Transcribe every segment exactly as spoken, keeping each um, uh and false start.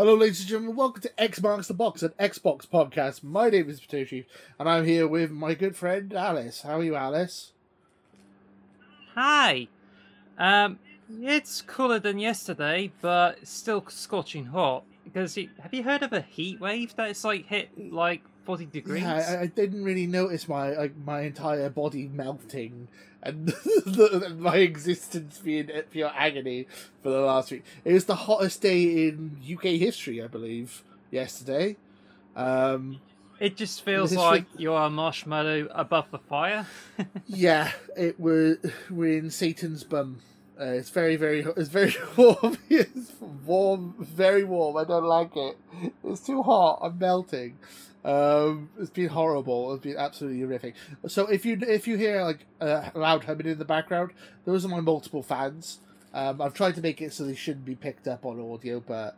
Hello, ladies and gentlemen. Welcome to X Marks the Box, an Xbox podcast. My name is Potoshi, and I'm here with my good friend Alice. How are you, Alice? Hi. Um, it's cooler than yesterday, but it's still scorching hot. Because it, have you heard of a heat wave that's like hit like forty degrees? Yeah, I, I didn't really notice my like my entire body melting and my existence being pure agony for the last week. It was the hottest day in U K history, I believe, yesterday. Um, it just feels like you are a marshmallow above the fire. Yeah, it was. We're in Satan's bum. Uh, it's very, very, it's very warm. It's warm, very warm. I don't like it. It's too hot. I'm melting. Um, it's been horrible. It's been absolutely horrific. So if you if you hear like uh, loud humming in the background, those are my multiple fans. Um, I've tried to make it so they shouldn't be picked up on audio, but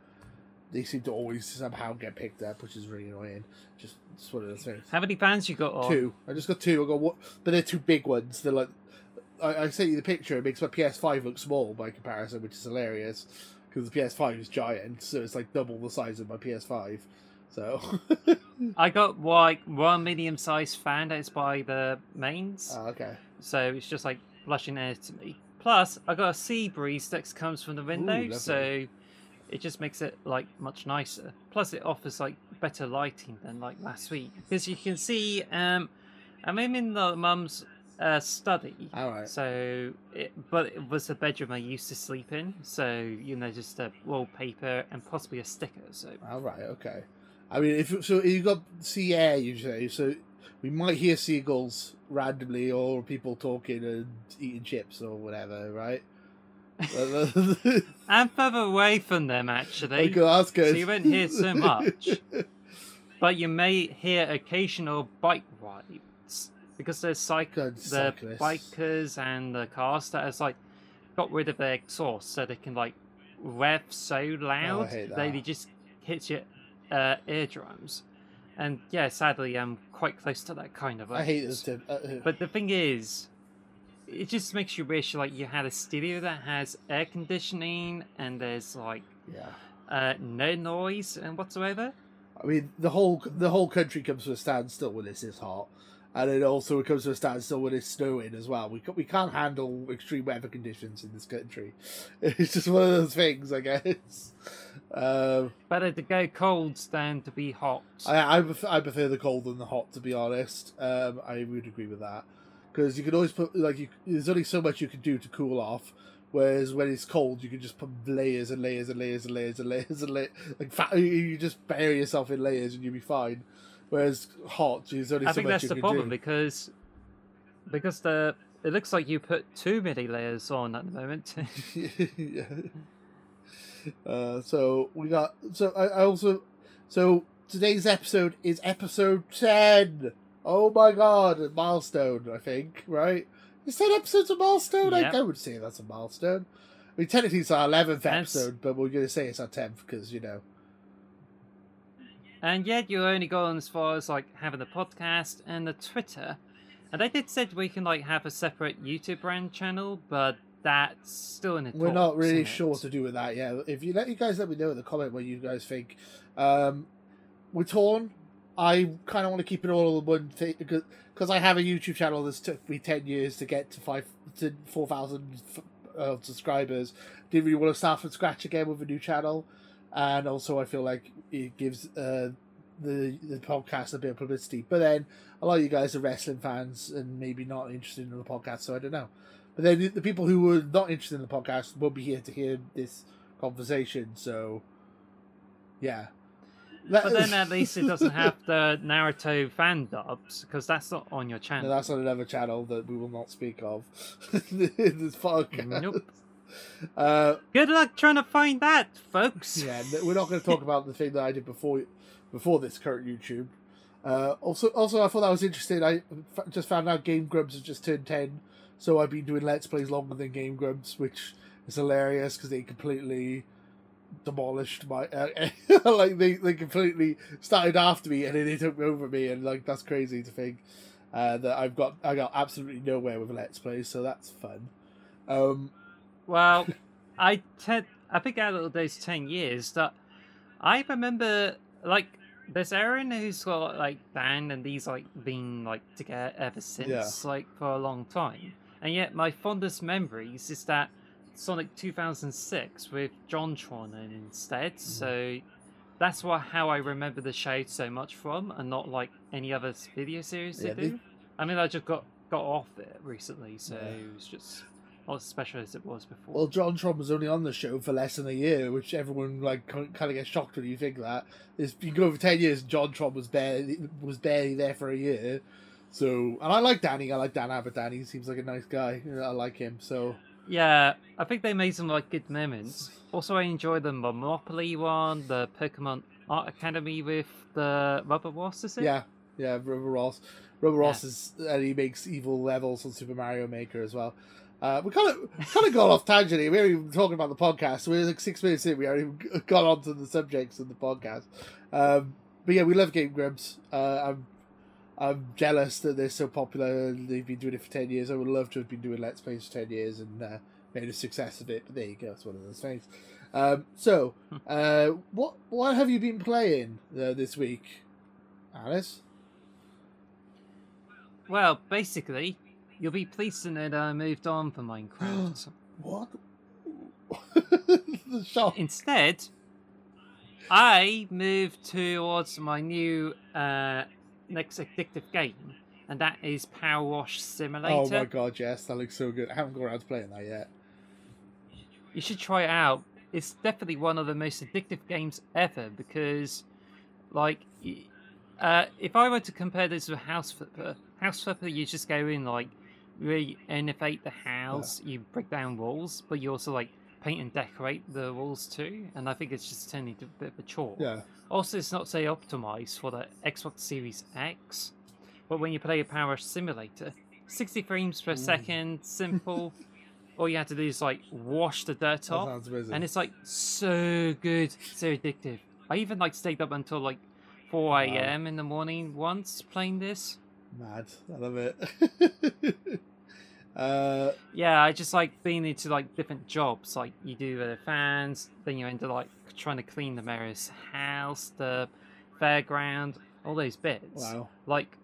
they seem to always somehow get picked up, which is really annoying. Just it's one of those things. How many fans you got? On? Two. I just got two. I got one, but they're two big ones. They're like. I, I sent you the picture. It makes my P S five look small by comparison, which is hilarious because the P S five is giant, so it's like double the size of my P S five. So I got like one medium-sized fan that's by the mains. Oh, okay. So it's just like flushing air to me. Plus, I got a sea breeze that comes from the window, ooh, so it just makes it like much nicer. Plus, it offers like better lighting than like last week, because you can see um, I'm in the mum's. Uh, study. All right. So, it, but it was the bedroom I used to sleep in. So you know, just a wallpaper and possibly a sticker. So. All right. Okay. I mean, if so, you got sea air usually. So we might hear seagulls randomly, or people talking and eating chips or whatever, right? I'm further away from them actually. That's good. So you won't hear so much, but you may hear occasional bike rides. Because there's cyc- the cyclists. Bikers and the cars that has like got rid of their exhaust so they can like rev so loud oh, that they just hit your uh, eardrums. And yeah, sadly, I'm quite close to that kind of. I hate this. Uh, but the thing is, it just makes you wish like you had a studio that has air conditioning and there's like yeah. uh, no noise and whatsoever. I mean, the whole the whole country comes to a standstill when it's this hot. And it also comes to a standstill when it's snowing as well. We we can't handle extreme weather conditions in this country. It's just one of those things, I guess. Um, Better to go cold than to be hot. I I prefer, I prefer the cold than the hot, to be honest. Um, I would agree with that because you can always put like you, there's only so much you can do to cool off. Whereas when it's cold, you can just put layers and layers and layers and layers and layers and layers. Like fat, you just bury yourself in layers and you'll be fine. Whereas hot, there's only I so think much that's you the can problem do. because because the it looks like you put too many layers on at the moment. yeah. Uh, so we got so I, I also so today's episode is episode ten. Oh my god, a milestone! I think right. Is ten episodes a milestone? Yep. I, I would say that's a milestone. I mean, technically it's our eleventh episode, but we're going to say it's our tenth because you know. And yet you're only going as far as like having the podcast and the Twitter. And they did said we can like have a separate YouTube brand channel, but that's still in the talks. We're not really sure what to do with that. Yeah, if you let you guys let me know in the comment what you guys think. Um, we're torn. I kind of want to keep it all in one thing because because I have a YouTube channel that's took me ten years to get to five to four thousand uh, subscribers. Didn't really want to start from scratch again with a new channel. And also, I feel like it gives uh, the the podcast a bit of publicity. But then, a lot of you guys are wrestling fans and maybe not interested in the podcast, so I don't know. But then, the, the people who were not interested in the podcast will be here to hear this conversation. So, yeah. But then, at least it doesn't have the Naruto fan dubs, because that's not on your channel. No, that's on another channel that we will not speak of in this podcast. Nope. Uh, Good luck trying to find that, folks. Yeah, we're not going to talk about the thing that I did before, before this current YouTube. Uh, also, also, I thought that was interesting. I f just found out Game Grumps has just turned ten, so I've been doing Let's Plays longer than Game Grumps, which is hilarious because they completely demolished my uh, like they they completely started after me and then they took over me, and like that's crazy to think uh, that I've got I got absolutely nowhere with Let's Plays, so that's fun. Um. Well, I, I think out of those ten years that I remember, like, there's Aaron who's got, like, banned, and these, like, been, like, together ever since, yeah. like, for a long time. And yet my fondest memories is that Sonic two thousand six with JonTron in instead, mm. so that's what, how I remember the show so much from, and not, like, any other video series they yeah, do. They... I mean, I just got, got off it recently, so yeah. it was just... not as special as it was before. Well, JonTron was only on the show for less than a year, which everyone like kind of gets shocked when you think that. It's, you go over ten years, JonTron was barely was barely there for a year. So, and I like Danny. I like Dan Aberdani. He seems like a nice guy. I like him. So yeah, I think they made some like good moments. Also, I enjoy the Monopoly one, the Pokemon Art Academy with the Rubber Ross. Is it? Yeah, yeah, Rubber Ross. Rubber yeah. Ross is, and he makes evil levels on Super Mario Maker as well. Uh, we kind of kind of got off tangent here. We weren't even talking about the podcast. We're like six minutes in. We already got onto the subjects of the podcast. Um, but yeah, we love Game Grumps. Uh, I'm I'm jealous that they're so popular. They've been doing it for ten years. I would love to have been doing Let's Plays for ten years and uh, made a success of it. But there you go. That's one of those things. Um, so, uh, what what have you been playing uh, this week, Alice? Well, basically. You'll be pleased to know that I moved on from Minecraft. What? The shock. Instead, I moved towards my new uh, next addictive game, and that is Power Wash Simulator. Oh my god, yes, that looks so good. I haven't got around to playing that yet. You should try it out. It's definitely one of the most addictive games ever because, like, uh, if I were to compare this with House Flipper, House Flipper, you just go in, like, really innovate the house, yeah. you break down walls, but you also like paint and decorate the walls too, and I think it's just turning into a bit of a chore. Yeah. Also, it's not say optimized for the Xbox Series X, but when you play a Power Wash Simulator, sixty frames per mm. second, simple. All you have to do is like wash the dirt off, and it's like so good, so addictive. I even like stayed up until like four a m wow. in the morning once playing this. Mad, I love it. uh, yeah, I just like being into like different jobs. Like you do the fans, then you end up like trying to clean the mayor's house, the fairground, all those bits. Wow! Like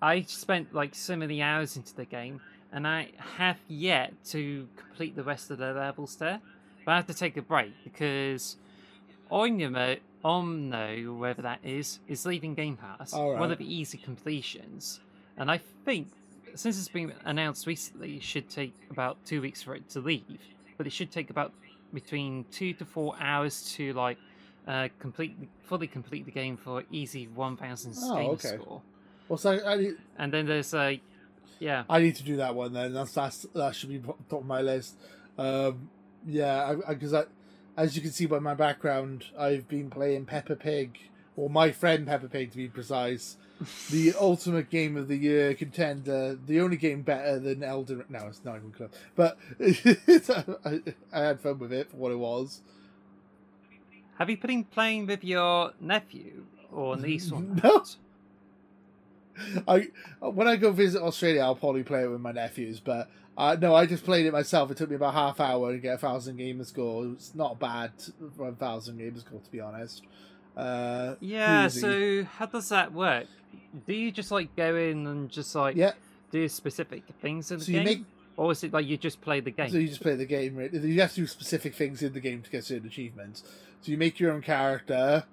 I spent like so many hours into the game, and I have yet to complete the rest of the levels there. But I have to take a break because Omno, Omno, wherever that is, is leaving Game Pass. All right. One of the easy completions. And I think, since it's been announced recently, it should take about two weeks for it to leave. But it should take about between two to four hours to like uh, complete, fully complete the game for easy one thousand oh, game okay. score. Well, so I need... and then there's like, yeah, I need to do that one then. That's, that's that should be top of my list. Um, yeah, because I, I, I as you can see by my background, I've been playing Peppa Pig, or my friend Peppa Pig to be precise, the ultimate game of the year contender, the only game better than Elden Ring. No, it's not even close. But I, I had fun with it for what it was. Have you been playing with your nephew or niece or no? I when I go visit Australia, I'll probably play it with my nephews, but. Uh, no, I just played it myself. It took me about half hour to get a thousand gamer score. It's not bad for a thousand gamer score, to be honest. Uh, yeah. Easy. So how does that work? Do you just like go in and just like yeah. do specific things in the so game, you make... or is it like you just play the game? So you just play the game. Right? You have to do specific things in the game to get certain achievements. So you make your own character,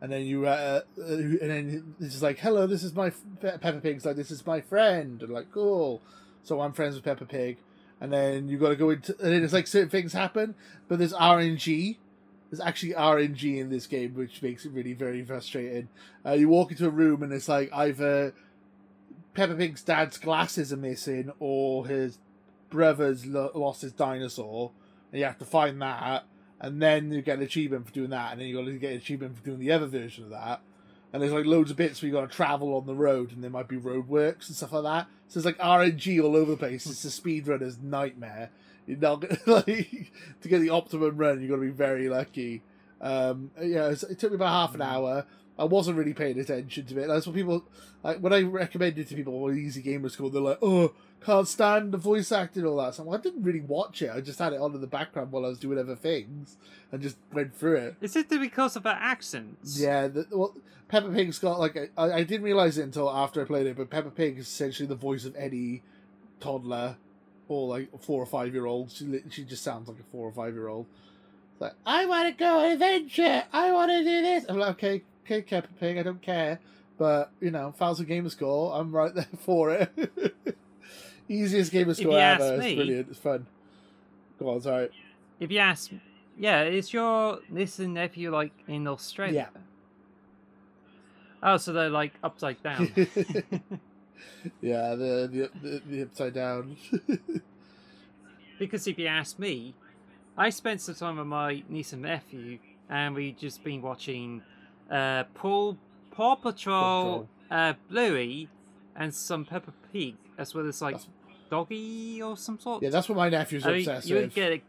and then you uh, and then it's just like, hello, this is my Pe- Peppa Pig's like this is my friend, and like cool. So I'm friends with Peppa Pig, and then you got to go into, and then it's like certain things happen, but there's R N G. There's actually R N G in this game, which makes it really very frustrating. Uh, you walk into a room and it's like either Peppa Pig's dad's glasses are missing, or his brother's lo- lost his dinosaur, and you have to find that, and then you get an achievement for doing that, and then you got to get an achievement for doing the other version of that. And there's like loads of bits where you got to travel on the road, and there might be roadworks and stuff like that. So it's like R N G all over the place. It's a speedrunner's nightmare. You're not gonna, like, to get the optimum run, you've got to be very lucky. Um, yeah, it took me about half an hour. I wasn't really paying attention to it. That's what people, like, when I recommended to people what Easy Game was called, they're like, oh, can't stand the voice acting and all that. So I'm like, I didn't really watch it. I just had it on in the background while I was doing other things and just went through it. Is it because of her accents? Yeah, the, well, Peppa Pig's got, like, a, I, I didn't realise it until after I played it, but Peppa Pig is essentially the voice of any toddler or, like, four or five-year-old. She, she just sounds like a four or five-year-old. Like, I want to go on an adventure. I want to do this. I'm like, okay, okay, Peppa Pig, I don't care. But, you know, Thousand Gamer Score, I'm right there for it. Easiest Gamer Score ever. Me, it's brilliant. It's fun. Go on, sorry. If you ask, yeah, is your niece and nephew, like, in Australia? Yeah. Oh, so they're, like, upside down. Yeah, the the the upside down. Because if you ask me, I spent some time with my niece and nephew, and we just been watching uh, Paul, Paw Patrol, uh, Bluey, and some Peppa Pig, as well as like that's... Doggy or some sort. Yeah, that's what my nephew's I mean, obsessed you with. Get it.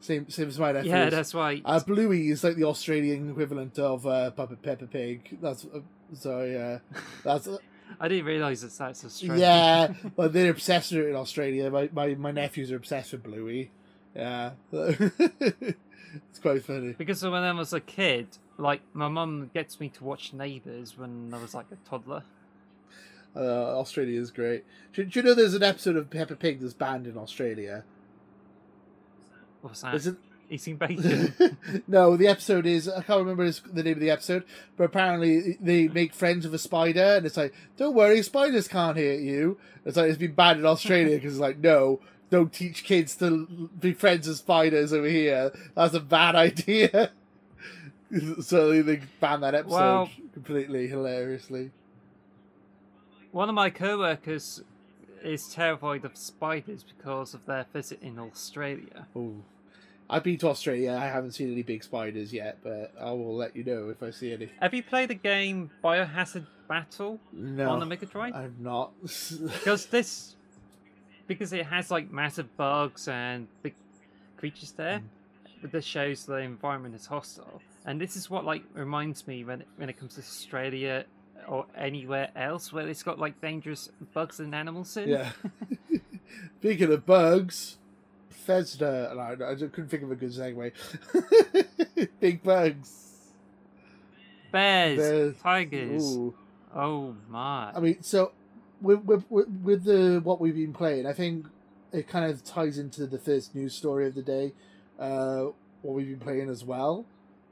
Same, same as my nephew. Yeah, that's right. Uh, Bluey is like the Australian equivalent of uh, Peppa, Peppa Pig. That's uh, so yeah, that's. Uh... I didn't realise it's that's Australian. Yeah, but well, they're obsessed with it in Australia. My, my my nephews are obsessed with Bluey. Yeah, it's quite funny. Because when I was a kid, like, my mum gets me to watch Neighbours when I was like a toddler. Uh, Australia is great. Do, do you know there's an episode of Peppa Pig that's banned in Australia? What's that? Is it... Eating bacon. No, the episode is, I can't remember the name of the episode, but apparently they make friends with a spider, and it's like, don't worry, spiders can't hurt you. It's like, it's been banned in Australia because it's like, no, don't teach kids to be friends with spiders over here. That's a bad idea. So they banned that episode well, completely hilariously. One of my co-workers is terrified of spiders because of their visit in Australia. Ooh. I've been to Australia. I haven't seen any big spiders yet, but I will let you know if I see any. Have you played the game Biohazard Battle no, on the Mega Drive? I've not. Because this, because it has like massive bugs and big creatures there, mm. but this shows the environment is hostile. And this is what like reminds me when it, when it comes to Australia or anywhere else where it's got like dangerous bugs and animals in. Yeah. Speaking of bugs. Bethesda, no, I couldn't think of a good segue. Big bugs, bears, bears. tigers. Ooh. Oh my! I mean, so with, with with the what we've been playing, I think it kind of ties into the first news story of the day. Uh, what we've been playing as well.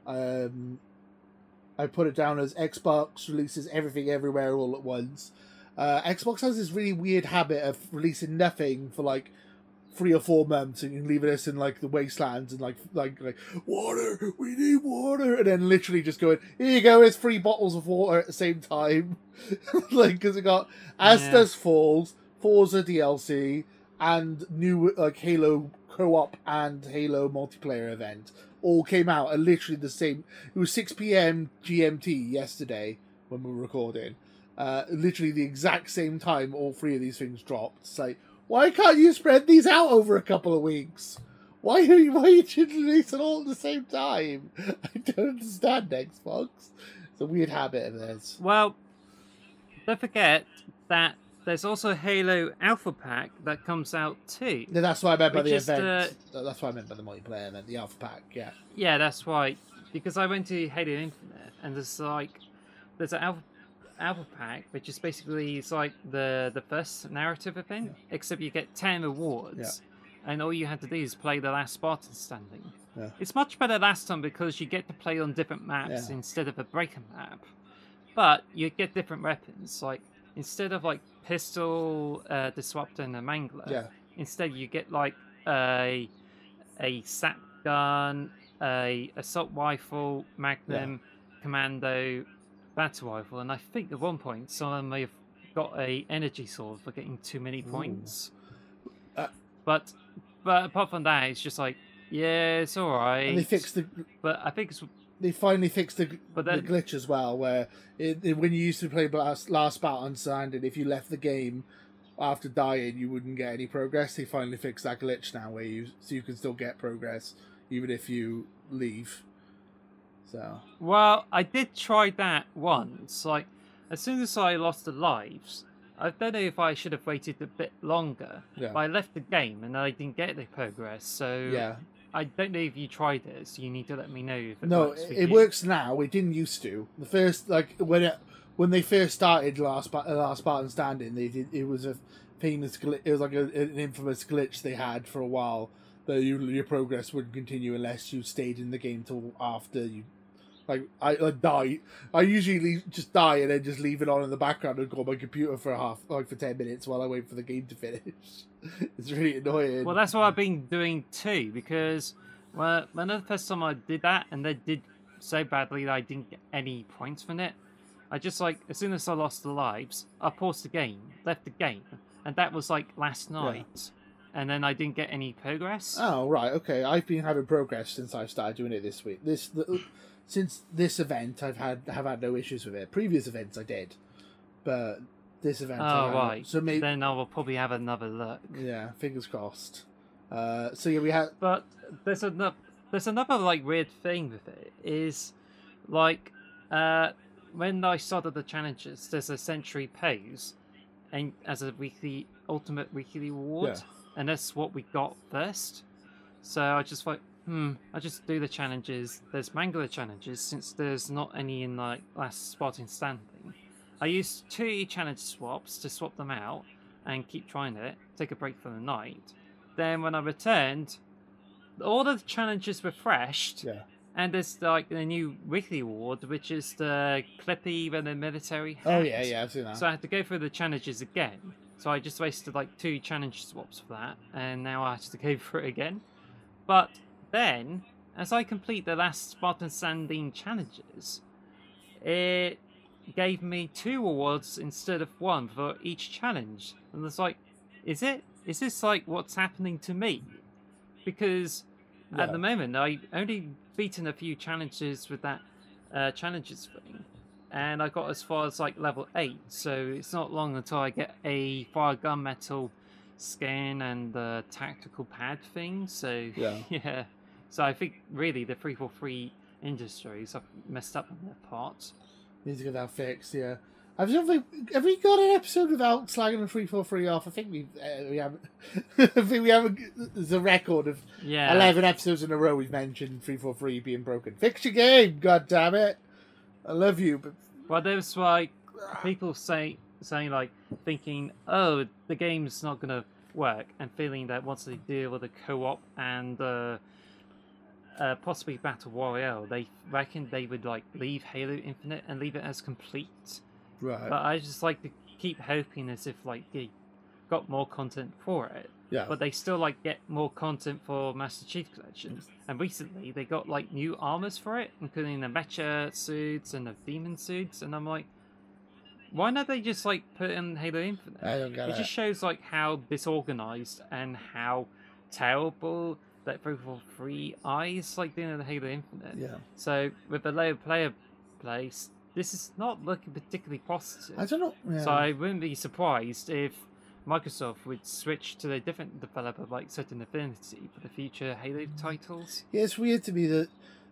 Um, I put it down as Xbox releases everything everywhere all at once. Uh, Xbox has this really weird habit of releasing nothing for like three or four months and leaving us in like the wastelands and like like like water, we need water, and then literally just going, here you go, it's three bottles of water at the same time. Like, because it got As Dusk Falls, Forza D L C, and new like Halo co-op and Halo multiplayer event all came out at literally the same. It was six p m G M T yesterday when we were recording, uh literally the exact same time all three of these things dropped. It's like, why can't you spread these out over a couple of weeks? Why are you, why are you releasing it all at the same time? I don't understand Xbox. It's a weird habit of theirs. Well, don't forget that there's also Halo Alpha Pack that comes out too. No, that's what I meant by the is, event. Uh, that's what I meant by the multiplayer event, the Alpha Pack, yeah. Yeah, that's right. Because I went to Halo Infinite and there's like, there's an Alpha Pack. Alpha Pack, which is basically it's like the the first narrative event, yeah. except you get ten rewards, yeah. and all you have to do is play the Last Spartan Standing. Yeah. It's much better last time because you get to play on different maps yeah. instead of a breaker map, but you get different weapons. Like instead of like pistol, uh, disruptor, and a mangler, yeah. instead you get like a a sap gun, a assault rifle, magnum, yeah. commando. Battle rifle, and I think at one point someone may have got a energy sword for getting too many points. Uh, but but apart from that, it's just like, yeah, it's all right. And they fixed the. But I think it's, they finally fixed the, but then, the glitch as well, where it, it, when you used to play Last, last Spartan Standing, if you left the game after dying, you wouldn't get any progress. They finally fixed that glitch now, where you so you can still get progress even if you leave. So. Well, I did try that once. Like, as soon as I lost the lives, I don't know if I should have waited a bit longer. Yeah. But I left the game and I didn't get the progress. So yeah. I don't know if you tried it. So you need to let me know. If it no, works for it you. works now. It didn't used to. The first, like when it, when they first started Last Last Spartan Standing, they did. It was a famous. It was like a, an infamous glitch they had for a while. That you, your progress wouldn't continue unless you stayed in the game till after you. Like, I like die. I usually leave, just die and then just leave it on in the background and go on my computer for a half, like for ten minutes while I wait for the game to finish. It's really annoying. Well, that's what I've been doing too, because well, another first time I did that and they did so badly that I didn't get any points from it. I just like, as soon as I lost the lives, I paused the game, left the game, and that was like last night. Yeah. And then I didn't get any progress. Oh, right, okay. I've been having progress since I started doing it this week. This the, since this event, I've had have had no issues with it. Previous events, I did, but this event, oh I right. So maybe then I will probably have another look. Yeah, fingers crossed. Uh, so yeah, we had. But there's another there's another like weird thing with it is, like, uh, when I started the challenges, there's a century pose, and as a weekly ultimate weekly reward. Yeah. And that's what we got first. So I just thought, hmm, I just do the challenges. There's Mangler challenges, since there's not any in like Last Spartan Standing. I used two challenge swaps to swap them out and keep trying it, take a break for the night. Then when I returned, all the challenges were refreshed. Yeah. And there's like the new weekly award, which is the Clippy with the military hat. Oh yeah, yeah, I've seen that. So I had to go through the challenges again. So I just wasted like two challenge swaps for that, and now I have to go for it again. But then, as I complete the Last Spartan Standing challenges, it gave me two awards instead of one for each challenge. And it's like, is it? Is this like what's happening to me? Because yeah. at the moment, I only beaten a few challenges with that uh, challenges thing. And I got as far as like level eight, so it's not long until I get a fire gunmetal skin and the tactical pad thing. So yeah, yeah. So I think really the three forty-three Industries I've messed up on their part. Need to get that fixed. Yeah, I've never, have we got an episode without slagging the three forty-three off? I think we uh, we haven't. I think we haven't. There's a record of yeah. eleven episodes in a row we've mentioned three forty-three being broken. Fix your game, god damn it. I love you, but well, there's like people say saying like thinking, oh, the game's not gonna work, and feeling that once they deal with the co-op and uh, uh, possibly battle royale, they reckon they would like leave Halo Infinite and leave it as complete. Right. But I just like to keep hoping as if like they got more content for it. Yeah. But they still like get more content for Master Chief collections, and recently they got like new armors for it, including the mecha suits and the demon suits. And I'm like, why not they just like put in Halo Infinite? I don't get it. It just shows like how disorganized and how terrible that three forty-three eyes like doing in Halo Infinite. Yeah. So with the low player place, this is not looking particularly positive. I don't know. Yeah. So I wouldn't be surprised if Microsoft would switch to a different developer like Certain Affinity for the future Halo titles. Yeah, it's weird to me that,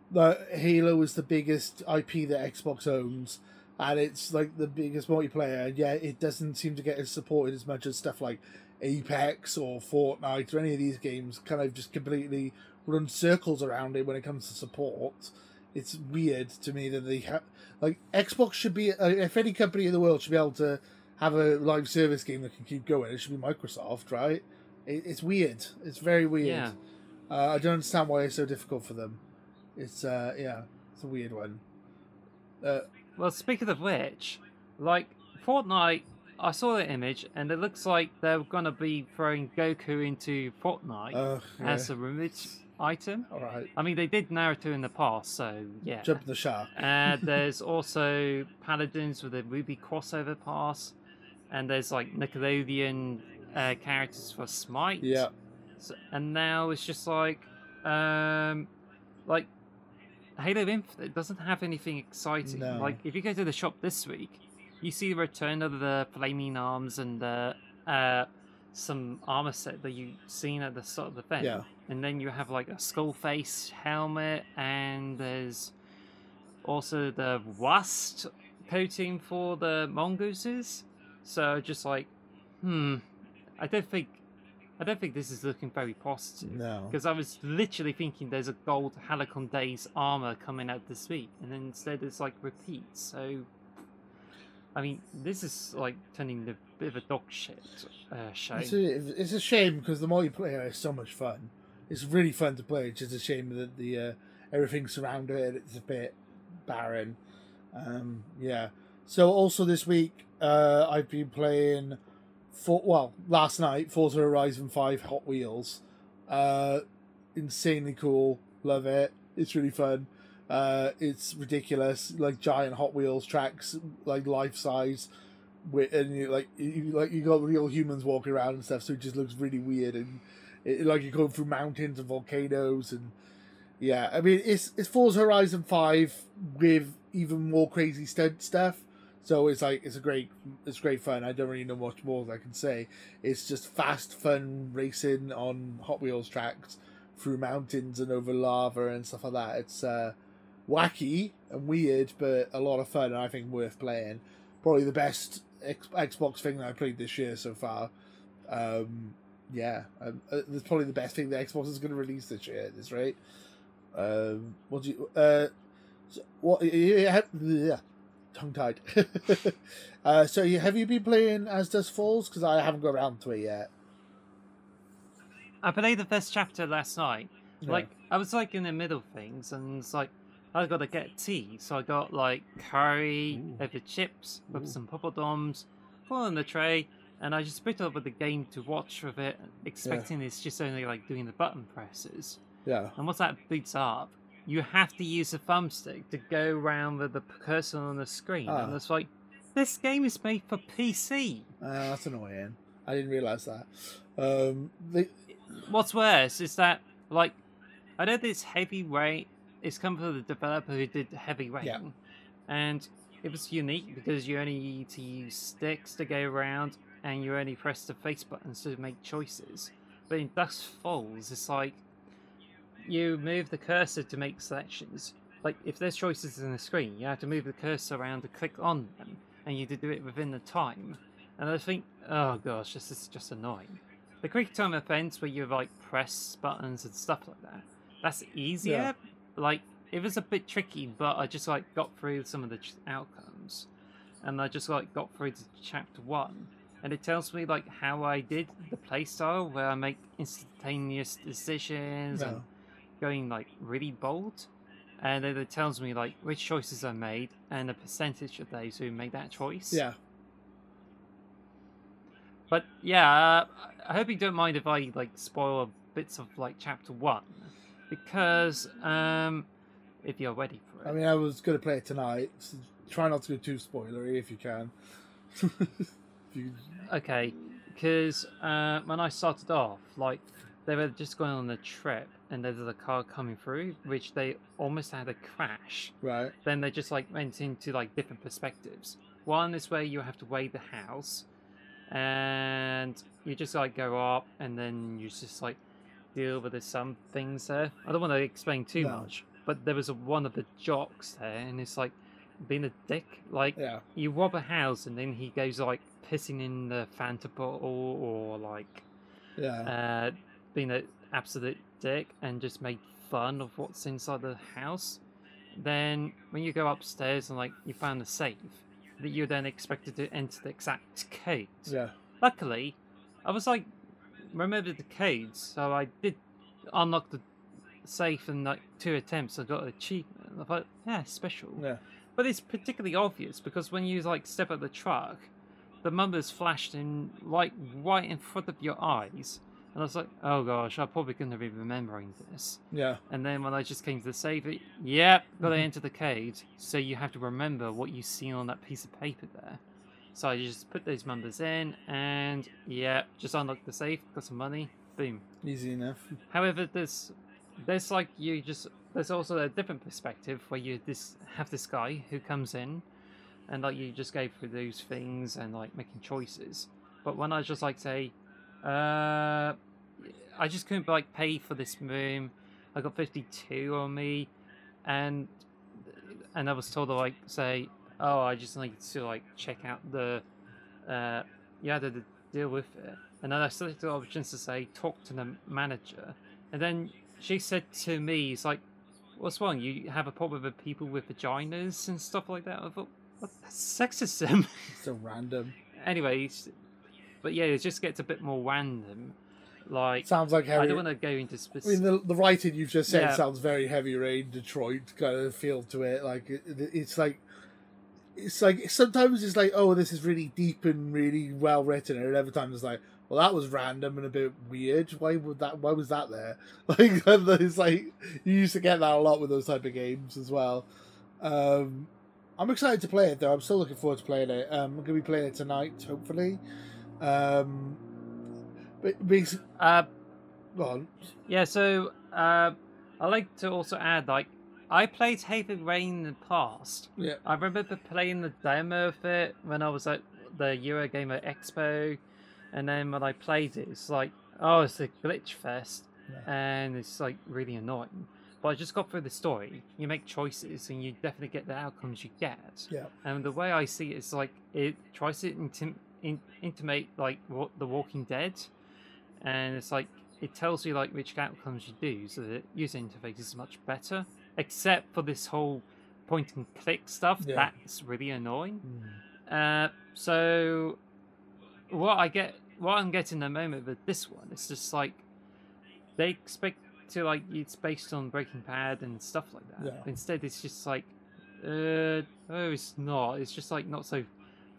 that Halo is the biggest I P that Xbox owns, and it's like the biggest multiplayer, and yet it doesn't seem to get as supported as much as stuff like Apex or Fortnite or any of these games kind of just completely run circles around it when it comes to support. It's weird to me that they have... Like, Xbox should be... If any company in the world should be able to have a live service game that can keep going, it should be Microsoft, right? It, it's weird. It's very weird. Yeah. Uh, I don't understand why it's so difficult for them. It's, uh, yeah, it's a weird one. Uh, well, speaking of which, like, Fortnite, I saw the image, and it looks like they're going to be throwing Goku into Fortnite uh, yeah. as a remote item. All right. I mean, they did Naruto in the past, so yeah. Jump the shark. uh, there's also Paladins with a RWBY crossover pass. And there's like Nickelodeon uh, characters for Smite. Yeah. So, and now it's just like, um, like Halo Infinite doesn't have anything exciting. No. Like if you go to the shop this week, you see the return of the flaming arms and the, uh, some armor set that you've seen at the start of the event. Yeah. And then you have like a skull face helmet, and there's also the rust coating for the mongooses. So just like, hmm, I don't think, I don't think this is looking very positive. No, because I was literally thinking there's a gold Halicon Days armor coming out this week, and then instead it's like repeat. So, I mean, this is like turning a bit of a dog shit uh, show. It's a, it's a shame because the multiplayer is so much fun. It's really fun to play. It's just a shame that the uh, everything surrounding it, it's a bit barren. Um, yeah. So also this week, uh, I've been playing for well last night Forza Horizon five Hot Wheels. Uh, insanely cool. Love it. It's really fun. Uh, it's ridiculous. Like giant Hot Wheels tracks, like life size, with and you like you like you got real humans walking around and stuff. So it just looks really weird and. It, like you're going through mountains and volcanoes and yeah, I mean it's it's Forza Horizon five with even more crazy stunt stuff. So it's like it's a great it's great fun. I don't really know much more that I can say. It's just fast, fun racing on Hot Wheels tracks through mountains and over lava and stuff like that. It's uh, wacky and weird, but a lot of fun and I think worth playing. Probably the best X Xbox thing that I played this year so far. Um, Yeah, um, uh, that's probably the best thing that Xbox is going to release this year. At this rate, um, what do you? Uh, so what? Yeah, yeah, tongue tied. uh, so, you, have you been playing As Dusk Falls? Because I haven't got around to it yet. I played the first chapter last night. Yeah. Like I was like in the middle of things, and it's like I got to get tea, so I got like curry Ooh. Over chips with Ooh. Some poppadoms, all on the tray. And I just picked up with the game to watch with it, expecting yeah. it's just only like doing the button presses. Yeah. And once that boots up, you have to use a thumbstick to go around with the cursor on the screen. Oh. And it's like, this game is made for P C. Uh, that's annoying. I didn't realise that. Um, the... What's worse is that, like, I know this Heavy Rain is come from the developer who did Heavy Rain. Yeah. And it was unique because you only need to use sticks to go around. And you only press the face buttons to make choices. But in Dusk Falls, it's like you move the cursor to make selections. Like if there's choices on the screen, you have to move the cursor around to click on them, and you have to do it within the time. And I think, oh gosh, this is just annoying. The quick time events where you like press buttons and stuff like that, that's easier. Yeah. Like it was a bit tricky, but I just like got through some of the outcomes, and I just like got through to chapter one. And it tells me like how I did the playstyle where I make instantaneous decisions no. and going like really bold. And then it tells me like which choices I made and the percentage of those who made that choice. Yeah. But yeah, uh, I hope you don't mind if I like spoil bits of like chapter one because um, if you're ready for it. I mean, I was going to play it tonight. So try not to go too spoilery if you can. Okay, because uh, when I started off, like they were just going on a trip, and there's a car coming through, which they almost had a crash. Right. Then they just like went into like different perspectives. One is where you have to weigh the house, and you just like go up, and then you just like deal with some things there. I don't want to explain too no. much, but there was a, one of the jocks there, and it's like being a dick. Like yeah. you rob a house, and then he goes like. Pissing in the Fanta bottle or like yeah. uh, being an absolute dick and just made fun of what's inside the house. Then when you go upstairs and like you found the safe that you're then expected to enter the exact code. Yeah. Luckily, I was like remembered the codes, so I did unlock the safe in like two attempts. I got an achievement. I thought, yeah, special. Yeah. But it's particularly obvious because when you like step out the truck. The numbers flashed in like right in front of your eyes, and I was like, "Oh gosh, I probably couldn't be remembering this." Yeah. And then when I just came to the save, it, yep, got to enter the code. So you have to remember what you see on that piece of paper there. So I just put those numbers in, and yeah, just unlocked the safe, got some money, boom. Easy enough. However, there's there's like you just there's also a different perspective where you this have this guy who comes in. And like you just go through those things and like making choices. But when I just like say, uh, I just couldn't like pay for this room. I got fifty-two on me, and and I was told to like say, oh, I just need to like check out the uh, yeah, the, the deal with it. And then I selected the options to say talk to the manager, and then she said to me, "It's like, what's wrong? You have a problem with people with vaginas and stuff like that." I thought, what, that's sexism. So random. Anyways, but yeah, it just gets a bit more random. Like, sounds like heavy. I don't want to go into specific. I mean, the, the writing you've just said yeah. sounds very Heavy Rain, Detroit kind of feel to it. Like, it, it's like, it's like sometimes it's like, oh, this is really deep and really well written, and every time it's like, well, that was random and a bit weird. Why would that? Why was that there? Like, it's like you used to get that a lot with those type of games as well. Um, I'm excited to play it though. I'm still looking forward to playing it. Um, I'm going to be playing it tonight, hopefully. Um, Because, uh, go on. Yeah, so uh, I like to also add, like, I played Heavy Rain in the past. Yeah. I remember playing the demo of it when I was at the Eurogamer Expo, and then when I played it, it's like, oh, it's a glitch fest, yeah. and it's like really annoying. But I just got through the story. You make choices, and you definitely get the outcomes you get. Yeah. And the way I see it is like it tries to intim in intimate like what The Walking Dead. And it's like, it tells you like which outcomes you do, so the user interface is much better. Except for this whole point and click stuff, yeah. that's really annoying. Mm. Uh, so what I get, what I'm getting at the moment with this one, it's just like they expect to like it's based on Breaking Bad and stuff like that. Yeah. Instead, it's just like, uh, oh, it's not. It's just like not so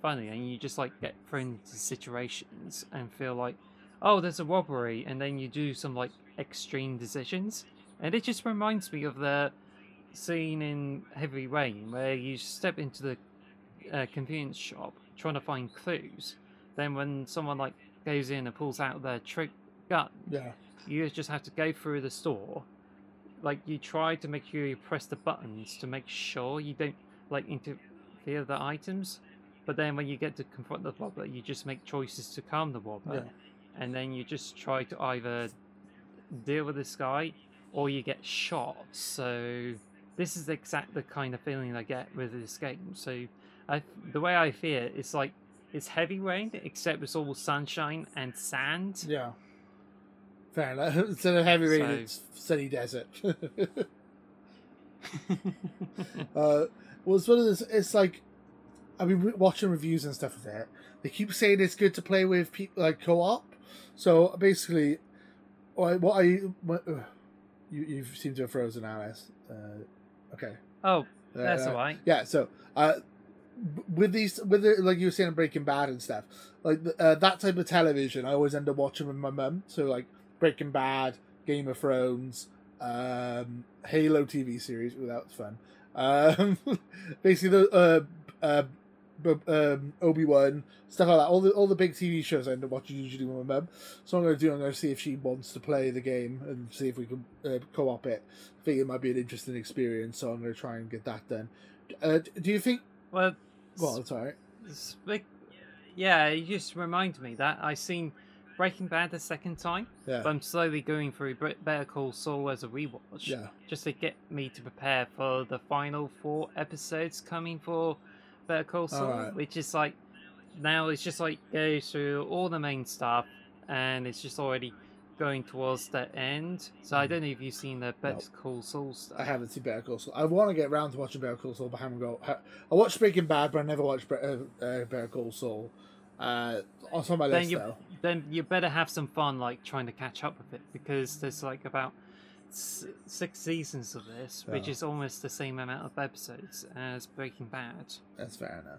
funny, and you just like get thrown into situations and feel like, oh, there's a robbery, and then you do some like extreme decisions, and it just reminds me of the scene in Heavy Rain where you step into the uh, convenience shop trying to find clues. Then when someone like goes in and pulls out their trick gun, yeah, you just have to go through the store. Like you try to make sure you press the buttons to make sure you don't like interfere with the items, but then when you get to confront the robber, you just make choices to calm the robber. Yeah. And then you just try to either deal with this guy or you get shot. So this is exactly the kind of feeling I get with this game. So I, the way I feel it, it's like it's Heavy Rain, except it's all sunshine and sand. Yeah. Fair enough. Instead of Heavy Rain, so, it's sunny desert. uh, well, it's one of those, it's like, I mean, watching reviews and stuff of that, they keep saying it's good to play with people like co-op. So basically, what I what, uh, you you seem to have frozen, Alice. Uh, okay. Oh, that's uh, alright. Yeah. So uh, with these, with the, like you were saying, Breaking Bad and stuff, like uh, that type of television, I always end up watching with my mum. So like Breaking Bad, Game of Thrones, um, Halo T V series. Ooh, that was fun. Um, basically, the uh, uh, um, Obi-Wan, stuff like that. All the all the big T V shows I end up watching usually with my mum. So I'm going to do, I'm going to see if she wants to play the game and see if we can uh, co-op it. I think it might be an interesting experience, so I'm going to try and get that done. Uh, do you think... Well, well it's all right. Yeah, you just reminded me that I've seen Breaking Bad the second time, yeah. but I'm slowly going through Better Call Saul as a rewatch, yeah. just to get me to prepare for the final four episodes coming for Better Call Saul, right. which is like now it's just like goes through all the main stuff and it's just already going towards the end. So I don't know if you've seen the Better no. Call Saul stuff. I haven't seen Better Call Saul. I want to get round to watching Better Call Saul, but I haven't got. I watched Breaking Bad, but I never watched Better Call Saul. Uh, it's on my list you, though. Then you better have some fun, like trying to catch up with it, because there's like about s six seasons of this, which oh. is almost the same amount of episodes as Breaking Bad. That's fair enough.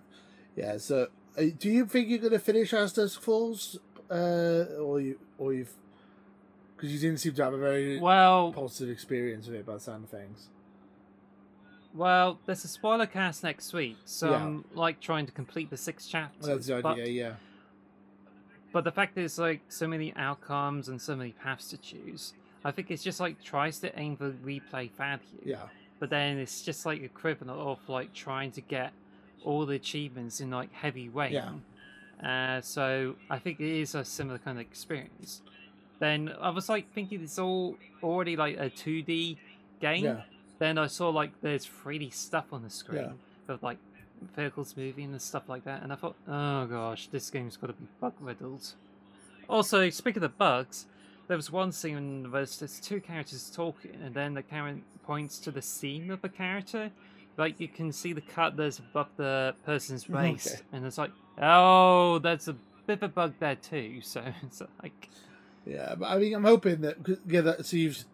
Yeah. So, uh, do you think you're gonna finish As Dusk Falls, uh, or you, or you've, because you didn't seem to have a very well positive experience with it by the sound of things. Well, there's a spoiler cast next week, so yeah. I'm like trying to complete the six chapters. Well, that's the idea, but, yeah. But the fact is, like, so many outcomes and so many paths to choose. I think it's just like tries to aim for replay value. Yeah. But then it's just like equivalent of like trying to get all the achievements in like Heavy Rain. Yeah. Uh, so I think it is a similar kind of experience. Then I was like thinking it's all already like a two D game. Yeah. then I saw like there's three D stuff on the screen yeah. of like vehicles moving and stuff like that, and I thought, oh gosh, this game's got to be bug riddled. Also, speaking of the bugs, there was one scene where there's two characters talking, and then the camera points to the seam of a character. Like, you can see the cut that's above the person's waist, okay. and it's like, oh, that's a bit of a bug there too. So it's like, yeah, but I mean, I'm hoping that yeah, that so you've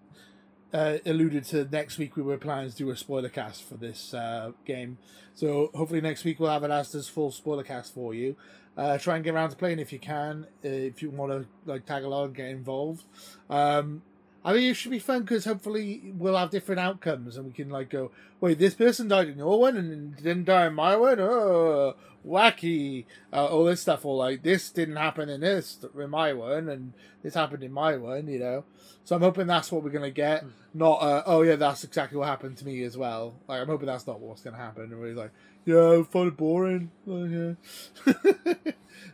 uh, alluded to next week. We were planning to do a spoiler cast for this uh, game, so hopefully next week we'll have an As Dusk Falls spoiler cast for you. Uh, try and get around to playing if you can, uh, if you want to like tag along and get involved. Um, I mean, it should be fun because hopefully we'll have different outcomes and we can like go, wait, this person died in your one and didn't die in my one. Oh, wacky! Uh, all this stuff, or like this didn't happen in this in my one and this happened in my one. You know, so I'm hoping that's what we're gonna get. Mm. Not, uh, oh yeah, that's exactly what happened to me as well. Like, I'm hoping that's not what's gonna happen. And we're like, yeah, I found it boring. Oh, yeah.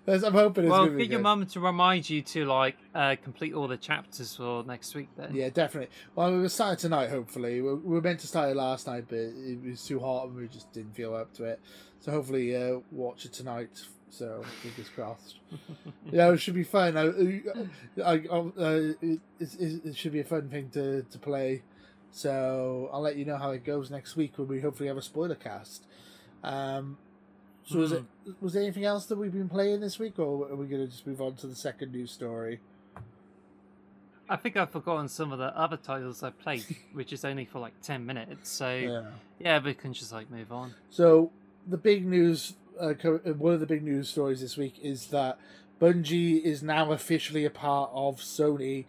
That's, I'm hoping it's well, gonna be get good. Your mum to remind you to like uh, complete all the chapters for next week. Then yeah, definitely. Well, we were starting tonight. Hopefully, we were meant to start it last night, but it was too hot and we just didn't feel up to it. So hopefully, uh, watch it tonight. So fingers crossed. Yeah, it should be fun. I, I, I, uh, it, it, it should be a fun thing to to play. So I'll let you know how it goes next week when we hopefully have a spoiler cast. Um, so was, mm. it, was there anything else that we've been playing this week, or are we going to just move on to the second news story? I think I've forgotten some of the other titles I played, which is only for like ten minutes. So yeah, yeah we can just like move on. So the big news, uh, one of the big news stories this week is that Bungie is now officially a part of Sony.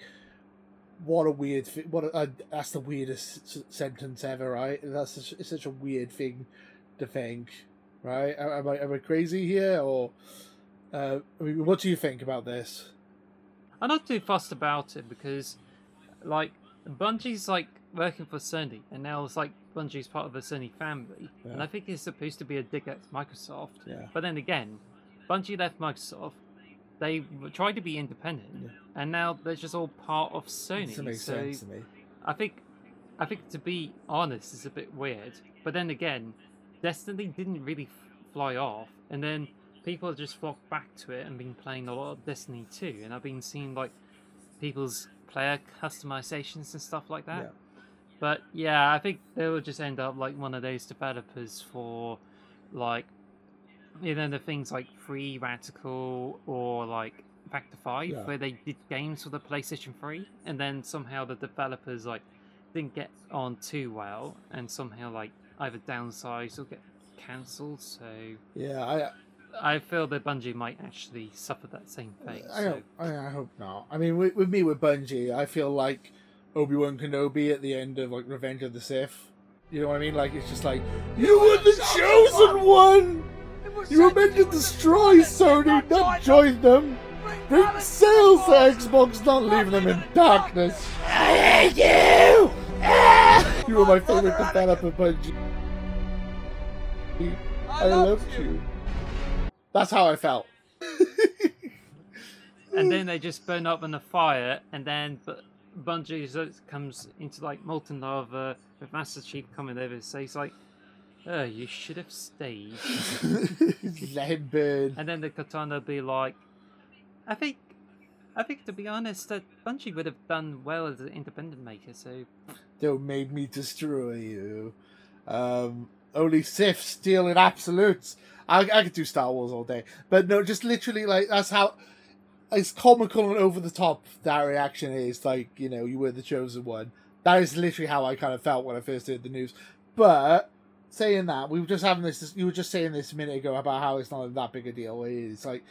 What a weird, what a, uh, that's the weirdest sentence ever, right? That's such, it's such a weird thing to think, right? Am I, am I crazy here, or uh, I mean, what do you think about this? I'm not too fussed about it because, like, Bungie's like working for Sony, and now it's like Bungie's part of the Sony family, yeah. and I think it's supposed to be a dig at Microsoft. Yeah. But then again, Bungie left Microsoft; they tried to be independent, yeah. and now they're just all part of Sony. That makes so sense to me. I think, I think to be honest, it's a bit weird. But then again, Destiny didn't really fly off, and then people just flocked back to it and been playing a lot of Destiny too, and I've been seeing like people's player customizations and stuff like that. Yeah. But yeah, I think they will just end up like one of those developers for like, you know, the things like Free Radical or like Factor Five, yeah. where they did games for the PlayStation three, and then somehow the developers like didn't get on too well, and somehow like either downsized or get cancelled. So yeah, I I feel that Bungie might actually suffer that same fate. I, so. I, I hope not. I mean, with, with me with Bungie, I feel like Obi-Wan Kenobi at the end of like Revenge of the Sith. You know what I mean? Like it's just like you were the chosen one. You were meant to destroy Sony, not join them. Bring sales to Xbox, not leave them in darkness. I hate you. You were my favorite developer, Bungie. I loved you. That's how I felt. And then they just burn up in a fire, and then Bungie comes into like molten lava with Master Chief coming over, so he's like, oh, you should have stayed. Let him burn. And then the Katana would be like, I think, I think to be honest, that Bungie would have done well as an independent maker, so... Don't make me destroy you. Um, only Sith steal in absolutes. I, I could do Star Wars all day. But no, just literally, like, that's how... It's comical and over the top, that reaction is. Like, you know, you were the chosen one. That is literally how I kind of felt when I first heard the news. But, saying that, we were just having this... You were just saying this a minute ago about how it's not that big a deal. It is, like...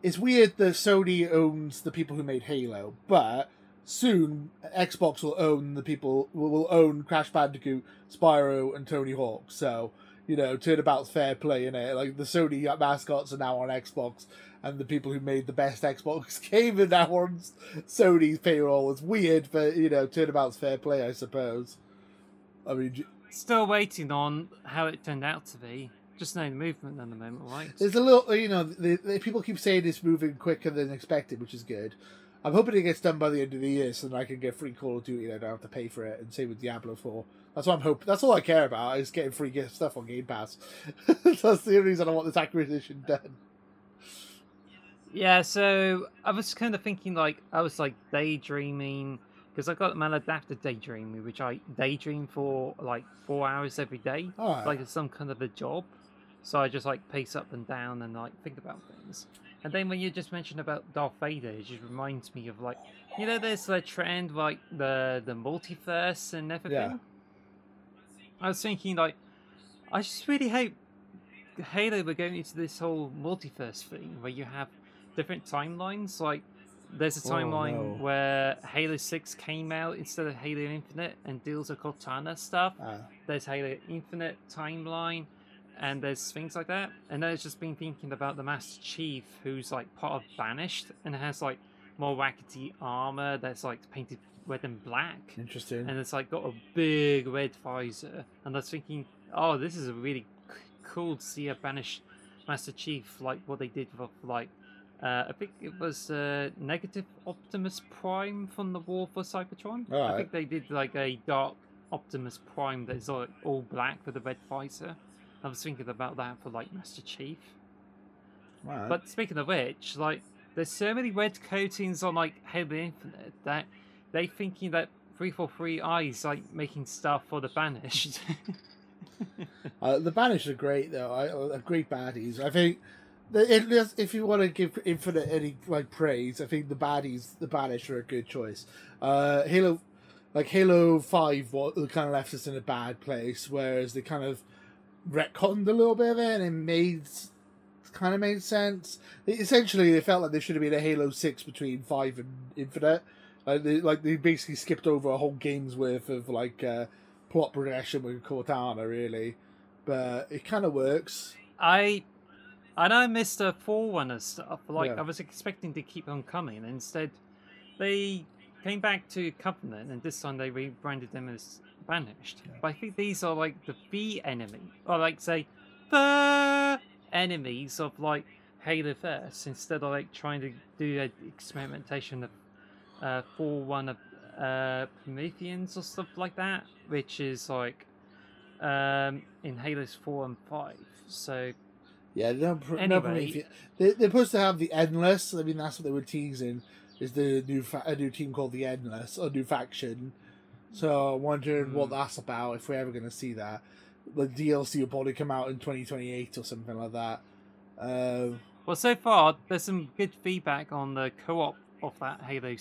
It's weird that Sony owns the people who made Halo, but... Soon, Xbox will own the people, will own Crash Bandicoot, Spyro, and Tony Hawk. So, you know, turnabout's fair play, innit? Like, the Sony mascots are now on Xbox, and the people who made the best Xbox game are now on Sony's payroll. It's weird, but, you know, turnabout's fair play, I suppose. I mean... Still waiting on how it turned out to be. Just no movement at the moment, right? There's a little, you know, the, the, people keep saying it's moving quicker than expected, which is good. I'm hoping it gets done by the end of the year so that I can get free Call of Duty and I don't have to pay for it. And same with Diablo four. That's what I'm hoping. That's all I care about, is getting free gift stuff on Game Pass. That's the only reason I want this acquisition done. Yeah, so I was kind of thinking, like, I was like daydreaming, because I got an adapter daydreaming, which I daydream for like four hours every day. Oh, yeah. Like it's some kind of a job. So I just like pace up and down and like think about things. And then when you just mentioned about Darth Vader, it just reminds me of, like, you know, there's the trend, like the, the multiverse and everything. Yeah. I was thinking, like, I just really hope Halo were going into this whole multiverse thing where you have different timelines. Like, there's a timeline oh, no. where Halo six came out instead of Halo Infinite and deals with Cortana stuff. Uh. There's Halo Infinite timeline. And there's things like that. And then it's just been thinking about the Master Chief, who's like part of Banished and has like more wackety armor that's like painted red and black. Interesting. And it's like got a big red visor. And I was thinking, oh, this is a really cool to see a Banished Master Chief, like what they did with, like, uh, I think it was uh, Negative Optimus Prime from the War for Cybertron. All right. I think they did like a dark Optimus Prime that's like all black with a red visor. I was thinking about that for, like, Master Chief. Right. But speaking of which, like, there's so many red coatings on, like, Halo Infinite that they're thinking that three forty-three I is, like, making stuff for the Banished. uh, the Banished are great, though. I, uh, great baddies. I think, that if you want to give Infinite any, like, praise, I think the baddies, the Banished are a good choice. Uh, Halo, like, Halo five kind of left us in a bad place, whereas they kind of retconned a little bit of it, and it made kind of made sense. It, essentially, they felt like there should have been a Halo six between five and Infinite. Like they, like they basically skipped over a whole game's worth of like uh, plot progression with Cortana, really. But it kind of works. I I know I missed a Forerunner stuff. Like yeah. I was expecting to keep on coming. Instead, they came back to Covenant, and this time they rebranded them as Banished. But I think these are like the B enemy, or like say the enemies of like Haloverse, instead of like trying to do an experimentation of uh, Forerunner of uh, Prometheans or stuff like that, which is like um, in Halos four and five. So yeah, no, pr anyway. no Promethean. They, they're supposed to have the Endless. I mean, that's what they were teasing, is the new fa a new team called the Endless, a new faction. So I'm wondering mm. what that's about, if we're ever going to see that. The D L C will probably come out in twenty twenty-eight or something like that. Uh, well, so far, there's some good feedback on the co-op of that Halo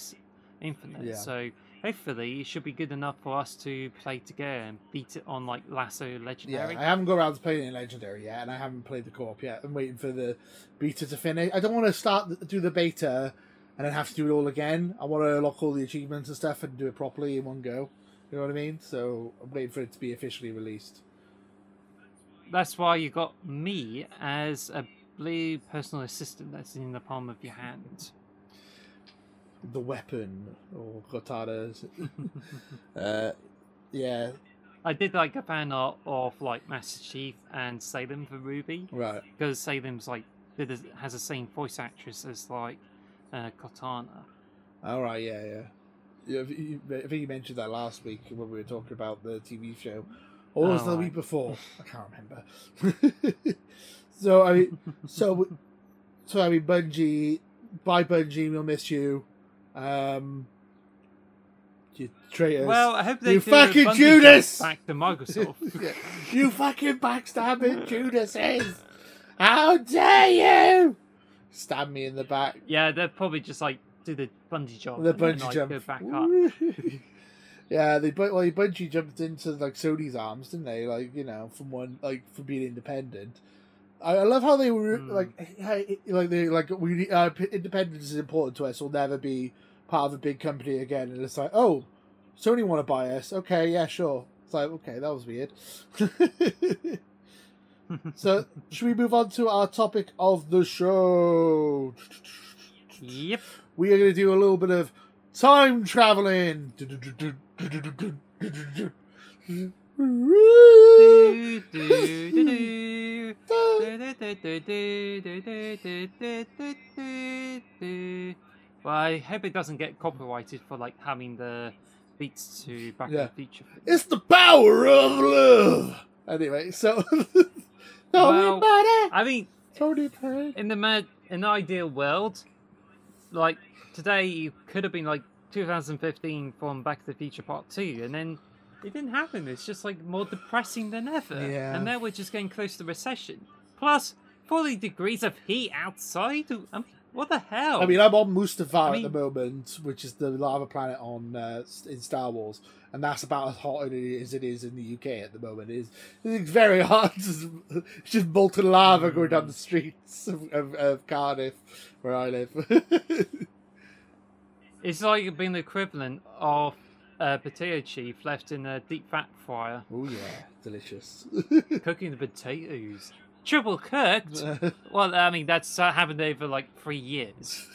Infinite. Yeah. So hopefully it should be good enough for us to play together and beat it on like Lasso Legendary. Yeah, I haven't got around to playing it in Legendary yet, and I haven't played the co-op yet. I'm waiting for the beta to finish. I don't want to start do the beta and then have to do it all again. I want to unlock all the achievements and stuff and do it properly in one go. You know what I mean? So I'm waiting for it to be officially released. That's why you got me as a blue personal assistant that's in the palm of your hand. The weapon, or Cortana's. uh, yeah. I did like a fan art of like Master Chief and Salem for RWBY. Right. Because Salem's like has the same voice actress as like Uh, Cortana. All right, yeah, yeah. You, you, I think you mentioned that last week when we were talking about the T V show, or was oh, the right. week before? I can't remember. so I mean, so so I mean, Bungie, bye Bungie, we'll miss you. Um, you traitors! Well, I hope they you do fucking Judas back to Microsoft. You fucking backstabbing Judases! How dare you! Stab me in the back. Yeah, they'll probably just like do the bungee jump. The bungee and, like, jump. Go back up. yeah, they well, they bungee jumped into like Sony's arms, didn't they? Like, you know, from one like for being independent. I, I love how they were mm. like, how, like they like we uh, independence is important to us. We'll never be part of a big company again. And it's like, oh, Sony want to buy us? Okay, yeah, sure. It's like, okay, that was weird. So, should we move on to our topic of the show? Yep. We are going to do a little bit of time traveling. Well, I hope it doesn't get copyrighted for like having the beats to Back yeah. to the Future. It's the power of love. Anyway, so well, I mean, Tony in the mad, in the ideal world, like today, you could have been like two thousand fifteen from Back to the Future Part Two, and then it didn't happen. It's just like more depressing than ever. Yeah. And now we're just getting close to recession. Plus, forty degrees of heat outside. I mean, what the hell? I mean, I'm on Mustafar I mean, at the moment, which is the lava planet on uh, in Star Wars, and that's about as hot as it is in the U K at the moment. It's, it's very hot. It's just molten lava going down the streets of, of, of Cardiff, where I live. It's like being the equivalent of uh, potato chips left in a deep fat fryer. Oh yeah, delicious. Cooking the potatoes. Triple cooked. Well, I mean that's uh, happened over like three years.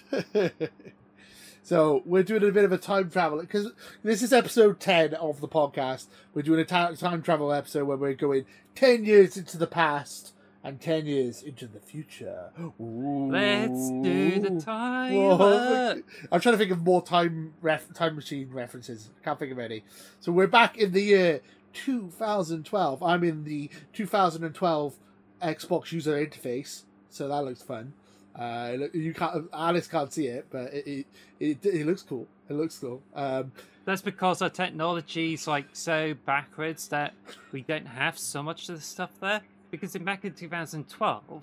So we're doing a bit of a time travel because this is episode ten of the podcast. We're doing a time travel episode where we're going ten years into the past and ten years into the future. Ooh. Let's do the time. Whoa. I'm trying to think of more time ref time machine references. I can't think of any. So we're back in the year two thousand twelve. I'm in the two thousand twelve. Xbox user interface, so that looks fun. Uh, you can't, Alice can't see it, but it it, it it looks cool. It looks cool. Um, That's because our technology is like so backwards that we don't have so much of the stuff there. Because in back in two thousand twelve,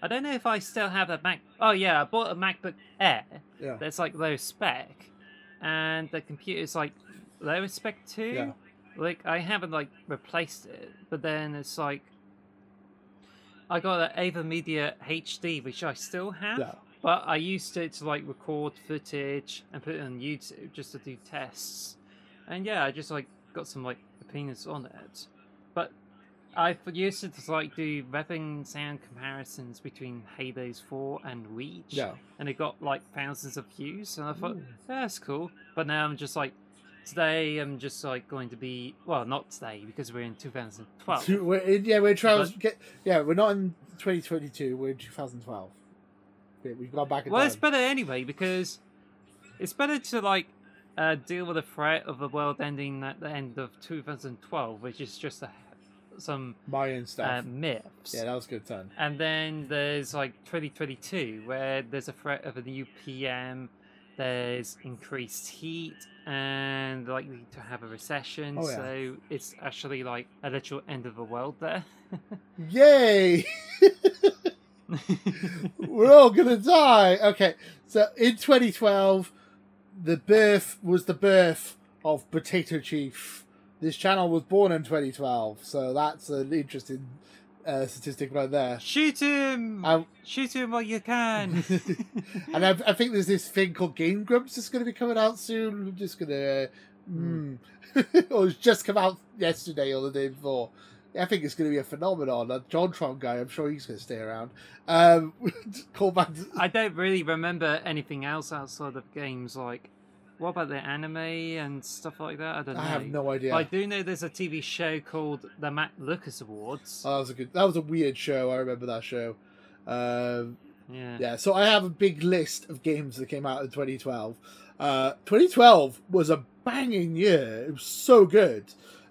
I don't know if I still have a Mac. Oh yeah, I bought a MacBook Air. Yeah. That's like low spec, and the computer's like low spec too. Yeah. Like I haven't like replaced it, but then it's like. I got an Ava Media H D, which I still have, yeah. but I used it to like record footage and put it on YouTube just to do tests. And yeah, I just like got some like opinions on it. But I've used it to like do revving sound comparisons between Halo four and Reach, yeah. and it got like thousands of views. And I thought, mm. that's cool. But now I'm just like, today I'm just like going to be well, not today because we're in two thousand twelve. We're in, yeah, we're trying to get yeah, we're not in twenty twenty-two. We're in two thousand twelve. We've gone back. Well, time. It's better anyway because it's better to like uh, deal with the threat of the world ending at the end of two thousand twelve, which is just a, some Mayan stuff uh, myths. Yeah, that was a good time. And then there's like twenty twenty-two where there's a threat of a new P M. There's increased heat and likely to have a recession, oh, yeah. so it's actually like a literal end of the world there. Yay! We're all gonna die. Okay, so in twenty twelve, the birth was the birth of Potato Chief. This channel was born in twenty twelve, so that's an interesting Uh, statistic right there. Shoot him! Um, Shoot him while you can. And I, I think there's this thing called Game Grumps that's going to be coming out soon. I'm just going to... Mm. Mm. Or it's just come out yesterday or the day before. I think it's going to be a phenomenon. That JonTron guy, I'm sure he's going to stay around. Um, call back to... I don't really remember anything else outside of games like... What about the anime and stuff like that? I don't know. I have no idea. But I do know there's a T V show called the Matt Lucas Awards. Oh, that was a good. That was a weird show. I remember that show. Um, yeah. Yeah. So I have a big list of games that came out in twenty twelve. Uh, twenty twelve was a banging year. It was so good.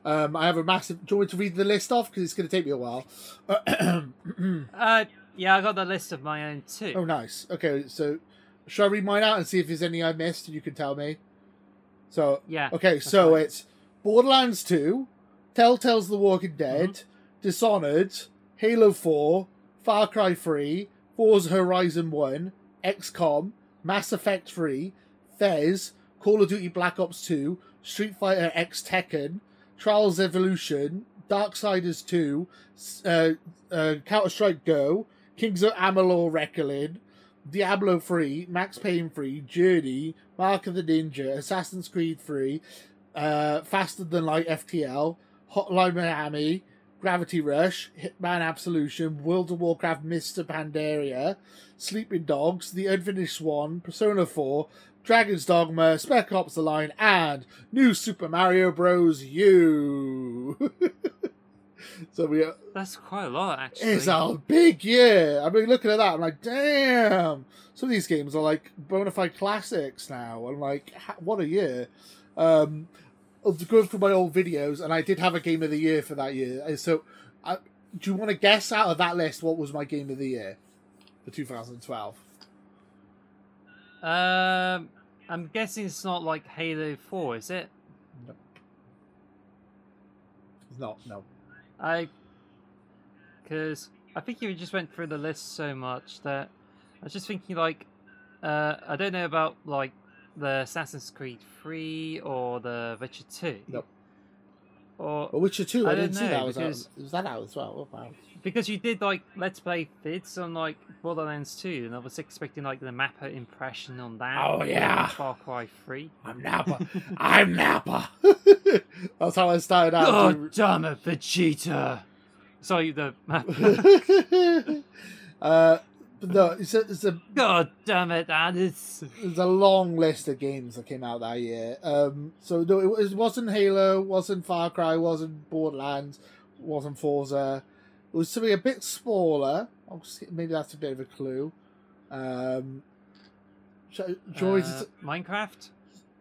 Um, I have a massive. Do you want me to read the list off? Because it's going to take me a while. uh, yeah, I got the list of my own too. Oh, nice. Okay, so. Shall I read mine out and see if there's any I missed and you can tell me? So, yeah. Okay, so right. It's Borderlands two, Telltale's The Walking Dead, mm-hmm. Dishonored, Halo four, Far Cry three, Forza Horizon one, X COM, Mass Effect three, Fez, Call of Duty Black Ops two, Street Fighter X Tekken, Trials Evolution, Darksiders two, uh, uh, Counter-Strike Go, Kings of Amalur Reckoning, Diablo three, Max Payne three, Journey, Mark of the Ninja, Assassin's Creed three, uh, Faster Than Light F T L, Hotline Miami, Gravity Rush, Hitman Absolution, World of Warcraft Mister Pandaria, Sleeping Dogs, The Unfinished Swan, Persona four, Dragon's Dogma, Spec Ops The Line, and New Super Mario Bros. U. So we are, that's quite a lot, actually. It's a big year. I mean, looking at that, I'm like, damn. Some of these games are like bona fide classics now. I'm like, what a year. Um, going through my old videos, and I did have a game of the year for that year. So, I, do you want to guess out of that list what was my game of the year for two thousand twelve? Um, I'm guessing it's not like Halo four, is it? No. It's not, no. I... Because I think you just went through the list so much that I was just thinking, like, uh, I don't know about, like, the Assassin's Creed three or the Witcher two. Nope. Or well, Witcher two, I, I didn't see that was out. Was that out as well? Oh, wow. Because you did, like, Let's Play vids on, like, Borderlands two, and I was expecting, like, the Mappa impression on that. Oh, yeah. Far Cry three. I'm Nappa. I'm Nappa. That's how I started out. God damn it, Vegeta. Sorry, the Mappa. uh... No, it's a, it's a God damn it, Alice. There's a long list of games that came out that year. Um, so no, it, it wasn't Halo, wasn't Far Cry, wasn't Borderlands, wasn't Forza. It was something a bit smaller. Maybe that's a bit of a clue. Um, Joyce, uh, Minecraft.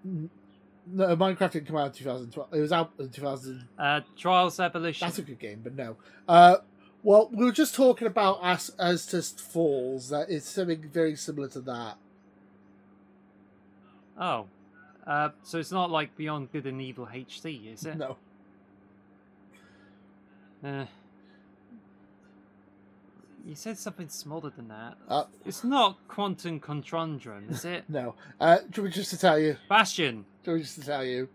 No, Minecraft didn't come out in two thousand twelve. It was out in two thousand. Uh, Trials Evolution. That's a good game, but no. Uh, Well, we were just talking about As As Dusk Falls. That is something very similar to that. Oh. Uh, so it's not like Beyond Good and Evil H D, is it? No. Uh, you said something smaller than that. Uh, it's not Quantum Controndrum, is it? No. Uh, do we just to tell you? Bastion! Do we just to tell you?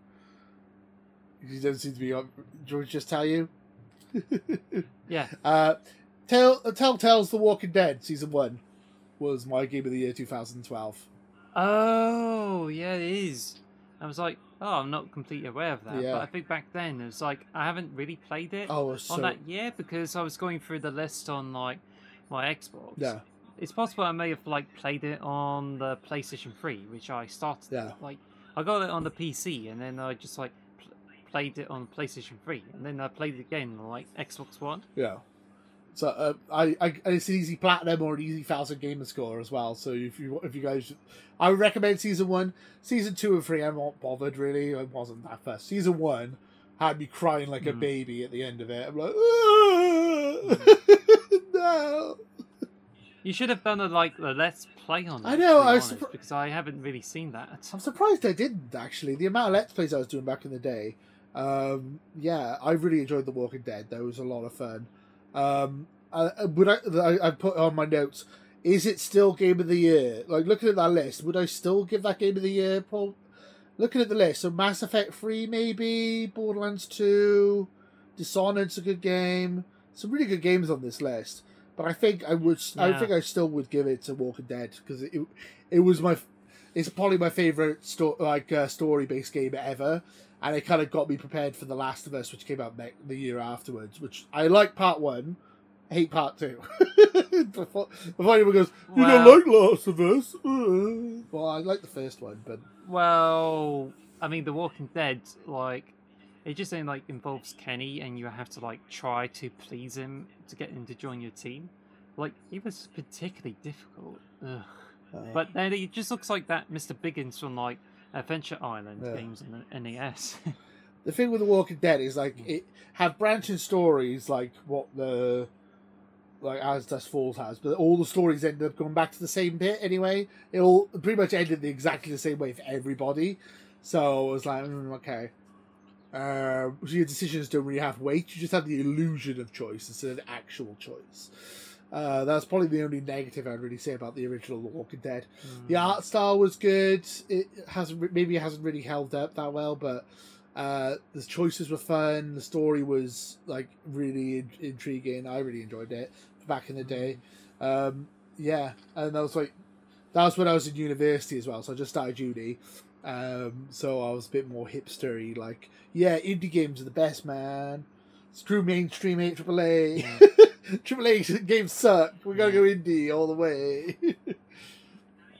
You don't seem to be on. Do we just tell you? Yeah. Uh, Tell Telltale's The Walking Dead season one was my game of the year two thousand twelve. Oh yeah, it is. I was like, oh, I'm not completely aware of that. Yeah. But I think back then it was like I haven't really played it oh, so... on that year because I was going through the list on like my Xbox. Yeah. It's possible I may have like played it on the PlayStation three, which I started. Yeah. Like I got it on the P C and then I just like. Played it on PlayStation three, and then I played it again on like Xbox One. Yeah, so uh, I, I it's an easy platinum or an easy thousand gamer score as well. So if you if you guys, I would recommend season one, season two and three. I'm not bothered really. I wasn't that first. Season one had me crying like mm. a baby at the end of it. I'm like, mm. no. You should have done a like a let's play on that. I know, I was honest, because I haven't really seen that. I'm surprised I didn't actually. The amount of let's plays I was doing back in the day. Um, yeah, I really enjoyed The Walking Dead. That was a lot of fun. Um, I, would I, I put on my notes, is it still Game of the Year? Like, looking at that list, would I still give that Game of the Year? Paul? Looking at the list, so Mass Effect three maybe, Borderlands two, Dishonored's a good game. Some really good games on this list. But I think I would. Yeah. I think I still would give it to Walking Dead because it, it was my, it's probably my favorite sto like uh, story based game ever, and it kind of got me prepared for The Last of Us, which came out the year afterwards. Which I like part one, I hate part two. before, before anyone goes, you well, don't like Last of Us. Well, I like the first one, but well, I mean, The Walking Dead, like. It just then like involves Kenny, and you have to like try to please him to get him to join your team. Like he was particularly difficult. Ugh. Uh, but then it just looks like that Mister Biggins from like Adventure Island yeah. games on the N E S. The thing with The Walking Dead is like it have branching stories like what the like As Dusk Falls has, but all the stories end up going back to the same bit anyway. It all pretty much ended the, exactly the same way for everybody. So I was like, mm, okay. Uh, so your decisions don't really have weight. You just have the illusion of choice instead of actual choice. Uh, that's probably the only negative I'd really say about the original The Walking Dead. Mm. The art style was good. It hasn't maybe it hasn't really held up that well, but uh, the choices were fun. The story was like really in intriguing. I really enjoyed it back in the day. Um, yeah, and that was like that was when I was in university as well. So I just started uni. Um, so I was a bit more hipstery, like, yeah, indie games are the best, man. Screw mainstream triple A. Yeah. triple A games suck. We gotta yeah. go indie all the way.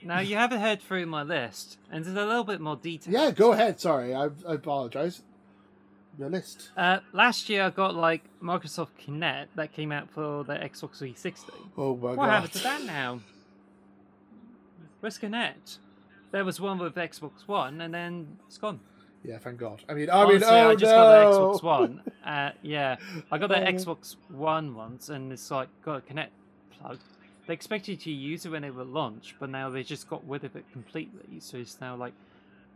Now you haven't heard through my list, and there's a little bit more detail. Yeah, go ahead. Sorry, I, I apologize. Your list. Uh, last year I got like Microsoft Kinect that came out for the Xbox three sixty. Oh my what god! What happened to that now? Where's Kinect? There was one with Xbox One, and then it's gone. Yeah, thank God. I mean, I Honestly, mean, oh I just no. got the Xbox One. Uh, yeah, I got the oh. Xbox One once, and it's like got a Kinect plug. They expected you to use it when they were launched, but now they just got rid of it completely. So it's now like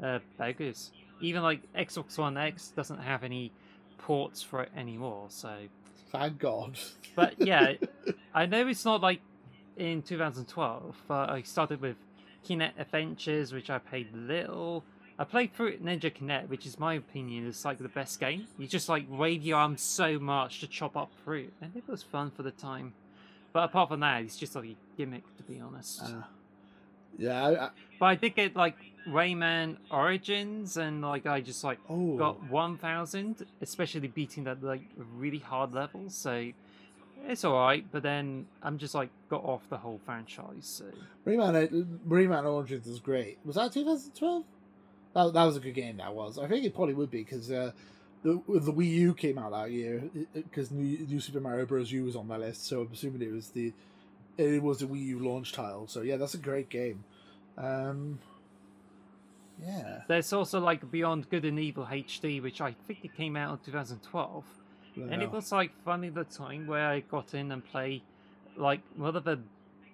uh, beggars. Even like Xbox One X doesn't have any ports for it anymore. So thank God. But yeah, I know it's not like in two thousand twelve. But I started with Kinect Adventures, which I played little. I played through Ninja Kinect, which is my opinion is like the best game. You just like wave your arms so much to chop up fruit, and it was fun for the time. But apart from that, it's just like a gimmick, to be honest. Uh, yeah. I, I... But I did get like Rayman Origins, and like I just like oh. got one thousand, especially beating that like really hard level. So it's all right. But then I'm just like got off the whole franchise. So. Rayman, Rayman Origins was great. Was that two thousand twelve? That, that was a good game, that was. I think it probably would be, because uh, the, the Wii U came out that year, because New, New Super Mario Bros. U was on my list, so I'm assuming it was the it was the Wii U launch title. So yeah, that's a great game. Um, yeah. There's also like Beyond Good and Evil H D, which I think it came out in two thousand twelve. No. And it was like funny the time where I got in and played like one of the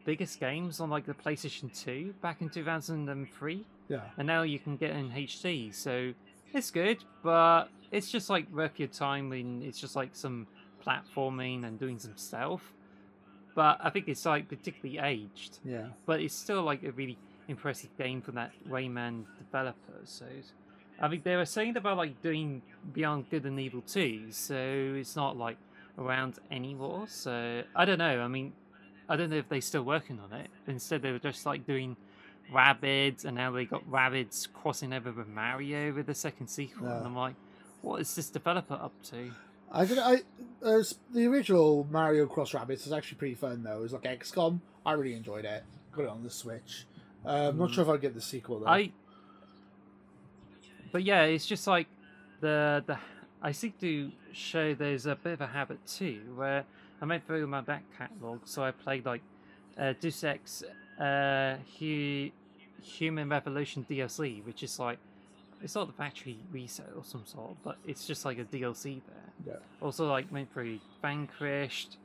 biggest games on like the PlayStation two back in two thousand three. Yeah. And now you can get in H D, so it's good, but it's just like worth your time when it's just like some platforming and doing some stealth. But I think it's like particularly aged. Yeah. But it's still like a really impressive game from that Rayman developer. So I mean, they were saying about like doing Beyond Good and Evil two, so it's not like around anymore. So I don't know. I mean, I don't know if they're still working on it. Instead, they were just like doing Rabbids, and now they got Rabbids crossing over with Mario with the second sequel, yeah. And I'm like, what is this developer up to? I did, I uh, the original Mario Cross Rabbids was actually pretty fun though. It was like X COM. I really enjoyed it. Got it on the Switch. Uh, I'm mm. not sure if I'll get the sequel though. I. But yeah, it's just like the the I seem to show there's a bit of a habit too, where I went through my back catalogue, so I played like uh, Deus Ex. Uh, Hu Human Revolution D L C, which is like it's not the factory reset or some sort, but it's just like a D L C there. Yeah. Also, like went through Vanquished,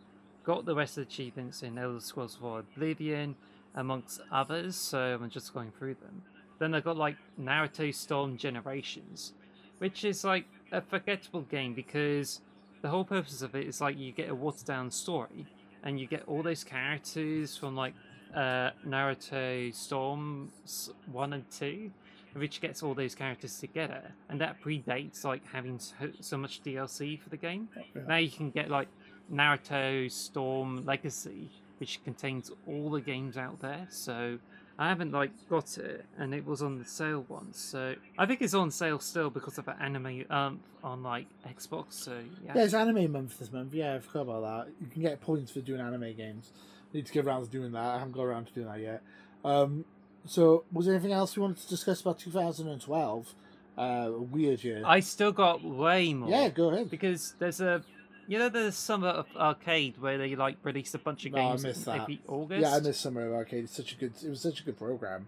got the rest of the achievements in Elder Scrolls four Oblivion, amongst others. So I'm just going through them. Then I got like Naruto Storm Generations, which is like a forgettable game because the whole purpose of it is like you get a watered down story and you get all those characters from like. Uh, Naruto Storms one and two, which gets all those characters together, and that predates like having so, so much D L C for the game. Yeah. Now you can get like Naruto Storm Legacy, which contains all the games out there, so I haven't like got it, and it was on the sale once, so I think it's on sale still because of an anime um on like Xbox, so yeah. Yeah, it's anime month this month, yeah, I forgot about that. You can get points for doing anime games. Need to get around to doing that. I haven't got around to doing that yet. Um, so, was there anything else we wanted to discuss about two thousand twelve? Uh, weird year. I still got way more. Yeah, go ahead. Because there's a, you know, the Summer of Arcade where they like released a bunch of no, games. I missed that. Every August. Yeah, I missed Summer of Arcade. It's such a good. It was such a good program.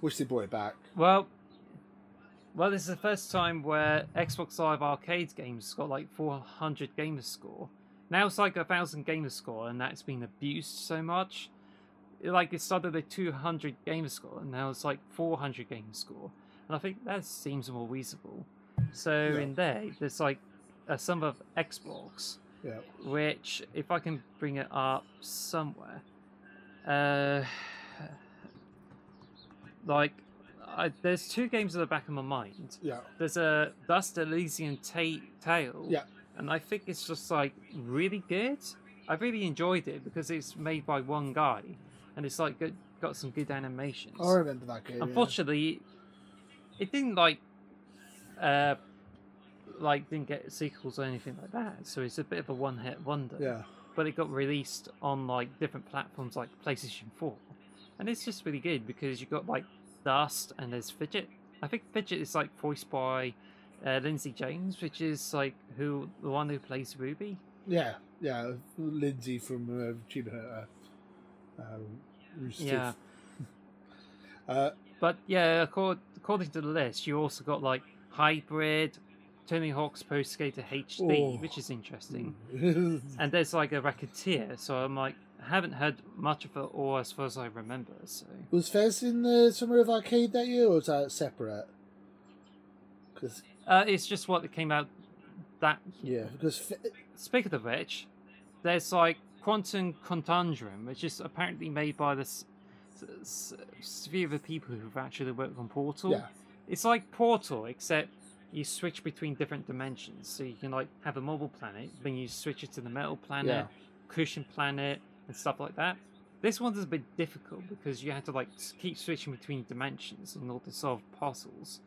Wish they brought it back. Well, well, this is the first time where Xbox Live Arcade games got like four hundred gamer score. Now it's like a thousand gamer score, and that's been abused so much. Like it started at two hundred gamer score, and now it's like four hundred gamer score, and I think that seems more reasonable. So yeah. In there, there's like a sum of Xbox, yeah. Which if I can bring it up somewhere, uh, like I, there's two games at the back of my mind. Yeah, there's a Dust Elysian Tale. Yeah. And I think it's just like really good. I really enjoyed it because it's made by one guy, and it's like good, got some good animations. I remember that game. Unfortunately, yeah. It didn't like, uh, like didn't get sequels or anything like that. So it's a bit of a one-hit wonder. Yeah. But it got released on like different platforms like PlayStation four, and it's just really good because you got like Dust and there's Fidget. I think Fidget is like voiced by. Uh, Lindsay James, which is like who the one who plays RWBY. Yeah, yeah, Lindsay from uh, Chiba, uh, um, Yeah. uh, but yeah, according, according to the list, you also got like Hybrid, Tony Hawk's Pro Skater H D, oh. which is interesting. And there's like a Racketeer, so I'm like, I haven't heard much of it, or as far as I remember. So was Fez in the Summer of Arcade that year, or was that separate? Cause... Uh, it's just what came out that year. Yeah, because Fe- speaking of which, there's like Quantum Conundrum, which is apparently made by this few of the people who've actually worked on Portal. Yeah. It's like Portal, except you switch between different dimensions. So you can like have a mobile planet, then you switch it to the metal planet, yeah. cushion planet, and stuff like that. This one's a bit difficult because you have to like keep switching between dimensions in order to solve puzzles.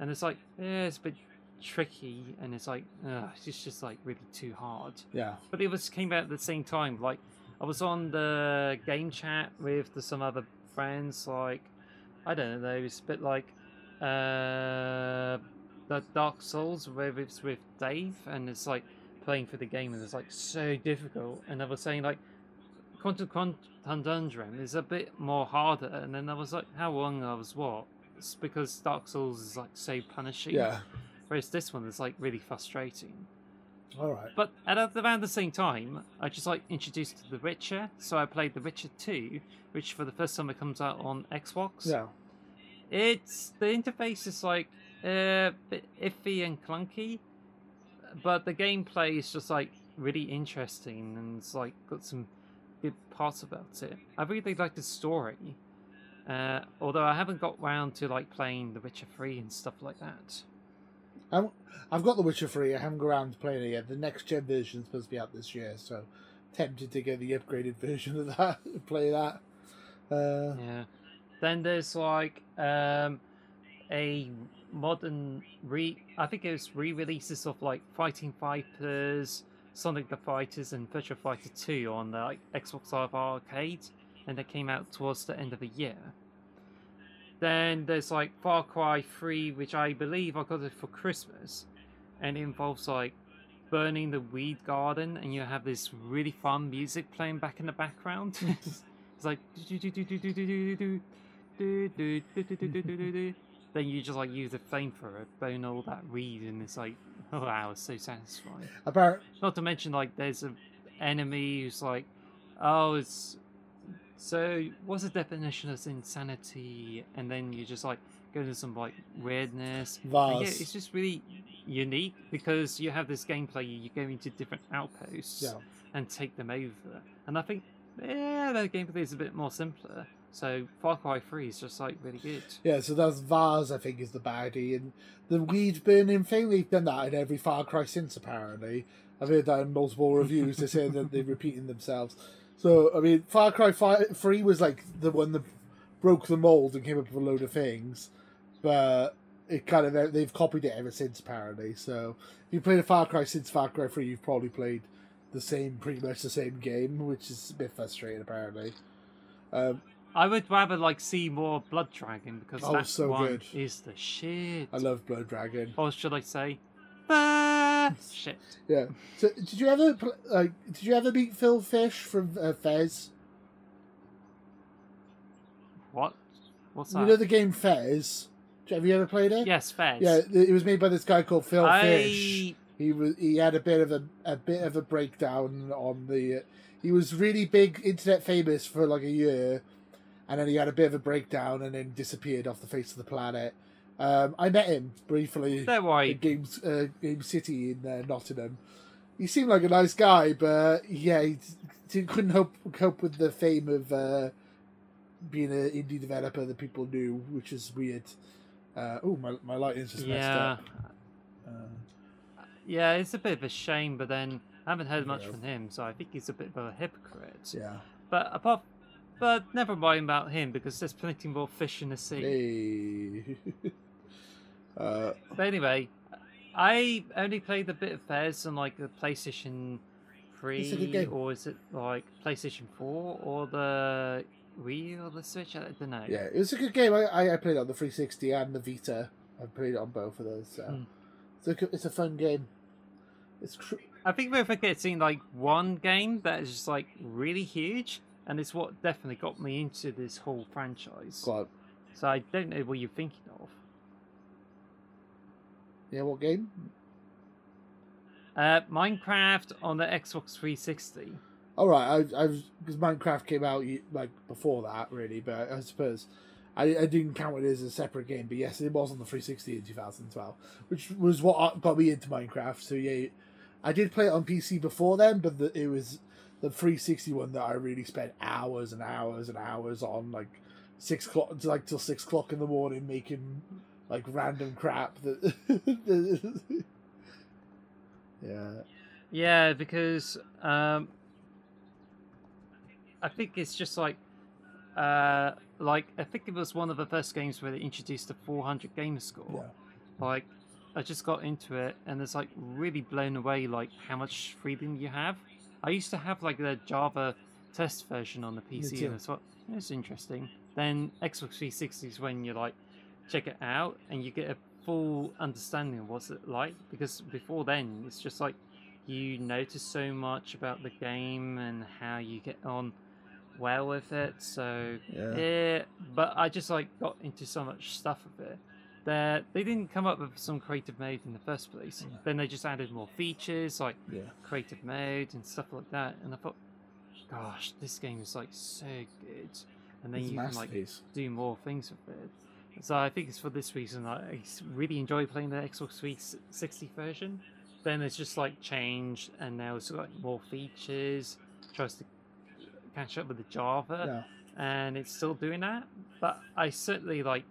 And it's like, eh, it's a bit tricky, and it's like, ugh, it's just like really too hard. Yeah. But it was came out at the same time. Like, I was on the game chat with the, some other friends, like, I don't know, it's a bit like uh, the Dark Souls, where it's with Dave, and it's like playing for the game, and it's like so difficult. And I was saying, like, Quantum Conundrum is a bit more harder, and then I was like, how long I was what? It's because Dark Souls is like so punishing. Yeah. Whereas this one is like really frustrating. All right. But at around the same time, I just like introduced to The Witcher, so I played The Witcher two, which for the first time it comes out on Xbox. Yeah. It's the interface is like uh, a bit iffy and clunky, but the gameplay is just like really interesting, and it's like got some good parts about it. I really like the story, uh, although I haven't got round to like playing The Witcher three and stuff like that. I'm, I've got The Witcher three, I haven't got around to playing it yet. The next gen version is supposed to be out this year, so tempted to get the upgraded version of that and play that. Uh, yeah. Then there's like um, a modern re I think it was re releases of like Fighting Vipers, Sonic the Fighters, and Virtua Fighter two on the like, Xbox Live Arcade, and that came out towards the end of the year. Then there's like Far Cry three, which I believe I got it for Christmas, and it involves like burning the weed garden, and you have this really fun music playing back in the background. It's like then you just like use the flamethrower, burn all that weed, and it's like, oh wow, it's so satisfying. About not to mention like there's an enemy who's like, oh it's. So, what's the definition of insanity? And then you just like go to some like weirdness. Yeah, it's just really unique because you have this gameplay. You go into different outposts yeah. and take them over. And I think yeah, the gameplay is a bit more simpler. So Far Cry three is just like really good. Yeah, so that's Vaz, I think, is the baddie, and the weed burning thing. They've done that in every Far Cry since. Apparently, I've heard that in multiple reviews. They say that they're repeating themselves. So, I mean, Far Cry three was, like, the one that broke the mould and came up with a load of things. But it kind of, they've copied it ever since, apparently. So, if you played a Far Cry since Far Cry three, you've probably played the same, pretty much the same game, which is a bit frustrating, apparently. Um, I would rather, like, see more Blood Dragon, because oh, that so one good. Is the shit. I love Blood Dragon. Or should I say... Shit. Yeah. So, did you ever like? Did you ever meet Phil Fish from uh, Fez? What? What's that? You know the game Fez. Have you ever played it? Yes, Fez. Yeah, it was made by this guy called Phil I... Fish. He was. He had a bit of a a bit of a breakdown on the. Uh, he was really big, internet famous for like a year, and then he had a bit of a breakdown and then disappeared off the face of the planet. Um, I met him briefly right. in Games, uh, Game City in uh, Nottingham. He seemed like a nice guy, but yeah, he, he couldn't help, cope with the fame of uh, being an indie developer that people knew, which is weird. Uh, oh, my my lighting's just yeah. messed up. Uh, yeah, it's a bit of a shame, but then I haven't heard much yeah. from him, so I think he's a bit of a hypocrite. Yeah, but apart. But never mind about him, because there's plenty more fish in the sea. Hey. uh, but anyway, I only played a bit of Fez on like the PlayStation three, or is it like PlayStation four, or the Wii, or the Switch? I don't know. Yeah, it was a good game. I, I played it on the three sixty and the Vita. I played it on both of those. So. Mm. It's, a, it's a fun game. It's. Cr I think we're forgetting like one game that is just like really huge. And it's what definitely got me into this whole franchise. God. So I don't know what you're thinking of. Yeah, what game? Uh, Minecraft on the Xbox three sixty. All right, I, I was because Minecraft came out like before that, really. But I suppose I, I didn't count it as a separate game. But yes, it was on the three sixty in two thousand twelve, which was what got me into Minecraft. So yeah, I did play it on P C before then, but the, it was the three sixty one that I really spent hours and hours and hours on, like six o'clock, like till six o'clock in the morning, making like random crap that. Yeah. Yeah, because um, I think it's just like, uh, like I think it was one of the first games where they introduced the four hundred gamer score. Yeah. Like, I just got into it, and it's like really blown away, like how much freedom you have. I used to have like the Java test version on the P C, and it's like, it's interesting. Then Xbox three sixty is when you like check it out, and you get a full understanding of what's it like, because before then it's just like you notice so much about the game and how you get on well with it. So yeah, yeah, but I just like got into so much stuff of it that they didn't come up with some creative mode in the first place. Yeah. Then they just added more features like yeah. creative mode and stuff like that, and I thought, gosh, this game is like so good, and then it's you can like do more things with it. So I think it's for this reason I really enjoy playing the Xbox three sixty version. Then it's just like changed, and now it's got more features. Tries to catch up with the Java, yeah. and it's still doing that. But I certainly like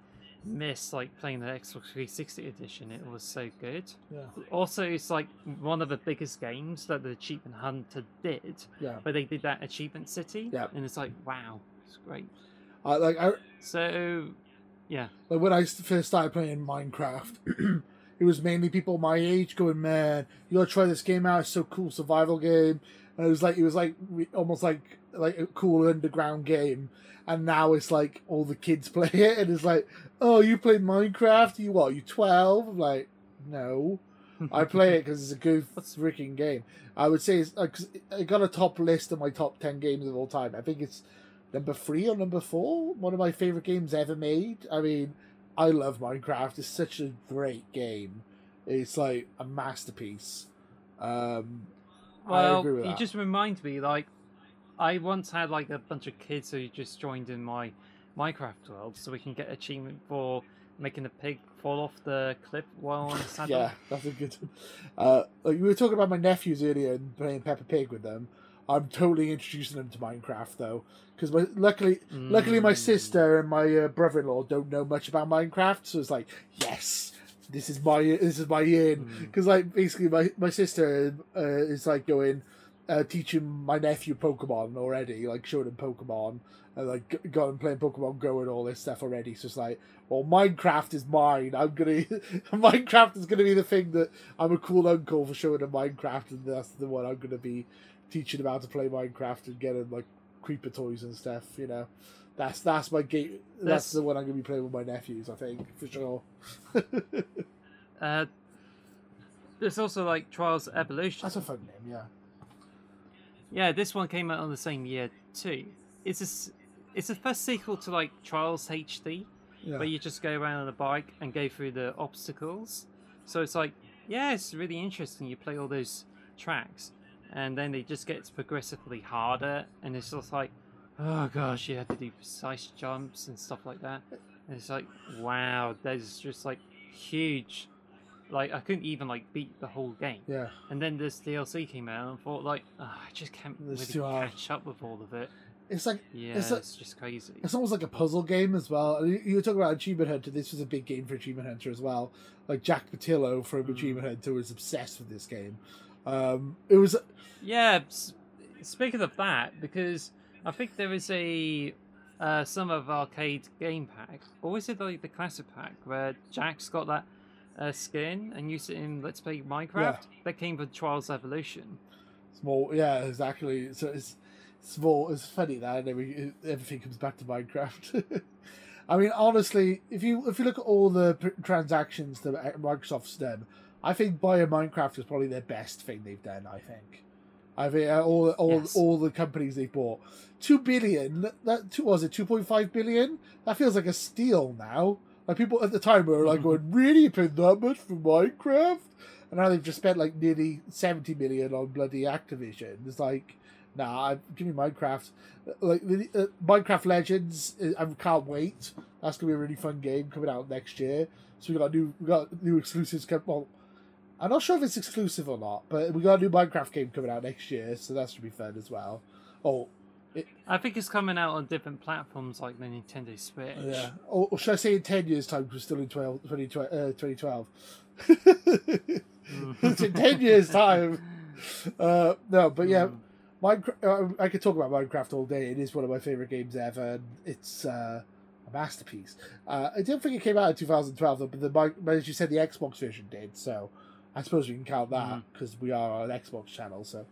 miss like playing the Xbox three sixty edition. It was so good. Yeah. Also, it's like one of the biggest games that the Achievement Hunter did. Yeah. But they did that Achievement City. Yeah. And it's like, wow, it's great. Uh, like I so. Yeah. Like when I first started playing Minecraft, it was mainly people my age going, "Man, you gotta try this game out. It's so cool, survival game." And it was like it was like almost like like a cool underground game. And now it's like all the kids play it, and it's like, "Oh, you play Minecraft? You what? You twelve?" I'm like, no, I play it because it's a good freaking game. I would say it's, uh, cause I got a top list of my top ten games of all time. I think it's number three or number four, one of my favourite games ever made. I mean, I love Minecraft. It's such a great game. It's like a masterpiece. Um, well, I agree with you that. Just remind me, like, I once had like a bunch of kids who just joined in my Minecraft world, so we can get achievement for making the pig fall off the cliff while on the saddle. Yeah, that's a good one. Uh, like, we were talking about my nephews earlier and playing Peppa Pig with them. I'm totally introducing them to Minecraft though, because luckily, mm. luckily my sister and my uh, brother-in-law don't know much about Minecraft, so it's like, yes, this is my this is my in, because mm. like basically my my sister uh, is like going uh, teaching my nephew Pokemon already, like showing him Pokemon and like going and playing Pokemon Go and all this stuff already. So it's like, well, Minecraft is mine. I'm gonna Minecraft is gonna be the thing that I'm a cool uncle for showing him Minecraft, and that's the one I'm gonna be teaching them how to play Minecraft and getting like creeper toys and stuff, you know. That's that's my game. That's, that's the one I'm gonna be playing with my nephews, I think, for sure. uh, there's also like Trials Evolution. That's a fun name, yeah. Yeah, this one came out on the same year too. It's a, it's the first sequel to like Trials H D, yeah. where you just go around on a bike and go through the obstacles. So it's like, yeah, it's really interesting. You play all those tracks, and then it just gets progressively harder, and it's just like, oh gosh, you have to do precise jumps and stuff like that. And it's like, wow, there's just like huge, like I couldn't even like beat the whole game. Yeah. And then this D L C came out, and I thought like, oh, I just can't it's really catch up with all of it. It's like, yeah, it's, like, it's just crazy. It's almost like a puzzle game as well. You were talking about Achievement Hunter. This was a big game for Achievement Hunter as well. Like Jack Patillo from mm. Achievement Hunter was obsessed with this game. Um, it was, yeah. Speaking of that, because I think there is a uh, some of arcade game pack, or is it like the classic pack where Jack's got that uh, skin and used it in Let's Play Minecraft? Yeah. That came with Trials Evolution. Small, yeah, exactly. So it's small. It's funny that every, everything comes back to Minecraft. I mean, honestly, if you if you look at all the transactions that Microsoft's done, I think Bio Minecraft is probably their best thing they've done. I think, I think uh, all all yes. all the companies they bought, two billion. That, that was it. Two point five billion. That feels like a steal now. Like, people at the time were like going, really? You paid that much for Minecraft? And now they've just spent like nearly seventy million on bloody Activision. It's like, nah, give me Minecraft. Like, uh, Minecraft Legends, I can't wait. That's going to be a really fun game coming out next year. So we got new, we got new exclusives. Well, I'm not sure if it's exclusive or not, but we got a new Minecraft game coming out next year, so that should be fun as well. Oh, it, I think it's coming out on different platforms like the Nintendo Switch. Yeah, or, or should I say in ten years' time, because we're still in twenty twelve. Mm. It's in ten years' time. Uh, no, but yeah, mm. Minecraft, I could talk about Minecraft all day. It is one of my favourite games ever. And it's uh, a masterpiece. Uh, I don't think it came out in two thousand twelve, though, but the, but as you said, the Xbox version did, so I suppose we can count that, because mm. we are on an Xbox channel, so...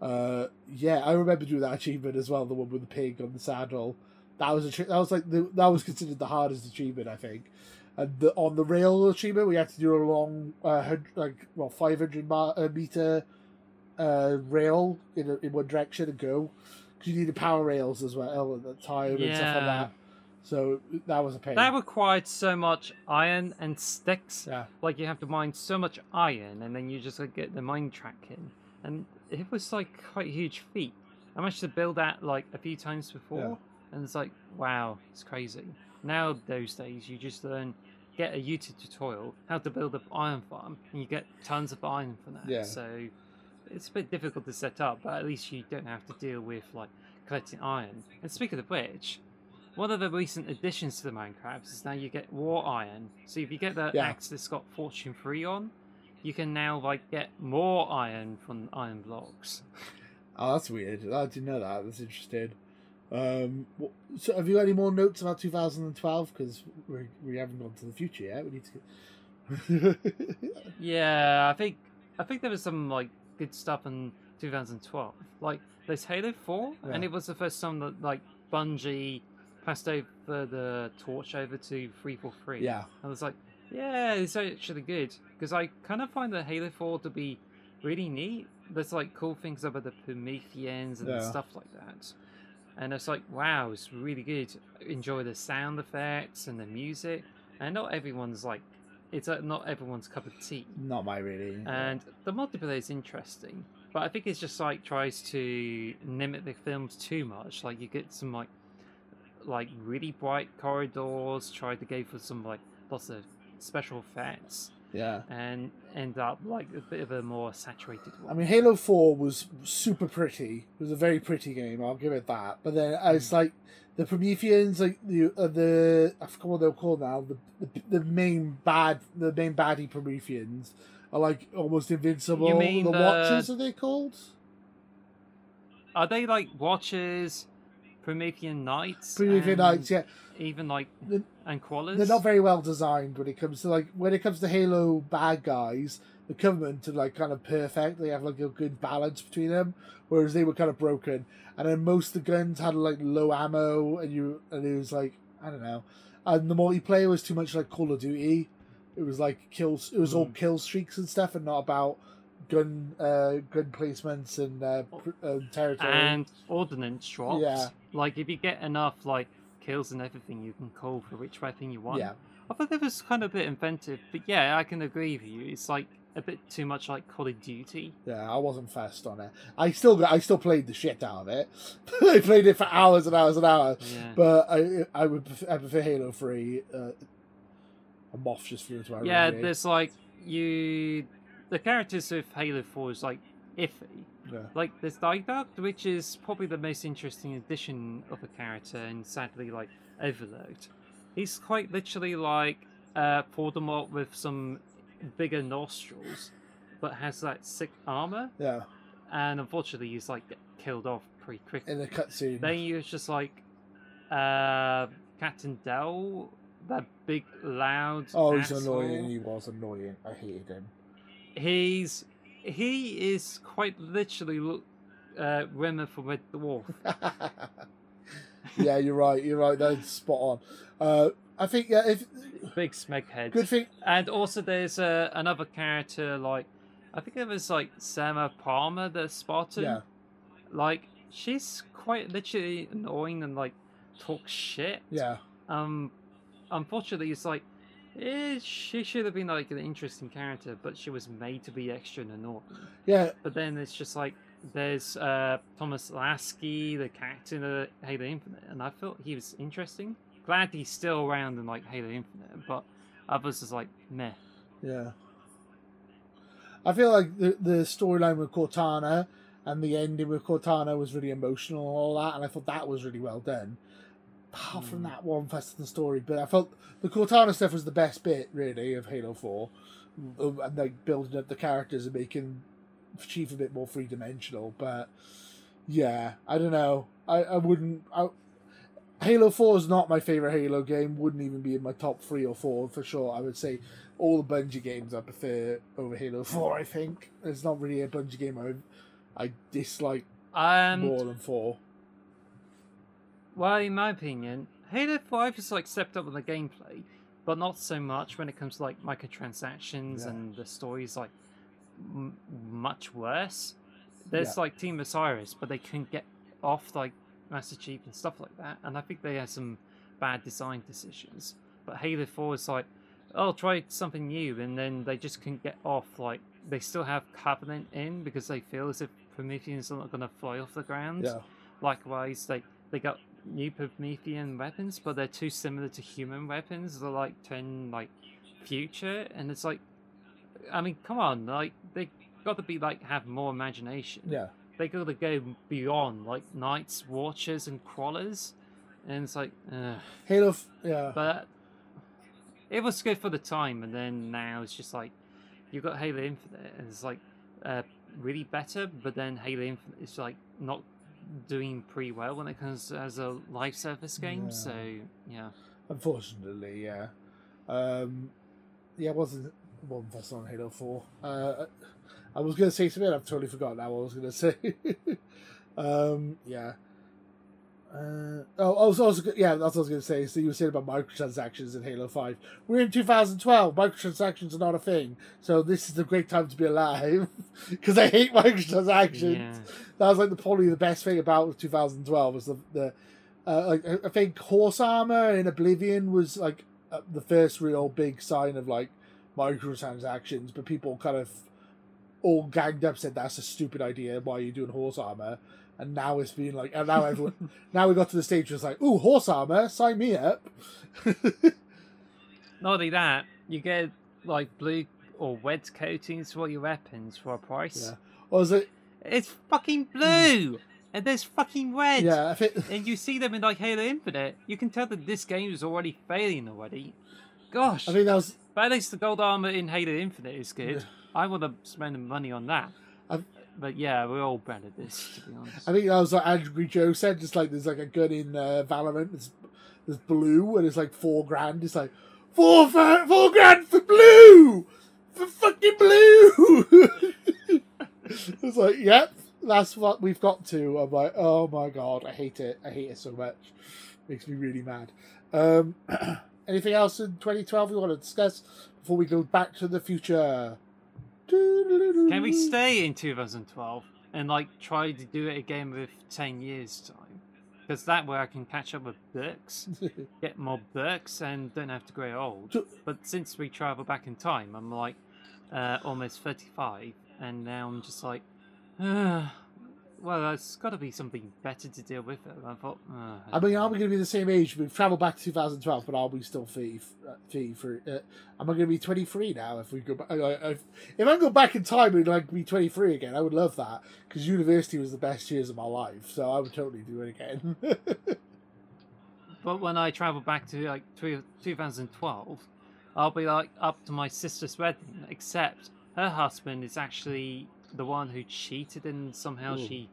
Uh, yeah, I remember doing that achievement as well, the one with the pig on the saddle. That was a that was like the, that was considered the hardest achievement, I think. And the, on the rail achievement, we had to do a long, uh, like well, five hundred meter uh, rail in a, in one direction and go, because you needed power rails as well at that time, yeah, and stuff like that. So that was a pain. That required so much iron and sticks. Yeah, like you have to mine so much iron, and then you just like, get the mine track in. And it was like quite a huge feat. I managed to build that like a few times before, yeah, and it's like, wow, it's crazy. Now those days you just learn, get a YouTube tutorial how to build an iron farm, and you get tons of iron for that. Yeah. So it's a bit difficult to set up, but at least you don't have to deal with like collecting iron. And speaking of which, one of the recent additions to the Minecraft is now you get war iron. So if you get the yeah. axe that's got Fortune three on, you can now like get more iron from iron blocks. Oh, that's weird. I didn't know that. That's interesting. Um, so, have you got any more notes about two thousand twelve? Because we we haven't gone to the future yet. We need to. Yeah, I think I think there was some like good stuff in two thousand twelve. Like there's Halo four, yeah, and it was the first time that like Bungie passed over the torch over to three forty-three. Yeah, I was like, yeah, it's actually good, because I kind of find the Halo four to be really neat. There's like cool things about the Prometheans and yeah. stuff like that, and it's like, wow, it's really good. Enjoy the sound effects and the music, and not everyone's like, it's like not everyone's cup of tea. Not my really. And the multiplayer is interesting, but I think it's just like tries to limit the films too much. Like you get some like like really bright corridors, try to go for some like lots of special effects, yeah, and end up like a bit of a more saturated one. I mean, Halo four was super pretty. It was a very pretty game, I'll give it that. But then mm. it's like the Prometheans, like the uh, the I forgot what they're called now. The, the the main bad, the main baddie Prometheans are like almost invincible. You mean the, the Watchers? Are they called? Are they like Watchers? Promethean Knights, Promethean Knights, yeah, even like the, and Qualis. They're not very well designed when it comes to like when it comes to Halo bad guys. The Covenant are like kind of perfect. They have like a good balance between them, whereas they were kind of broken. And then most of the guns had like low ammo, and you and it was like I don't know. And the multiplayer was too much like Call of Duty. It was like kills. It was mm. all kill streaks and stuff, and not about gun uh, gun placements and uh, uh, territory and ordnance drops. Yeah. Like if you get enough like kills and everything, you can call for which weapon you want. Yeah. I thought that was kind of a bit inventive, but yeah, I can agree with you. It's like a bit too much like Call of Duty. Yeah, I wasn't fussed on it. I still I still played the shit out of it. I played it for hours and hours and hours. Yeah. But I I would prefer, I prefer Halo three. Uh, a moth just flew into my room. Yeah, there's like you. The characters of Halo four is like iffy. Yeah. Like there's Diduck, which is probably the most interesting addition of a character, and sadly like Overload. He's quite literally like uh, Voldemort with some bigger nostrils, but has that sick armor. Yeah. And unfortunately, he's like killed off pretty quickly. In the cutscene. Then you're just like uh, Captain Dell, that big loud. Oh, asshole. He's annoying. He was annoying. I hated him. He's he is quite literally look uh, Rimmer from Red Dwarf. Yeah, you're right. You're right. That's spot on. Uh, I think yeah, if big smeghead. Good thing. And also, there's uh, another character like I think it was like Sarah Palmer, the Spartan. Yeah. Like she's quite literally annoying and like talks shit. Yeah. Um, unfortunately, it's like It, she should have been like an interesting character, but she was made to be extra and annoying. Yeah. But then it's just like there's uh, Thomas Lasky, the captain of Halo Infinite, and I felt he was interesting. Glad he's still around in like Halo Infinite, but others is like meh. Yeah. I feel like the the storyline with Cortana and the ending with Cortana was really emotional and all that, and I thought that was really well done. Apart mm. from that one Fast and Story, but I felt the Cortana stuff was the best bit, really, of Halo four. Mm. Um, and like building up the characters and making Chief a bit more three dimensional. But yeah, I don't know. I, I wouldn't. I, Halo four is not my favourite Halo game, wouldn't even be in my top three or four for sure. I would say all the Bungie games I prefer over Halo four, I think. There's not really a Bungie game I, I dislike um, more than four. Well, in my opinion, Halo five is like stepped up on the gameplay, but not so much when it comes to like microtransactions yeah. and the story's like m much worse. There's yeah. like Team Osiris, but they couldn't get off like Master Chief and stuff like that, and I think they had some bad design decisions. But Halo four is like, oh, try something new, and then they just couldn't get off. Like they still have Covenant in because they feel as if Prometheans are not going to fly off the ground. Yeah. Likewise, they they got new Promethean weapons, but they're too similar to human weapons. They're like ten like future, and it's like, I mean, come on, like they got to be like have more imagination. Yeah, they got to go beyond like knights, watchers, and crawlers, and it's like ugh. Halo. F yeah, but it was good for the time, and then now it's just like you've got Halo Infinite, and it's like uh, really better, but then Halo Infinite is like not doing pretty well when it comes to, as a live service game, yeah. so yeah. Unfortunately, yeah. Um, yeah, it wasn't one first on Halo four. Uh, I was going to say something, I've totally forgotten now what I was going to say. um, yeah. Uh, oh, I was also, yeah, that's what I was going to say. So you were saying about microtransactions in Halo five. We're in two thousand twelve. Microtransactions are not a thing. So this is a great time to be alive because I hate microtransactions. Yeah. That was like the, probably the best thing about two thousand twelve was the, the uh, like I think horse armor in Oblivion was like uh, the first real big sign of like microtransactions, but people kind of all ganged up said that's a stupid idea. Why are you doing horse armor? And now it's been like, and now everyone, now we got to the stage where it's like, ooh, horse armor, sign me up. Not only that, you get like blue or red coatings for your weapons for a price. Yeah. Or is it? It's fucking blue, and there's fucking red. Yeah. If it... And you see them in like Halo Infinite, you can tell that this game is already failing already. Gosh. I mean, that was. But at least the gold armor in Halo Infinite is good. Yeah. I want to spend money on that. I've... But yeah, we're all bad at this, to be honest. I think that was like Angry Joe said, just like there's like a gun in uh, Valorant that's, that's blue and it's like four grand. It's like, four, four, four grand for blue! For fucking blue! It's like, yep, that's what we've got to. I'm like, oh my god, I hate it. I hate it so much. Makes me really mad. Um, anything else in twenty twelve we want to discuss before we go back to the future? Can we stay in two thousand twelve and like try to do it again with ten years time? Because that way I can catch up with books, get more books, and don't have to grow old. But since we travel back in time, I'm like uh, almost thirty-five, and now I'm just like, ugh. Well, there's got to be something better to deal with it. I thought. Uh, I mean, are we going to be the same age? We've travelled back to two thousand twelve, but are we still thirty-three? Uh, am I going to be twenty-three now? If we go back, if, if I go back in time and like be twenty-three again, I would love that because university was the best years of my life. So I would totally do it again. But when I travel back to like two thousand twelve, I'll be like up to my sister's wedding, except her husband is actually the one who cheated and somehow Ooh. she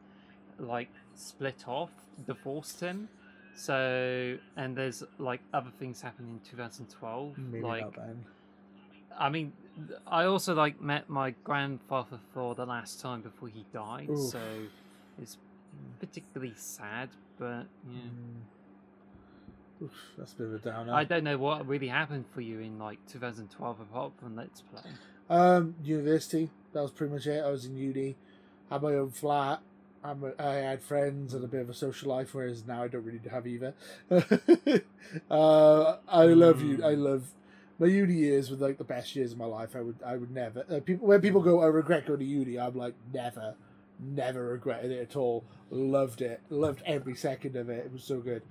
like split off, divorced him. So, and there's like other things happening in two thousand twelve. Maybe like, not then. I mean, I also like met my grandfather for the last time before he died. Ooh. So it's particularly sad, but yeah. Mm. Oof, that's a bit of a downer. I don't know what really happened for you in like two thousand twelve apart from Let's Play. Um, university. That was pretty much it. I was in uni, had my own flat, I had friends and a bit of a social life, whereas now I don't really have either. uh, I love you. I love my uni years were like the best years of my life. I would, I would never. Uh, people, when people go, I regret going to uni, I'm like, never, never regretted it at all. Loved it, loved every second of it. It was so good.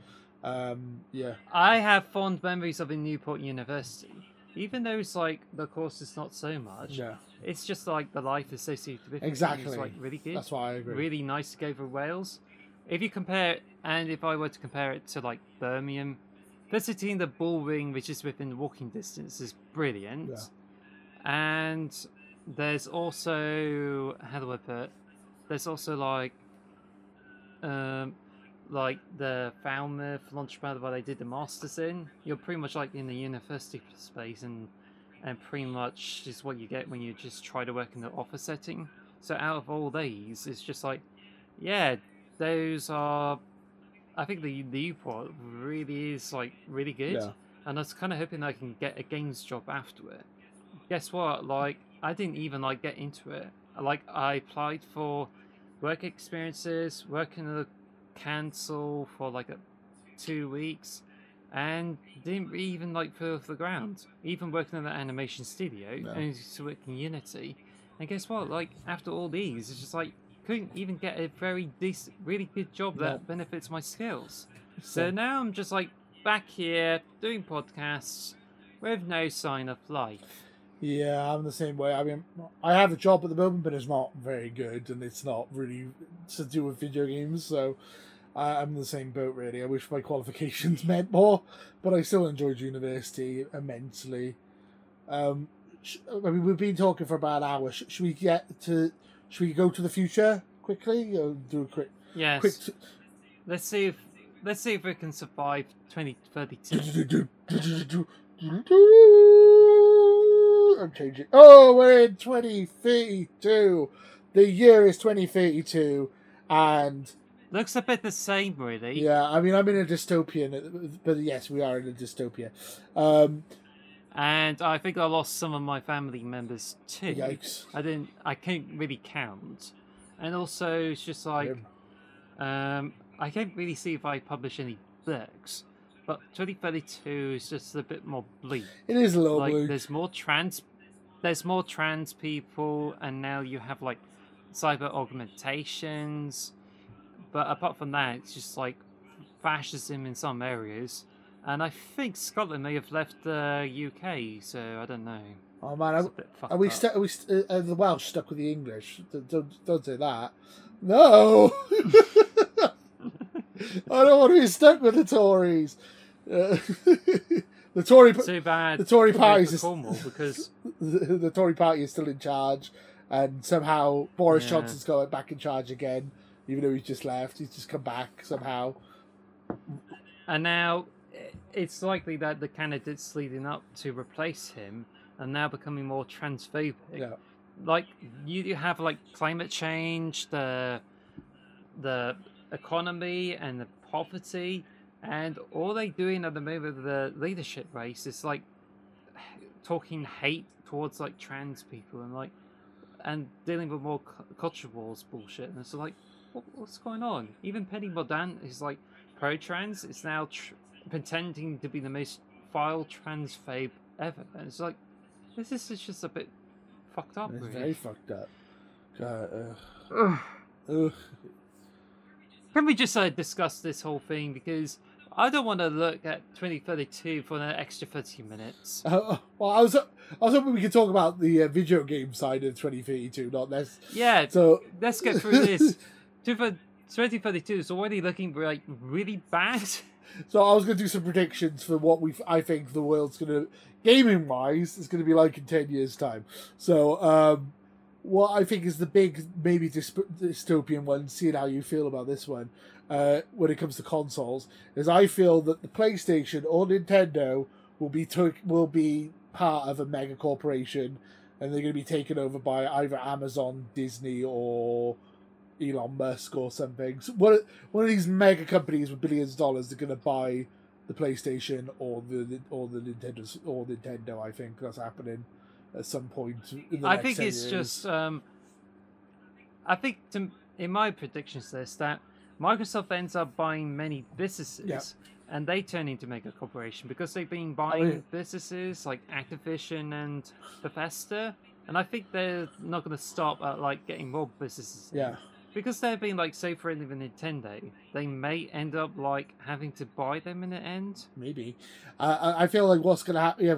Um, yeah. I have fond memories of in Newport University. Even though it's like the course is not so much, yeah. It's just like the life associated with it. Exactly. It's like really good. That's why I agree. Really nice to go for Wales. If you compare, and if I were to compare it to like Birmingham, visiting the Bull Ring, which is within walking distance, is brilliant. Yeah. And there's also, how do I put it? There's also like, um, like the Falmouth launch pad where they did the masters in. You're pretty much like in the university space, and and pretty much is what you get when you just try to work in the office setting. So out of all these, it's just like, yeah, those are. I think the Newport really is like really good, yeah. And I was kind of hoping I can get a games job after it. Guess what? Like I didn't even like get into it. Like I applied for work experiences, working in the cancel for like a two weeks and didn't even like put off the ground, even working in the animation studio. No. And to work in Unity, and guess what, like after all these it's just like couldn't even get a very decent really good job that no. benefits my skills. So now I'm just like back here doing podcasts with no sign of life. Yeah, I'm the same way. I mean, I have a job at the moment, but it's not very good, and it's not really to do with video games, so uh, I'm in the same boat, really. I wish my qualifications meant more, but I still enjoyed university immensely. Um, sh I mean, we've been talking for about an hour. Sh should we get to... Should we go to the future quickly? Or do a quick... Yes. Quick t let's, see if, let's see if we can survive twenty thirty-two. I'm changing. Oh, we're in twenty thirty-two. The year is twenty thirty-two, and looks a bit the same, really. Yeah, I mean, I'm in a dystopian, but yes, we are in a dystopia. Um, and I think I lost some of my family members too. Yikes! I didn't. I can't really count, and also it's just like, um, I can't really see if I publish any books. But twenty thirty-two is just a bit more bleak. It is a little like, bleak. There's more trans, there's more trans people, and now you have like cyber augmentations. But apart from that, it's just like fascism in some areas, and I think Scotland may have left the U K. So I don't know. Oh man, are, are we stuck? Are we st are the Welsh stuck with the English? Don't don't do that. No. I don't want to be stuck with the Tories. Uh, the Tory, too bad. The Tory party is Cornwall because the, the Tory party is still in charge, and somehow Boris yeah. Johnson's going back in charge again, even though he's just left. He's just come back somehow. And now it's likely that the candidates leading up to replace him are now becoming more transphobic. Yeah. Like you have like climate change, the the. economy and the poverty, and all they're doing at the moment of the leadership race is like talking hate towards like trans people and like and dealing with more culture wars bullshit. And it's like, what, what's going on? Even Penny Mordaunt is like pro-trans. It's now tr pretending to be the most vile transphobe ever, and it's like this is just a bit fucked up. It's really. Very fucked up. God, ugh. Ugh. Ugh. Can we just uh, discuss this whole thing? Because I don't want to look at twenty thirty-two for an extra thirty minutes. Uh, well, I was, I was hoping we could talk about the uh, video game side of twenty thirty-two, not this. Yeah, so let's get through this. twenty thirty-two is already looking like really bad. So I was going to do some predictions for what we I think the world's going to, gaming-wise, is going to be like in ten years' time. So, um... what I think is the big, maybe dystopian one, seeing how you feel about this one, uh, when it comes to consoles, is I feel that the PlayStation or Nintendo will be will be part of a mega corporation, and they're going to be taken over by either Amazon, Disney, or Elon Musk or something. So one of, one of these mega companies with billions of dollars are going to buy the PlayStation or the or the Nintendo or Nintendo. I think that's happening at some point in the I next think it's years. Just um I think to, in my predictions list that Microsoft ends up buying many businesses, yeah. And they turn into mega corporation because they've been buying I mean, businesses like Activision and Bethesda, and I think they're not going to stop at like getting more businesses. Yeah. In. Because they're being like, say for even Nintendo, they may end up like having to buy them in the end. Maybe. Uh, I feel like what's going to happen, yeah,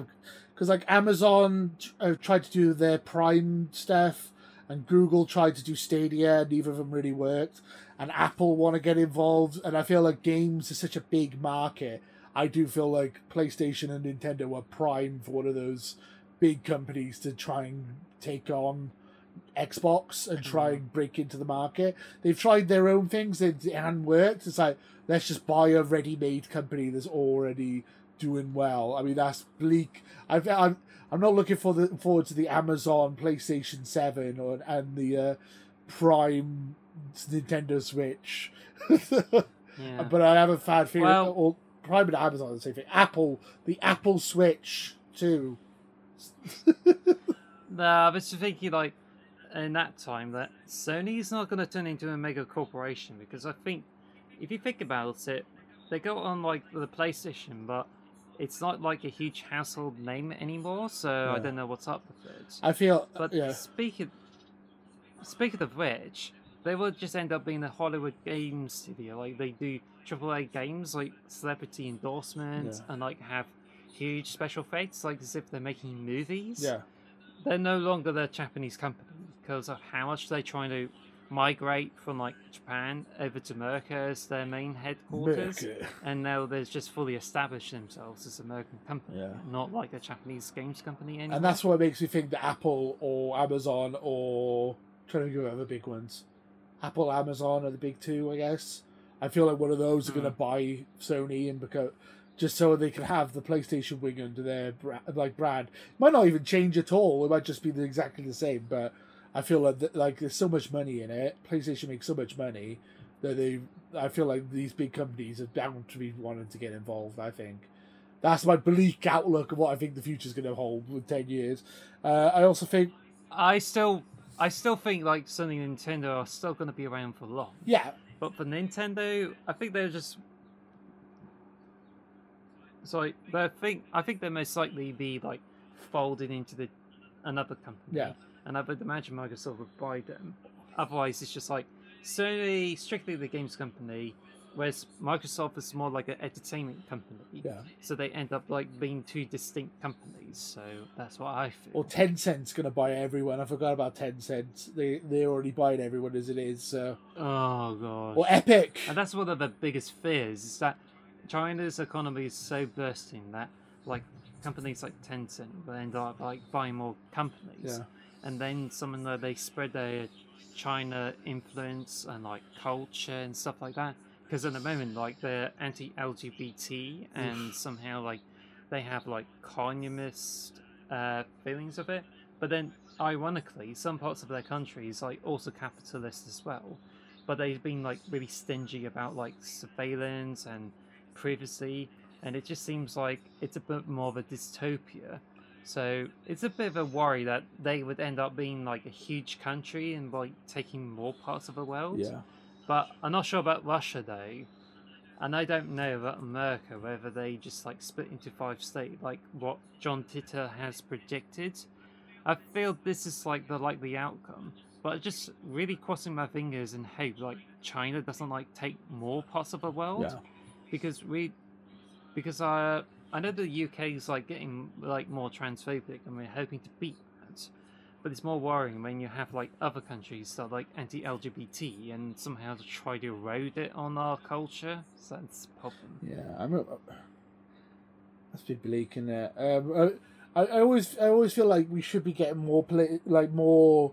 because like Amazon uh, tried to do their Prime stuff, and Google tried to do Stadia, neither of them really worked. And Apple want to get involved, and I feel like games are such a big market. I do feel like PlayStation and Nintendo are prime for one of those big companies to try and take on Xbox and try and break into the market. They've tried their own things, they haven't worked. It's like, let's just buy a ready-made company that's already doing well. I mean, that's bleak. I've, I'm, I'm not looking for the, forward to the Amazon PlayStation seven or and the uh, Prime Nintendo Switch. Yeah. But I have a bad feeling. Well, or Prime and Amazon are the same thing. Apple, the Apple Switch too. Nah, I was thinking like in that time that Sony's not going to turn into a mega corporation, because I think if you think about it, they go on like the PlayStation, but it's not like a huge household name anymore. So yeah. I don't know what's up with it. I feel, but yeah. speaking speaking of which, they will just end up being a Hollywood game studio. Like they do triple A games, like celebrity endorsements, yeah. and like have huge special effects, like as if they're making movies. Yeah, they're no longer the Japanese company because of how much they're trying to migrate from like Japan over to America as their main headquarters. America. And now they've just fully established themselves as an American company, yeah. not like a Japanese games company anymore. And that's what makes me think that Apple or Amazon or I'm trying to think of other big ones. Apple, Amazon are the big two, I guess. I feel like one of those are mm. going to buy Sony and because just so they can have the PlayStation wing under their like brand. It might not even change at all. It might just be exactly the same. But I feel like th like there's so much money in it. PlayStation makes so much money that they. I feel like these big companies are bound to be wanting to get involved. I think that's my bleak outlook of what I think the future is going to hold with ten years. Uh, I also think I still. I still think like Sony and Nintendo are still going to be around for long. Yeah. But for Nintendo, I think they're just. So like, they think I think they most likely be like folded into the another company. Yeah. And I would imagine Microsoft would buy them. Otherwise, it's just like Sony strictly the games company, whereas Microsoft is more like an entertainment company. Yeah. So they end up like being two distinct companies. So that's what I feel. Well, Tencent's going to buy everyone. I forgot about Tencent. They, they're already buying everyone as it is. So. Oh, gosh. Or Epic. And that's one of the biggest fears is that China's economy is so bursting that like companies like Tencent will end up like buying more companies. Yeah. And then someone where they spread their China influence and like culture and stuff like that. Because at the moment, like, they're anti L G B T and Oof. somehow, like, they have, like, communist uh, feelings of it. But then, ironically, some parts of their country is, like, also capitalist as well. But they've been, like, really stingy about, like, surveillance and privacy. And it just seems like it's a bit more of a dystopia. So it's a bit of a worry that they would end up being, like, a huge country and, like, taking more parts of the world. Yeah. But I'm not sure about Russia, though. And I don't know about America, whether they just, like, split into five states, like what John Titor has predicted. I feel this is, like, the likely outcome. But just really crossing my fingers and hope, like, China doesn't, like, take more parts of the world. Yeah. Because we... Because I, I know the U K is, like, getting, like, more transphobic, and we're hoping to beat that. But it's more worrying when you have like other countries that are like anti L G B T and somehow try to erode it on our culture. So that's a problem. Yeah, I'm. A, that's a bit bleak in there. Um, I, I always, I always feel like we should be getting more poli like more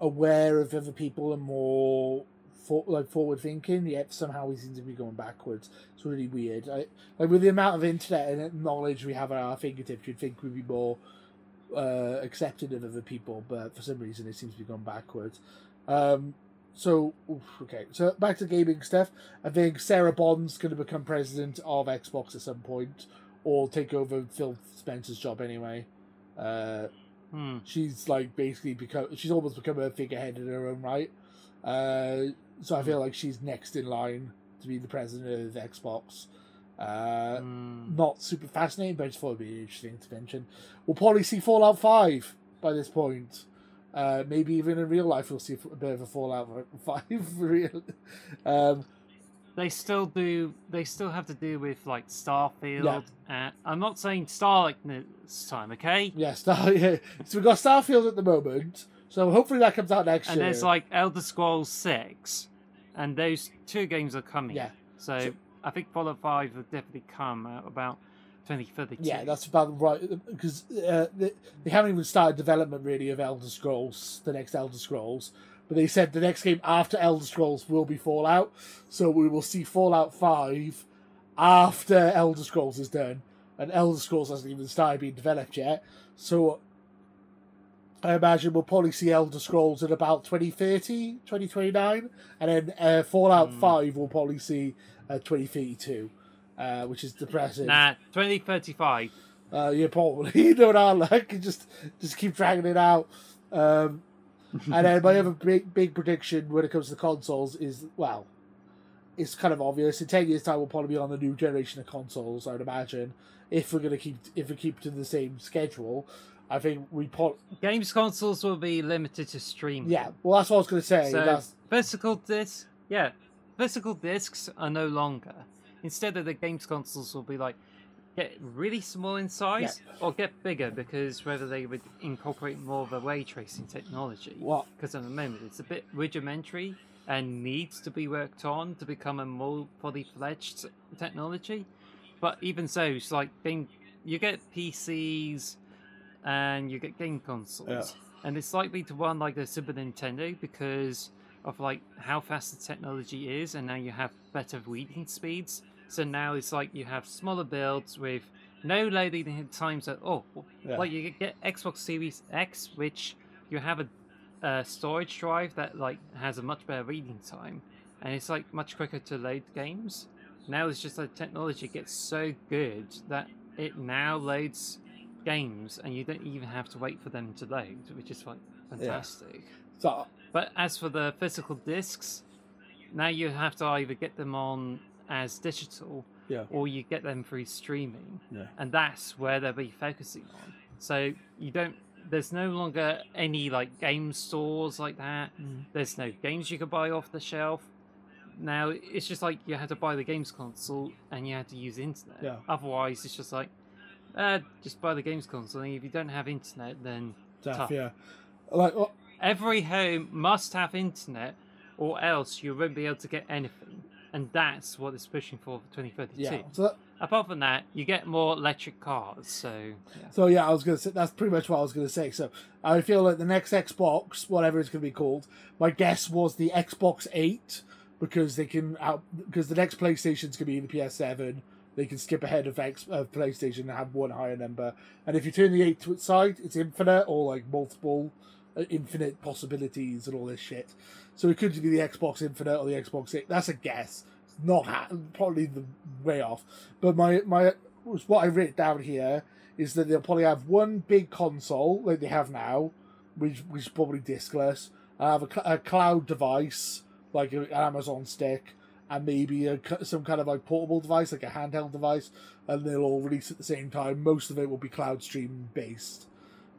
aware of other people and more for, like forward thinking. Yet somehow we seem to be going backwards. It's really weird. I, like with the amount of internet and knowledge we have at our fingertips, you'd think we'd be more. Uh, accepted of other people, but for some reason it seems to be gone backwards. Um, so oof, okay, so back to gaming stuff. I think Sarah Bond's going to become president of Xbox at some point, or take over Phil Spencer's job anyway. Uh, hmm. She's like basically become she's almost become a figurehead in her own right. Uh, so I feel like she's next in line to be the president of Xbox. Uh, mm. Not super fascinating, but I just thought it'd be interesting to mention. We'll probably see Fallout five by this point. Uh, maybe even in real life, we'll see a bit of a Fallout five. Real. Um, they still do. They still have to deal with like Starfield. Yeah. And, I'm not saying Starlink this time, okay? Yeah, Star. Yeah. So we've got Starfield at the moment. So hopefully that comes out next and year. And there's like Elder Scrolls six, and those two games are coming. Yeah. So, so I think Fallout five will definitely come out about twenty thirty-two. Yeah, that's about right, because uh, they, they haven't even started development really of Elder Scrolls, the next Elder Scrolls, but they said the next game after Elder Scrolls will be Fallout, so we will see Fallout five after Elder Scrolls is done, and Elder Scrolls hasn't even started being developed yet, so I imagine we'll probably see Elder Scrolls in about twenty thirty, twenty twenty-nine, and then uh, Fallout mm. five we'll probably see uh, twenty thirty-two. Uh, which is depressing. Nah, twenty thirty-five. Uh, yeah, probably. You know what I like. You just, just keep dragging it out. Um, and then my other big big prediction when it comes to consoles is, well, it's kind of obvious. In ten years' time, we'll probably be on the new generation of consoles, I would imagine, if we're gonna keep if we keep to the same schedule. I think we po- games consoles will be limited to streaming. Yeah, well, that's what I was gonna say. So that's... physical discs, yeah, physical discs are no longer. Instead of the games consoles will be like, get really small in size yeah. or get bigger, because whether they would incorporate more of the ray tracing technology. What? Because at the moment it's a bit rudimentary and needs to be worked on to become a more fully fledged technology. But even so, it's like being, you get P Cs and you get game consoles. Yeah. And it's likely to run like the Super Nintendo because of like how fast the technology is, and now you have better reading speeds. So now it's like you have smaller builds with no loading times at all. Yeah. Like you get Xbox Series X, which you have a, a storage drive that like has a much better reading time, and it's like much quicker to load games. Now it's just like technology gets so good that it now loads games, and you don't even have to wait for them to load, which is like fantastic. Yeah. So, but as for the physical discs, now you have to either get them on as digital yeah. or you get them through streaming. Yeah. And that's where they'll be focusing on. So you don't, there's no longer any like game stores like that. Mm. There's no games you can buy off the shelf. Now it's just like you had to buy the games console and you had to use internet. Yeah. Otherwise it's just like, uh, just buy the games console. And if you don't have internet, then tough. tough. Yeah. Like, well, every home must have internet, or else you won't be able to get anything. And that's what it's pushing for for twenty thirty-two. Yeah, so that, apart from that, you get more electric cars. So yeah, so, yeah I was going to say, that's pretty much what I was going to say. So I feel like the next Xbox, whatever it's going to be called, my guess was the Xbox eight, because they can out, because the next PlayStation's going to be the P S seven. They can skip ahead of X, uh, PlayStation and have one higher number. And if you turn the eight to its side, it's infinite, or like multiple infinite possibilities and all this shit. So it could be the Xbox Infinite or the Xbox eight. That's a guess. It's not ha- probably the way off. But my my what I wrote down here is that they'll probably have one big console like they have now, which which is probably discless. I have a, cl- a cloud device like an Amazon stick, and maybe a, some kind of like portable device like a handheld device, and they'll all release at the same time. Most of it will be cloud stream based.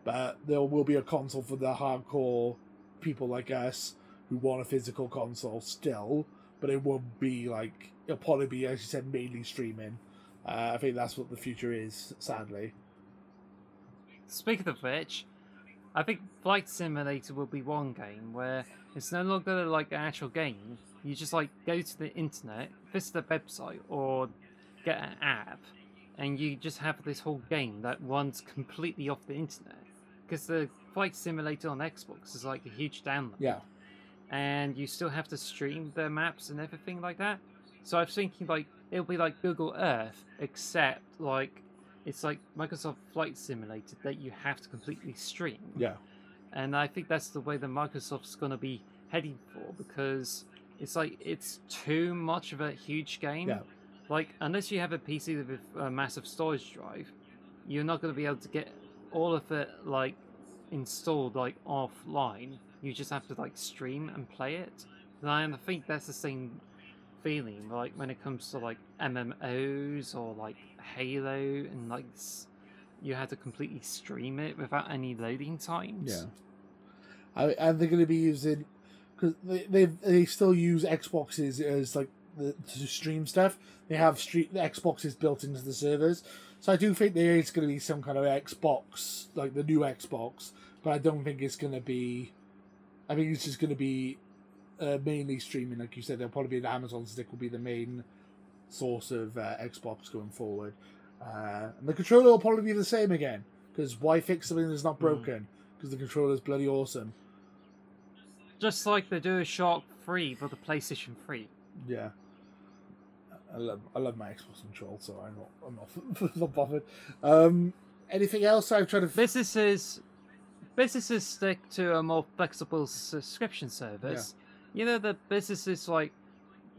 But there will be a console for the hardcore people like us who want a physical console still. But it won't be like, it'll probably be, as you said, mainly streaming. Uh, I think that's what the future is, sadly. Speaking of which, I think Flight Simulator will be one game where it's no longer like an actual game. You just like go to the internet, visit the website, or get an app, and you just have this whole game that runs completely off the internet. Because the Flight Simulator on Xbox is like a huge download. Yeah. And you still have to stream the maps and everything like that. So I was thinking like it'll be like Google Earth, except like it's like Microsoft Flight Simulator that you have to completely stream. Yeah. And I think that's the way that Microsoft's going to be heading for, because it's like it's too much of a huge game. Yeah. Like, unless you have a P C with a massive storage drive, you're not going to be able to get all of it, like, installed, like, offline. You just have to, like, stream and play it. And I think that's the same feeling like when it comes to like M M Os or like Halo, and like you had to completely stream it without any loading times. Yeah, I, and they're going to be using, because they, they they still use Xboxes as like the, to stream stuff. They have street the Xboxes built into the servers, so I do think there is going to be some kind of Xbox, like the new Xbox, but I don't think it's going to be. I think it's just going to be. Uh, mainly streaming, like you said. There'll probably be the Amazon stick will be the main source of uh, Xbox going forward, uh, and the controller will probably be the same again, because why fix something that's not broken, because mm. the controller is bloody awesome, just like the DualShock three for the PlayStation three. Yeah, I love I love my Xbox control, so I'm not, I'm not, not bothered. Um, anything else I've tried to f businesses businesses stick to a more flexible subscription service. Yeah. You know, the businesses like,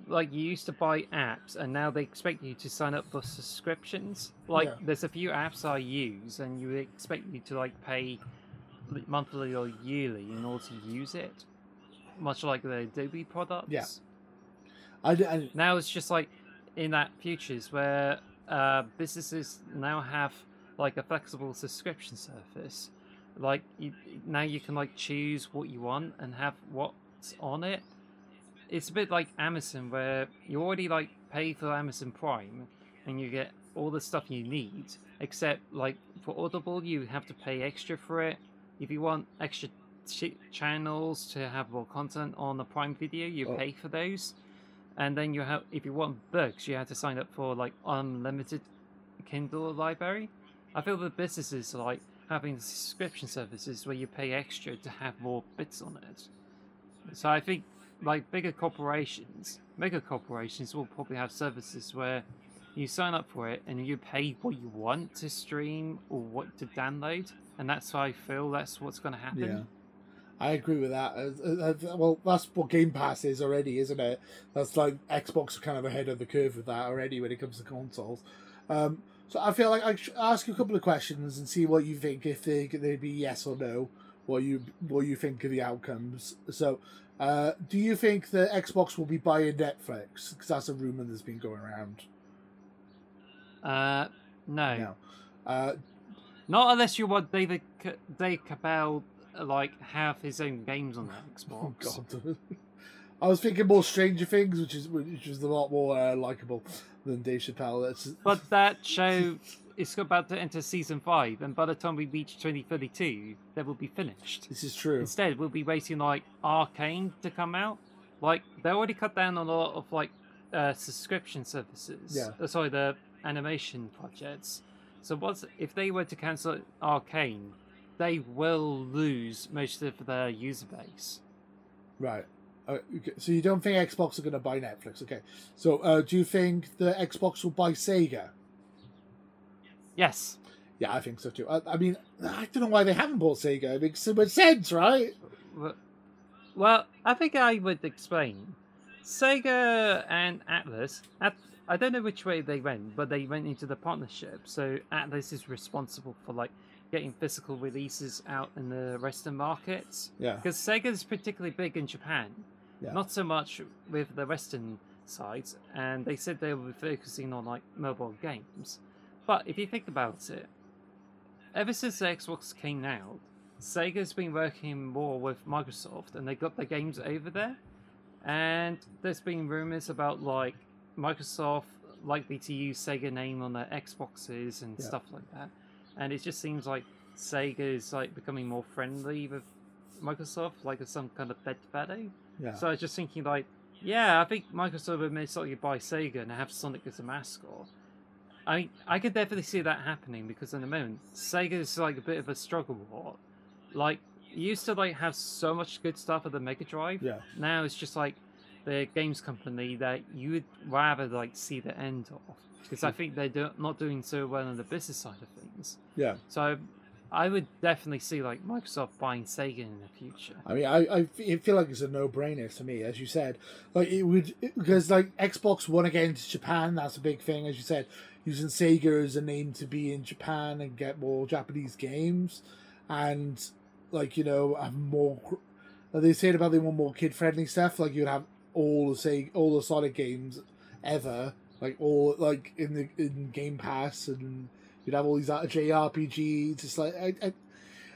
like you used to buy apps, and now they expect you to sign up for subscriptions. Like, yeah. There's a few apps I use, and you expect you to like pay monthly or yearly in order to use it, much like the Adobe products. Yeah. I, I, now it's just like in that futures where uh, businesses now have like a flexible subscription service. Like you, now you can like choose what you want and have what. On it, it's a bit like Amazon, where you already like pay for Amazon Prime and you get all the stuff you need, except like for Audible you have to pay extra for it. If you want extra ch channels to have more content on the Prime Video, you oh. pay for those, and then you have, if you want books, you have to sign up for like unlimited Kindle library. I feel the businesses like having subscription services where you pay extra to have more bits on it. So I think, like bigger corporations, mega corporations will probably have services where you sign up for it and you pay what you want to stream or what to download, and that's how I feel that's what's going to happen. Yeah, I agree with that. Uh, uh, well, that's what Game Pass is already, isn't it? That's like Xbox kind of ahead of the curve with that already when it comes to consoles. Um, so I feel like I should ask you a couple of questions and see what you think, if they they'd be yes or no. What you what you think of the outcomes? So, uh, do you think that Xbox will be buying Netflix? Because that's a rumor that's been going around. Uh, no, no, uh, not unless you want David C Dave Cabell like have his own games on Xbox. Oh God, I was thinking more Stranger Things, which is which is a lot more uh, likable than Dave Chappelle. That's but that show. It's about to enter season five, and by the time we reach twenty thirty-two, they will be finished. This is true. Instead, we'll be waiting like Arcane to come out. Like they already cut down on a lot of like uh, subscription services. Yeah. Uh, sorry, the animation projects. So what's if they were to cancel Arcane, they will lose most of their user base. Right. Uh, okay. So you don't think Xbox are going to buy Netflix? Okay. So uh, do you think the Xbox will buy Sega? Yes. Yeah, I think so too. I, I mean, I don't know why they haven't bought Sega. It makes so much sense, right? Well, I think I would explain. Sega and Atlas, At I don't know which way they went, but they went into the partnership. So Atlas is responsible for like getting physical releases out in the Western markets. Yeah. Because Sega is particularly big in Japan. Yeah. Not so much with the Western sides. And they said they were focusing on like mobile games. But if you think about it, ever since the Xbox came out, Sega's been working more with Microsoft, and they got their games over there. And there's been rumors about like Microsoft likely to use Sega name on their Xboxes and yeah. stuff like that. And it just seems like Sega is like becoming more friendly with Microsoft, like as some kind of bed fellow. Yeah. So I was just thinking like, yeah, I think Microsoft would most likely buy Sega and have Sonic as a mascot. I mean, I could definitely see that happening, because in the moment, Sega is like a bit of a struggle war. Like, you used to like have so much good stuff at the Mega Drive. Yeah. Now it's just like the games company that you would rather like see the end of, because I think they're do not doing so well on the business side of things. Yeah. So I would definitely see like Microsoft buying Sega in the future. I mean, I I feel like it's a no-brainer to me, as you said. Like it would, because like Xbox want to get into Japan. That's a big thing, as you said. Using Sega as a name to be in Japan and get more Japanese games, and like you know, have more. They said about they want more kid-friendly stuff. Like you'd have all the say all the Sonic games ever, like all like in the in Game Pass, and you'd have all these like, J R P Gs. It's like I, I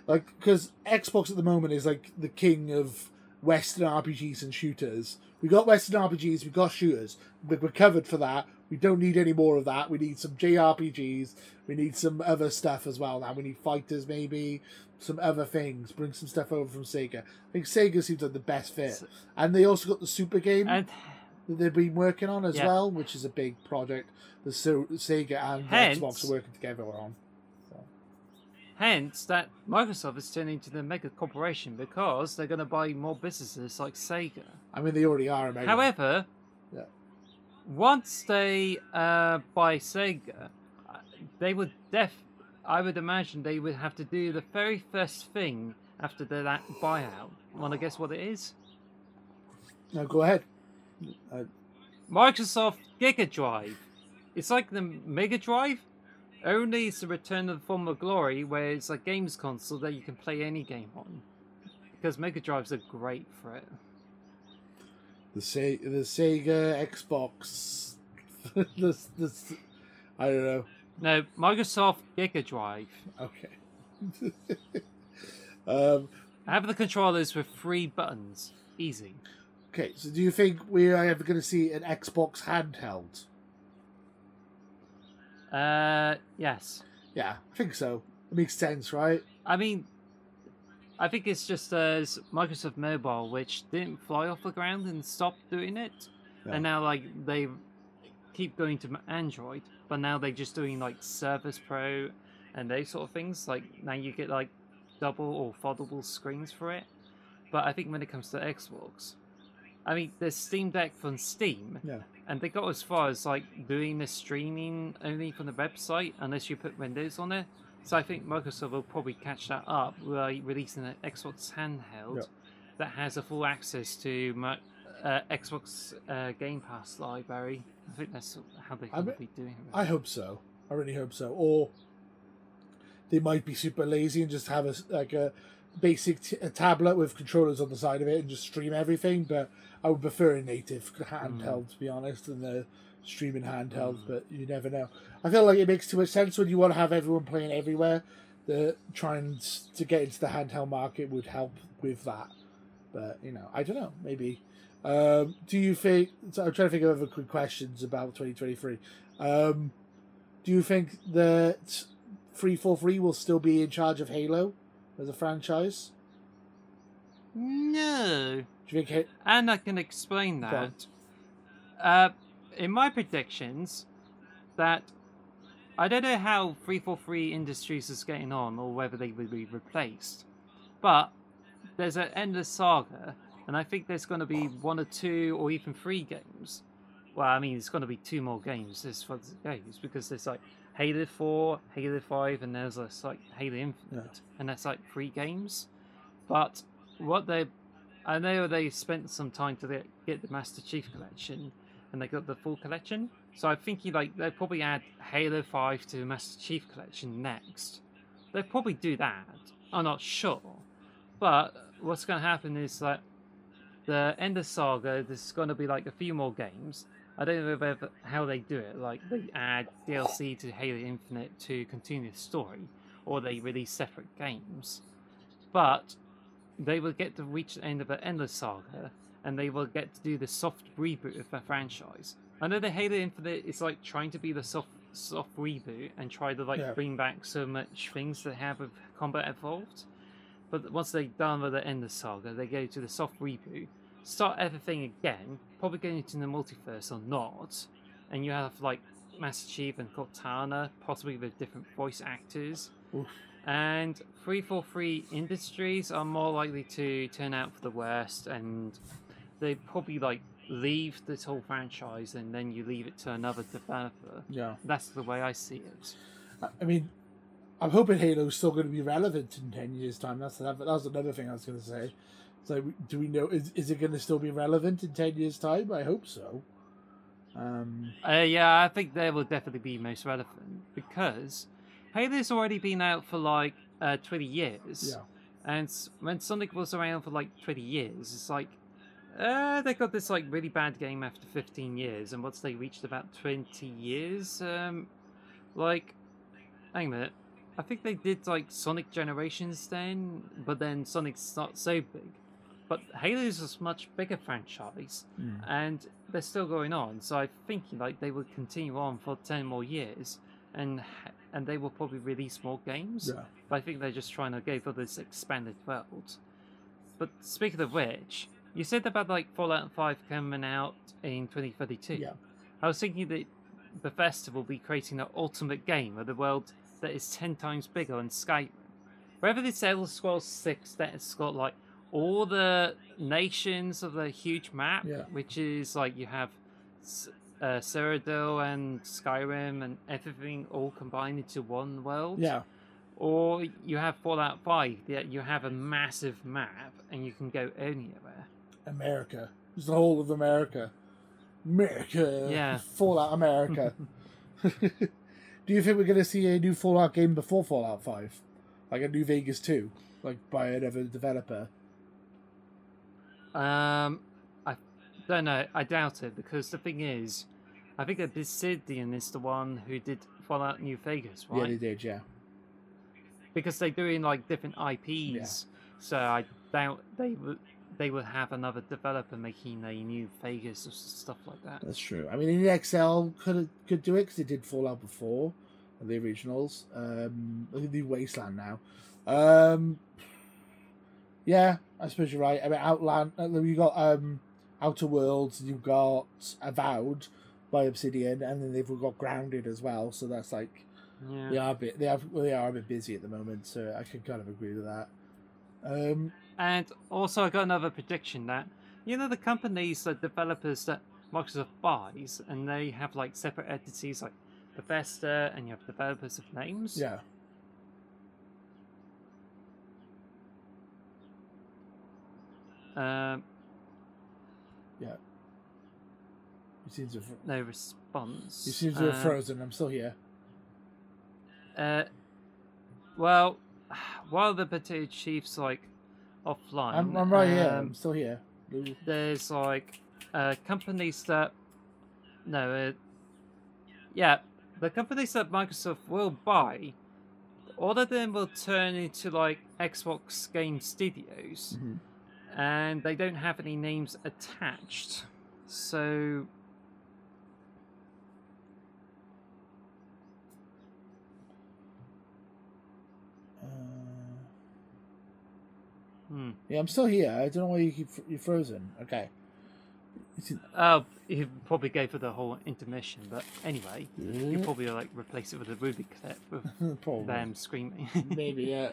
like because Xbox at the moment is like the king of Western R P Gs and shooters. We got Western R P Gs, we got shooters. We're covered for that. We don't need any more of that. We need some J R P Gs. We need some other stuff as well now. We need fighters, maybe. Some other things. Bring some stuff over from Sega. I think Sega seems like the best fit. And they also got the Super game and, that they've been working on as yeah. well, which is a big project that so Sega and hence, Xbox are working together on. So. Hence, that Microsoft is turning into the mega corporation because they're going to buy more businesses like Sega. I mean, they already are. Amazing. However... Yeah. Once they uh, buy Sega, they would def. I would imagine they would have to do the very first thing after that buyout. Want to guess what it is? No, go ahead. I... Microsoft Giga Drive. It's like the Mega Drive, only it's a return of the former glory, where it's a games console that you can play any game on. Because Mega Drives are great for it. The, Se the Sega, Xbox, the, the, I don't know. No, Microsoft Giga Drive. Okay. um, Have the controllers with three buttons. Easy. Okay, so do you think we are ever going to see an Xbox handheld? Uh, yes. Yeah, I think so. It makes sense, right? I mean... I think it's just as uh, Microsoft Mobile, which didn't fly off the ground and stopped doing it, yeah. and now like they keep going to Android, but now they're just doing like Surface Pro and those sort of things. Like now you get like double or foldable screens for it. But I think when it comes to Xbox, I mean, there's Steam Deck from Steam, yeah. and they got as far as like doing the streaming only from the website, unless you put Windows on it. So I think Microsoft will probably catch that up by releasing an Xbox handheld yep. that has a full access to my, uh, Xbox uh, Game Pass library. I think that's how they will be doing it. I hope so. I really hope so. Or they might be super lazy and just have a like a basic t a tablet with controllers on the side of it and just stream everything. But I would prefer a native handheld, mm. to be honest, than the streaming handheld, but you never know. I feel like it makes too much sense when you want to have everyone playing everywhere. The trying to get into the handheld market would help with that, but you know, I don't know. Maybe. Um, do you think? So I'm trying to think of other quick questions about twenty twenty-three. Um, do you think that three forty-three will still be in charge of Halo as a franchise? No. Do you think? And I can explain that. Uh, in my predictions, that I don't know how three forty-three Industries is getting on or whether they will be replaced, but there's an endless saga, and I think there's going to be one or two or even three games. Well, I mean, it's going to be two more games. There's four games because there's like Halo four, Halo five, and there's like Halo Infinite, yeah. and that's like three games. But what they, I know they spent some time to get the Master Chief Collection. And they got the full collection, so I'm thinking like they'll probably add Halo five to Master Chief Collection next. They'll probably do that. I'm not sure, but what's going to happen is that the end of saga. There's going to be like a few more games. I don't know whether, how they do it. Like they add D L C to Halo Infinite to continue the story, or they release separate games. But they will get to reach the end of the endless saga. And they will get to do the soft reboot of the franchise. I know the Halo Infinite is like trying to be the soft soft reboot and try to like yeah. bring back so much things they have with Combat Evolved. But once they're done with the end of the saga, they go to the soft reboot, start everything again, probably going into the multiverse or not. And you have like Master Chief and Cortana, possibly with different voice actors. Oof. And three forty-three Industries are more likely to turn out for the worst, and they probably like leave this whole franchise and then you leave it to another developer. Yeah, that's the way I see it. I mean, I'm hoping Halo's still going to be relevant in ten years' time. That's that was another thing I was going to say. It's like, do we know is is it going to still be relevant in ten years' time? I hope so. Um. Uh, yeah, I think they will definitely be most relevant because Halo's already been out for like uh, twenty years, yeah. and when Sonic was around for like twenty years, it's like. Uh, they got this like really bad game after fifteen years, and once they reached about twenty years, um, like, hang a minute, I think they did like Sonic Generations then, but then Sonic's not so big. But Halo's a much bigger franchise, mm. and they're still going on. So I think like they will continue on for ten more years, and and they will probably release more games. Yeah. But I think they're just trying to go for this expanded world. But speaking of which, you said about like Fallout five coming out in twenty thirty-two. Yeah. I was thinking that Bethesda will be creating the ultimate game of the world that is ten times bigger than Skyrim. Wherever this Elder Scrolls six that has got like all the nations of the huge map, yeah. which is like you have uh, Cyrodiil and Skyrim and everything all combined into one world. Yeah. Or you have Fallout five, yeah, you have a massive map and you can go anywhere. America. It's the whole of America. America. Yeah. Fallout America. Do you think we're going to see a new Fallout game before Fallout five? Like a new Vegas two? Like by another developer? Um, I don't know. I doubt it, because the thing is, I think that Obsidian is the one who did Fallout New Vegas, right? Yeah, they did, yeah. Because they're doing like different I Ps, yeah. so I doubt they would they would have another developer making a new Vegas or stuff like that. That's true. I mean, N X L could could do it because they did Fallout before, the originals. Um, they do Wasteland now. Um, yeah, I suppose you're right. I mean, Outland. You got um, Outer Worlds. You've got Avowed by Obsidian, and then they've got Grounded as well. So that's like. Yeah. They are a bit. They are. Well, they are a bit busy at the moment, so I can kind of agree with that. Um, and also, I got another prediction that you know the companies, the developers that Microsoft buys, and they have like separate entities, like Bethesda, and you have developers of names. Yeah. Um. Yeah. You seem to have... no response. You seem to have um, frozen. I'm still here. Uh, well, while the potato chief's like offline, I'm, I'm right um, here. I'm still here. There's like uh, companies that no, uh, yeah, the companies that Microsoft will buy, all of them will turn into like Xbox Game Studios, mm-hmm. and they don't have any names attached, so. Hmm. Yeah, I'm still here. I don't know why you keep fr you're frozen. Okay. Oh, you probably go for the whole intermission, but anyway, yeah. you probably like replace it with a Ruby clip with them screaming. Maybe, yeah.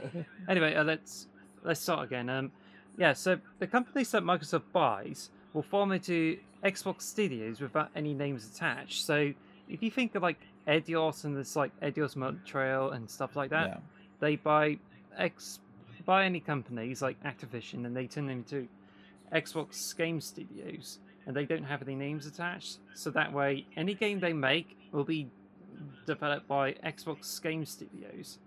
Anyway, uh, let's let's start again. Um, yeah. So the companies that Microsoft buys will form into Xbox Studios without any names attached. So if you think of like Eidos and there's like Eidos Montreal and stuff like that, yeah. they buy Xbox. Buy any companies like Activision and they turn them into Xbox Game Studios and they don't have any names attached, so that way any game they make will be developed by Xbox Game Studios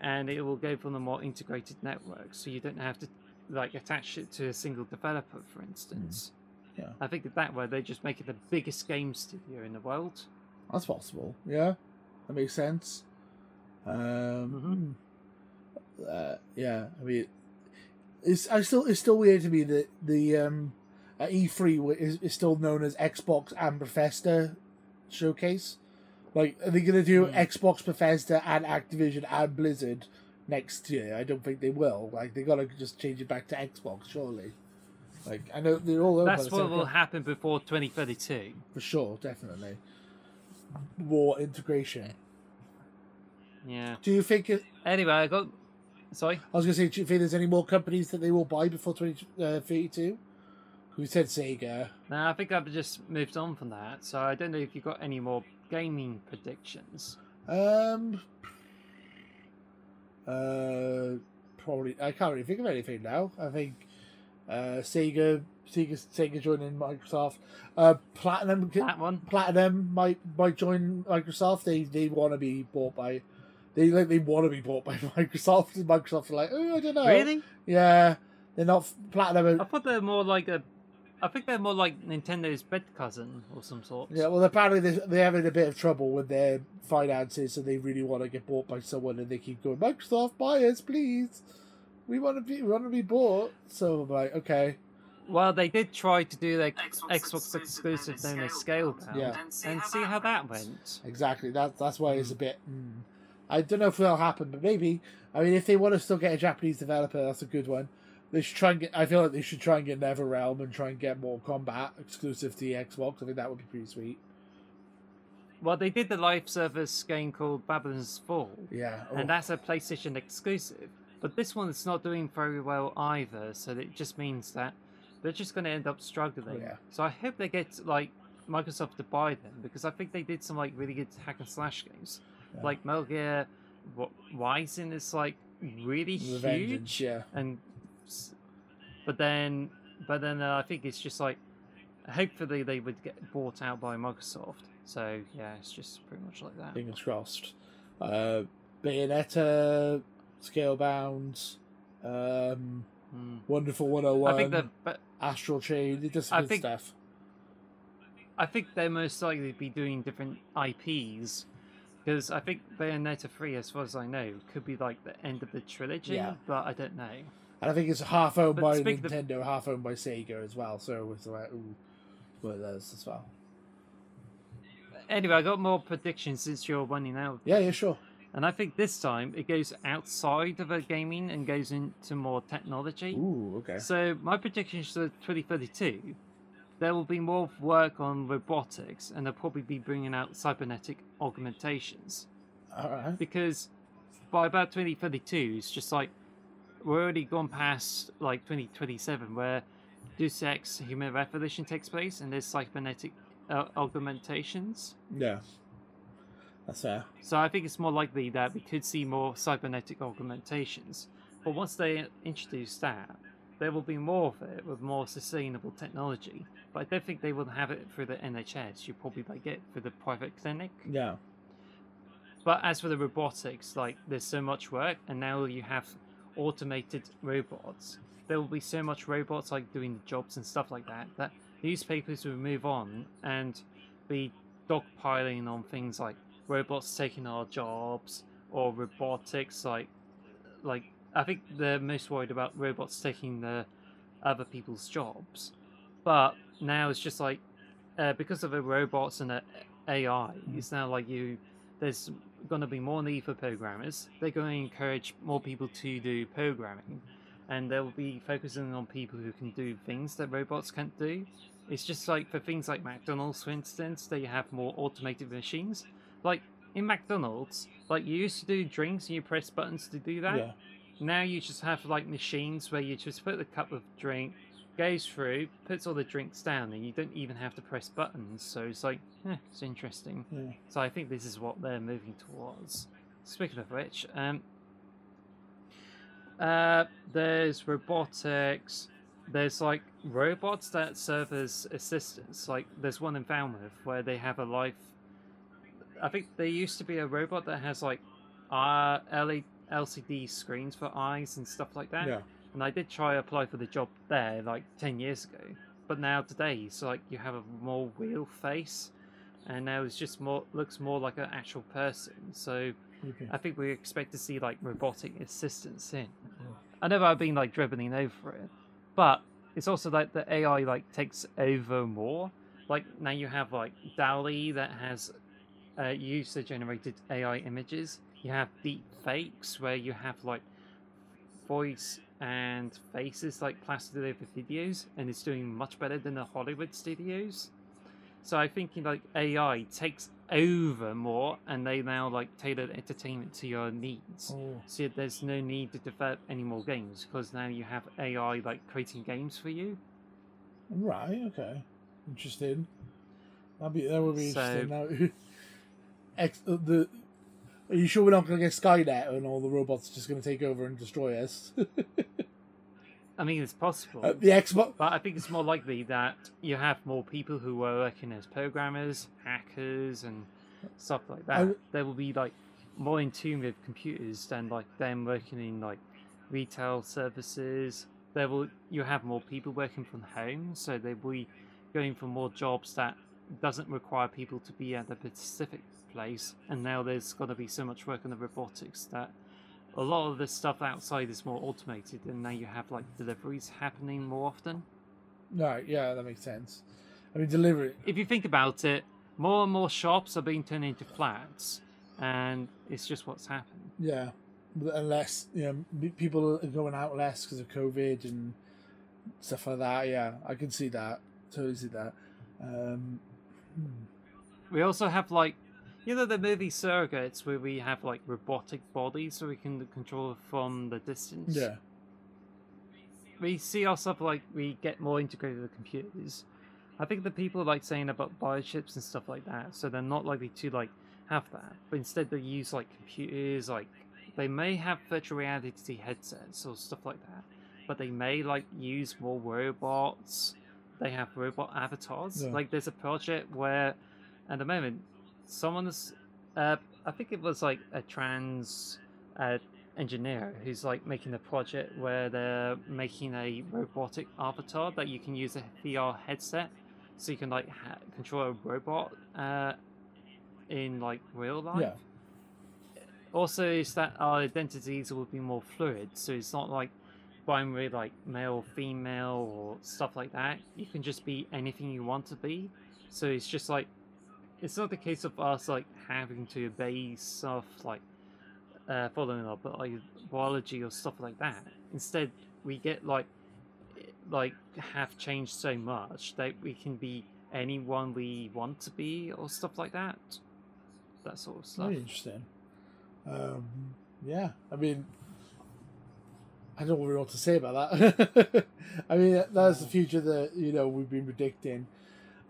and it will go from the more integrated network, so you don't have to like attach it to a single developer, for instance. Mm. Yeah, I think that, that way they just make it the biggest game studio in the world. That's possible, yeah, that makes sense. um mm-hmm. Uh, yeah, I mean, it's I still it's still weird to me that the um, uh, E three is, is still known as Xbox and Bethesda showcase. Like, are they gonna do mm. Xbox, Bethesda, and Activision and Blizzard next year? I don't think they will. Like, they gotta just change it back to Xbox, surely. Like, I know they're all over. That's what will happen before twenty thirty-two. For sure, definitely. More integration. Yeah. Do you think? It... Anyway, I got. Sorry? I was going to say, do you think there's any more companies that they will buy before twenty thirty-two? Who said Sega? No, I think I've just moved on from that, so I don't know if you've got any more gaming predictions. Um. Uh, probably. I can't really think of anything now. I think uh, Sega, Sega, Sega joining Microsoft. Uh, Platinum, that one. Platinum might might join Microsoft. They they want to be bought by. They like they want to be bought by Microsoft, and Microsoft are like, oh, I don't know. Really? Yeah, they're not Platinum. I thought they're more like a I think they're more like Nintendo's bed cousin or some sort. Yeah, well, apparently they're, they're having a bit of trouble with their finances, and they really want to get bought by someone, and they keep going, Microsoft, buy us, please. We want to be, we want to be bought. So I'm like, okay. Well, they did try to do their Xbox, Xbox exclusive thing, they scaled down, yeah. and see, and how, see that how that went. Exactly. That, that's why mm. it's a bit... Mm. I don't know if that'll happen, but maybe. I mean, if they want to still get a Japanese developer, that's a good one. They should try and get, I feel like they should try and get NetherRealm and try and get Mortal Kombat exclusive to the Xbox. I think that would be pretty sweet. Well, they did the live service game called Babylon's Fall. Yeah. Oh. And that's a PlayStation exclusive. But this one is not doing very well either, so it just means that they're just going to end up struggling. Yeah. So I hope they get, like, Microsoft to buy them, because I think they did some, like, really good hack and slash games. Yeah. Like, Metal Gear Rising is, like, really Revenge, huge. Yeah. And... But then, but then uh, I think it's just like, hopefully they would get bought out by Microsoft. So yeah, it's just pretty much like that. Fingers crossed. Uh, Bayonetta, Scalebound, um, mm. Wonderful one oh one, I think the, but, Astral Chain. They do some I good think, stuff. I think they're most likely to be doing different I Ps. Because I think Bayonetta three, as far as I know, could be like the end of the trilogy, yeah. but I don't know. And I think it's half owned but by Nintendo, of... half owned by Sega as well. So it's like, ooh, well, that's as well. Anyway, I got more predictions since you're running out. Yeah, yeah, sure. And I think this time it goes outside of the gaming and goes into more technology. Ooh, okay. So my predictions for twenty thirty-two, there will be more work on robotics, and they'll probably be bringing out cybernetic augmentations. All right. Because by about twenty thirty-two, it's just like, we're already gone past like twenty twenty-seven, where Deus Ex Human Revolution takes place, and there's cybernetic uh, augmentations. Yeah, that's fair. So I think it's more likely that we could see more cybernetic augmentations. But once they introduce that, there will be more of it with more sustainable technology. But I don't think they will have it through the N H S. You probably might get it through the private clinic. Yeah. But as for the robotics, like there's so much work, and now you have automated robots. There will be so much robots like doing jobs and stuff like that that newspapers will move on and be dogpiling on things like robots taking our jobs or robotics. Like, like I think they're most worried about robots taking the other people's jobs. But now it's just like uh, because of the robots and the A I, it's now like you there's. going to be more need for programmers. They're going to encourage more people to do programming, and they'll be focusing on people who can do things that robots can't do. It's just like for things like McDonald's, for instance, they have more automated machines. Like in McDonald's, like you used to do drinks and you press buttons to do that. Yeah. Now you just have like machines where you just put the cup of drink, goes through, puts all the drinks down, and you don't even have to press buttons. So it's like, eh, it's interesting. Yeah. So I think this is what they're moving towards. Speaking of which, um, uh, there's robotics. There's like robots that serve as assistants. Like there's one in Falmouth where they have a life. I think there used to be a robot that has like uh, L C D screens for eyes and stuff like that. Yeah. And I did try to apply for the job there like ten years ago. But now today, it's like you have a more real face. And now it's just more looks more like an actual person. So okay. I think we expect to see like robotic assistants in. Oh. I know I've been like dribbling over it. But it's also like the A I like takes over more. Like now you have like DALL-E that has uh, user-generated A I images. You have deep fakes where you have like voice and faces like plastered over videos, and it's doing much better than the Hollywood studios. So I think like A I takes over more, and they now like tailor entertainment to your needs. Oh. So there's no need to develop any more games because now you have A I like creating games for you. Right. Okay. Interesting. That'd be that would be so, interesting. Ex the. Are you sure we're not going to get Skynet and all the robots are just going to take over and destroy us? I mean, it's possible. Uh, the Xbox, but I think it's more likely that you have more people who are working as programmers, hackers, and stuff like that. I... They will be like more in tune with computers than like them working in like retail services there will you have more people working from home, so they will be going for more jobs that doesn't require people to be at a specific place. And now there's got to be so much work on the robotics that a lot of the stuff outside is more automated, and now you have like deliveries happening more often. Right, yeah, that makes sense. I mean, delivery. If you think about it, more and more shops are being turned into flats, and it's just what's happened. Yeah, unless you know people are going out less because of COVID and stuff like that. Yeah, I can see that. Totally see that. Um, hmm. We also have like. You know the movie Surrogates, where we have like robotic bodies so we can control from the distance? Yeah. We see ourselves like we get more integrated with computers. I think the people are like saying about biochips and stuff like that, so they're not likely to like have that. But instead they use like computers, like they may have virtual reality headsets or stuff like that. But they may like use more robots. They have robot avatars. Yeah. Like there's a project where at the moment someone's, uh, I think it was like a trans uh, engineer who's like making a project where they're making a robotic avatar that you can use a V R headset, so you can like ha control a robot uh, in like real life. Yeah. Also, is that our identities will be more fluid, so it's not like binary, like male, female, or stuff like that. You can just be anything you want to be. So it's just like. It's not the case of us like having to obey stuff like uh, following up but, like biology or stuff like that. Instead, we get like like have changed so much that we can be anyone we want to be or stuff like that. That sort of stuff. Very interesting. Um, yeah, I mean, I don't really know what to say about that. I mean, that's the future that you know we've been predicting.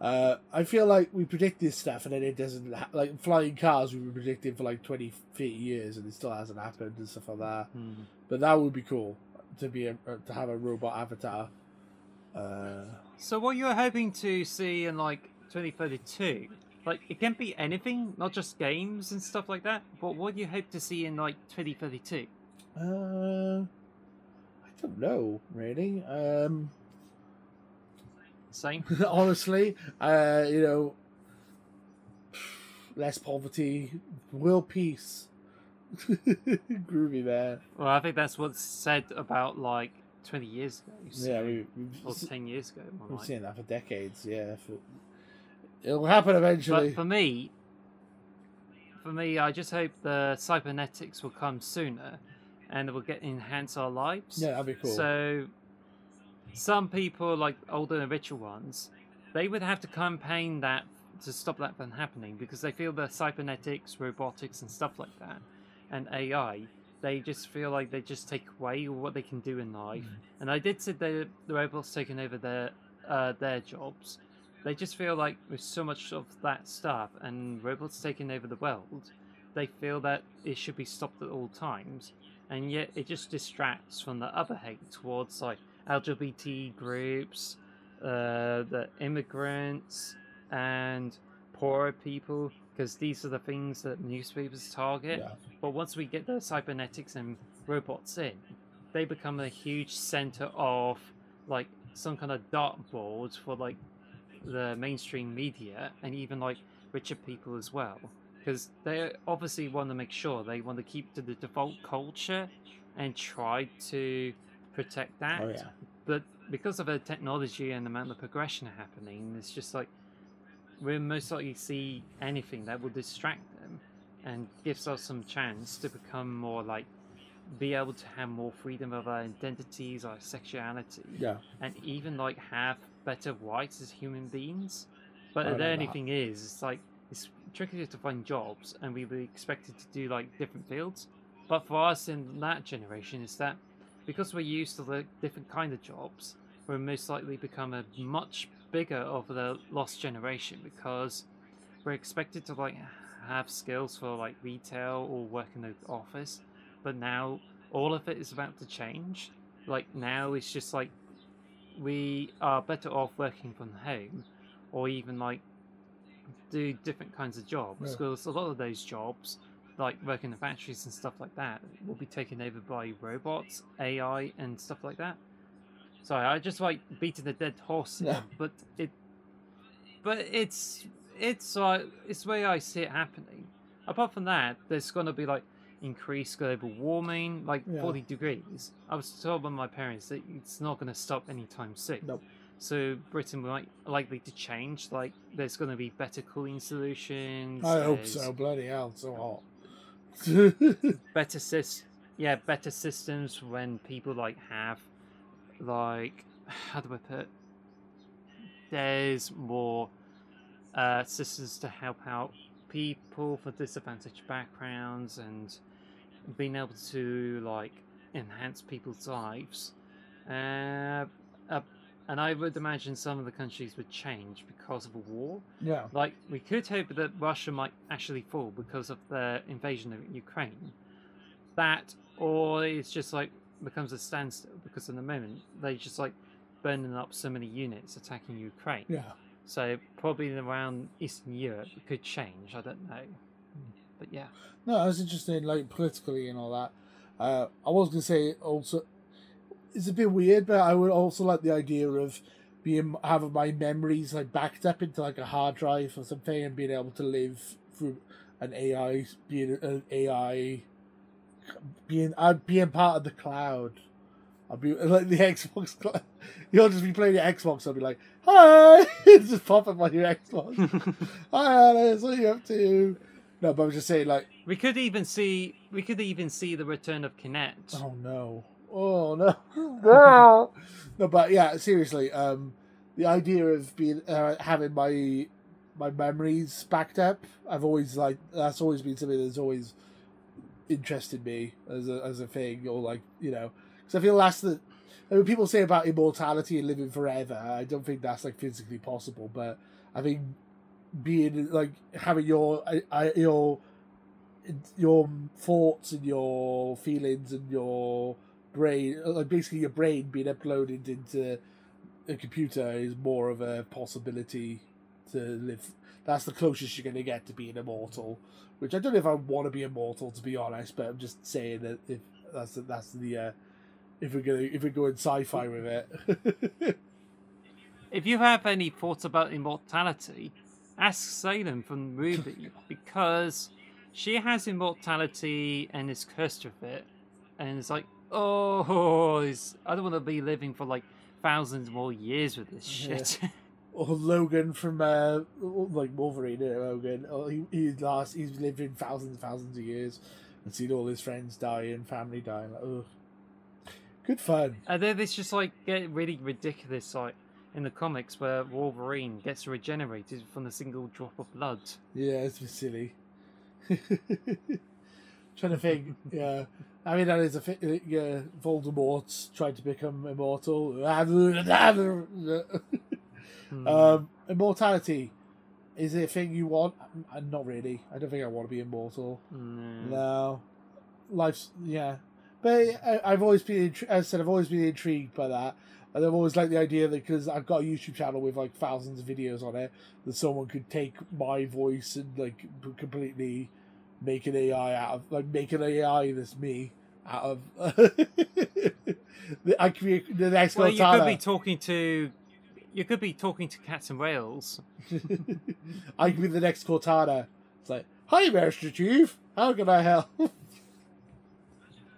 Uh, I feel like we predict this stuff and then it doesn't ha like flying cars we've been predicting for like twenty, thirty years and it still hasn't happened and stuff like that. Mm. But that would be cool to be a, to have a robot avatar. Uh, so what you're hoping to see in like twenty thirty-two, like it can be anything, not just games and stuff like that. But what do you hope to see in like twenty thirty-two? Uh, I don't know really. Um. Same. Honestly, uh, you know, less poverty, world peace. Groovy, man. Well, I think that's what's said about like twenty years ago. So, yeah, we, or ten years ago. We've like. seen that for decades. Yeah, for, it'll happen eventually. But for me, for me, I just hope the cybernetics will come sooner, and it will get enhance our lives. Yeah, that'd be cool. So. Some people, like older and richer ones, they would have to campaign that to stop that from happening because they feel the cybernetics, robotics, and stuff like that, and A I, they just feel like they just take away what they can do in life. Mm. And I did say the the robots taking over their uh, their jobs. They just feel like with so much of that stuff and robots taking over the world, they feel that it should be stopped at all times, and yet it just distracts from the other hate towards like. L G B T groups, uh, the immigrants, and poorer people, because these are the things that newspapers target. Yeah. But once we get the cybernetics and robots in, they become a huge center of like some kind of dartboard for like the mainstream media and even like richer people as well, because they obviously want to make sure they want to keep to the default culture and try to. Protect that. Oh, yeah. But because of the technology and the amount of progression happening, it's just like we'll most likely see anything that will distract them and gives us some chance to become more like be able to have more freedom of our identities, our sexuality, yeah, and even like have better rights as human beings. But the only thing is, it's like it's tricky to find jobs, and we were expected to do like different fields. But for us in that generation, it's that. Because we're used to the different kind of jobs, we'll most likely become a much bigger of the lost generation because we're expected to like have skills for like retail or work in the office, but now all of it is about to change. Like now it's just like we are better off working from home or even like do different kinds of jobs because yeah. a lot of those jobs like working in factories and stuff like that will be taken over by robots, A I and stuff like that. Sorry, I just like beating the dead horse. Yeah. But it, but it's it's like it's the way I see it happening. Apart from that, there's gonna be like increased global warming, like yeah. forty degrees. I was told by my parents that it's not gonna stop anytime soon. Nope. So Britain might likely to change. Like there's gonna be better cooling solutions. I hope so. Bloody hell, it's so hot. better systems, yeah, better systems when people like have, like, how do I put? There's more uh, systems to help out people for disadvantaged backgrounds and being able to like enhance people's lives. Uh, uh, and I would imagine some of the countries would change because of a war. Yeah. Like, we could hope that Russia might actually fall because of the invasion of Ukraine. That, or it's just like, becomes a standstill because in the moment, they're just like burning up so many units attacking Ukraine. Yeah. So probably around Eastern Europe, it could change. I don't know. But yeah. No, I was interested, like, politically and all that. Uh, I was going to say also, it's a bit weird, but I would also like the idea of being having my memories like backed up into like a hard drive or something, and being able to live through an A I, being an A I, being uh, being part of the cloud. I'll be like the Xbox cloud. You'll just be playing your Xbox. I'll be like, "Hi!" Just pop up on your Xbox. "Hi, Alice. What are you up to?" No, but I'm just saying, like, we could even see we could even see the return of Kinect. Oh no. Oh no, no, no! But yeah, seriously, um, the idea of being uh, having my my memories backed up, I've always like that's always been something that's always interested me as a as a thing, or like you know, because I feel that's the I mean, people say about immortality and living forever. I don't think that's like physically possible, but I think being like having your I your your thoughts and your feelings and your brain, like basically your brain being uploaded into a computer is more of a possibility to live. That's the closest you're going to get to being immortal, which I don't know if I want to be immortal, to be honest, but I'm just saying that if that's that's the uh, if we're going if we're going sci-fi with it. If you have any thoughts about immortality, ask Salem from RWBY, because she has immortality and is cursed with it, and it's like, oh, it's, I don't want to be living for like thousands more years with this shit. Yeah. Or Logan from uh, like Wolverine, uh, Logan. Oh, he he's last. He's lived in thousands, thousands of years, and seen all his friends die and family die. Like, oh, good fun. And then it's just like get really ridiculous, like in the comics where Wolverine gets regenerated from a single drop of blood. Yeah, it's silly. Trying to think, yeah. I mean, that is a fi yeah. Voldemort's tried to become immortal. um, immortality is it a thing you want? I'm not really. I don't think I want to be immortal. No, no. Life's yeah. But I, I've always been, as I said, I've always been intrigued by that, and I've always liked the idea that because I've got a YouTube channel with like thousands of videos on it, that someone could take my voice and like completely make an A I out of like make an A I that's me out of the, I create the next. Well, Cortana. You could be talking to you could be talking to cats and whales. I could be the next Cortana. It's like, "Hi, Mister Chief. How can I help?"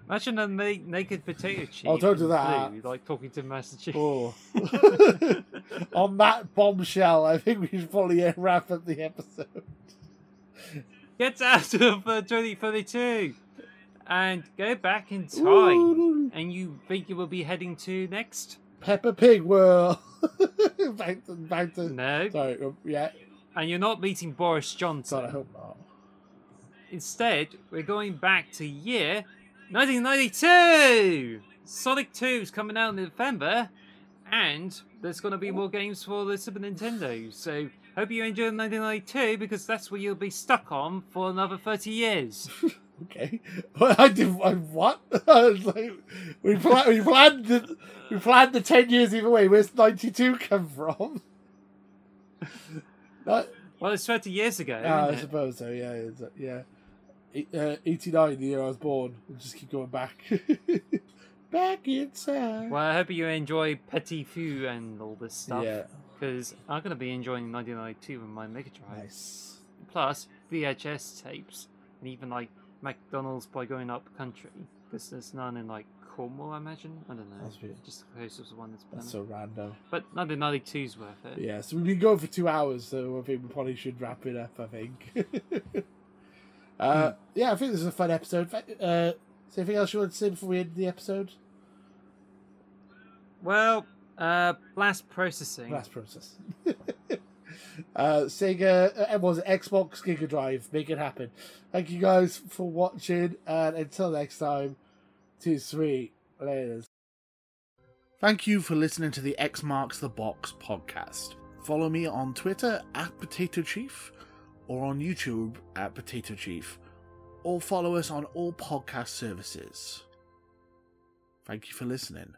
Imagine a na naked potato chief. Oh, don't do that. Blue, like talking to Master Chief. Oh. On that bombshell, I think we should probably wrap up the episode. Get out of uh, twenty thirty-two and go back in time. Ooh. And you think you will be heading to next? Peppa Pig World. back to, back to, no. Sorry, yeah. And you're not meeting Boris Johnson. God, I hope not. Instead, we're going back to year nineteen ninety-two. Sonic two's coming out in November, and there's going to be more games for the Super Nintendo, so hope you enjoyed nineteen ninety-two, because that's what you'll be stuck on for another thirty years. Okay. Well, I did I, what? I was like, we, pl we planned the, we planned the ten years either way. Where's ninety-two come from? That, well, it's thirty years ago. Uh, I suppose so. Yeah, yeah. Uh, eighty-nine, the year I was born. We'll just keep going back. back inside. Well, I hope you enjoy Petit Fou and all this stuff. Yeah. Because I'm going to be enjoying nineteen ninety-two with my Mega Drive. Nice. Plus V H S tapes. And even like McDonald's by going up country. Because there's none in like Cornwall, I imagine. I don't know. That's weird. Just the closest one that's been. That's so random. But nineteen ninety-two's worth it. Yeah, so we've been going for two hours, so I think we probably should wrap it up, I think. uh, mm. Yeah, I think this is a fun episode. Uh, is there anything else you want to say before we end the episode? Well, uh, blast processing. Blast process. uh, Sega, uh, everyone's Xbox, Giga Drive, make it happen. Thank you guys for watching, and until next time, two, three, laters. Thank you for listening to the X Marks the Box podcast. Follow me on Twitter at Potato Chief, or on YouTube at Potato Chief, or follow us on all podcast services. Thank you for listening.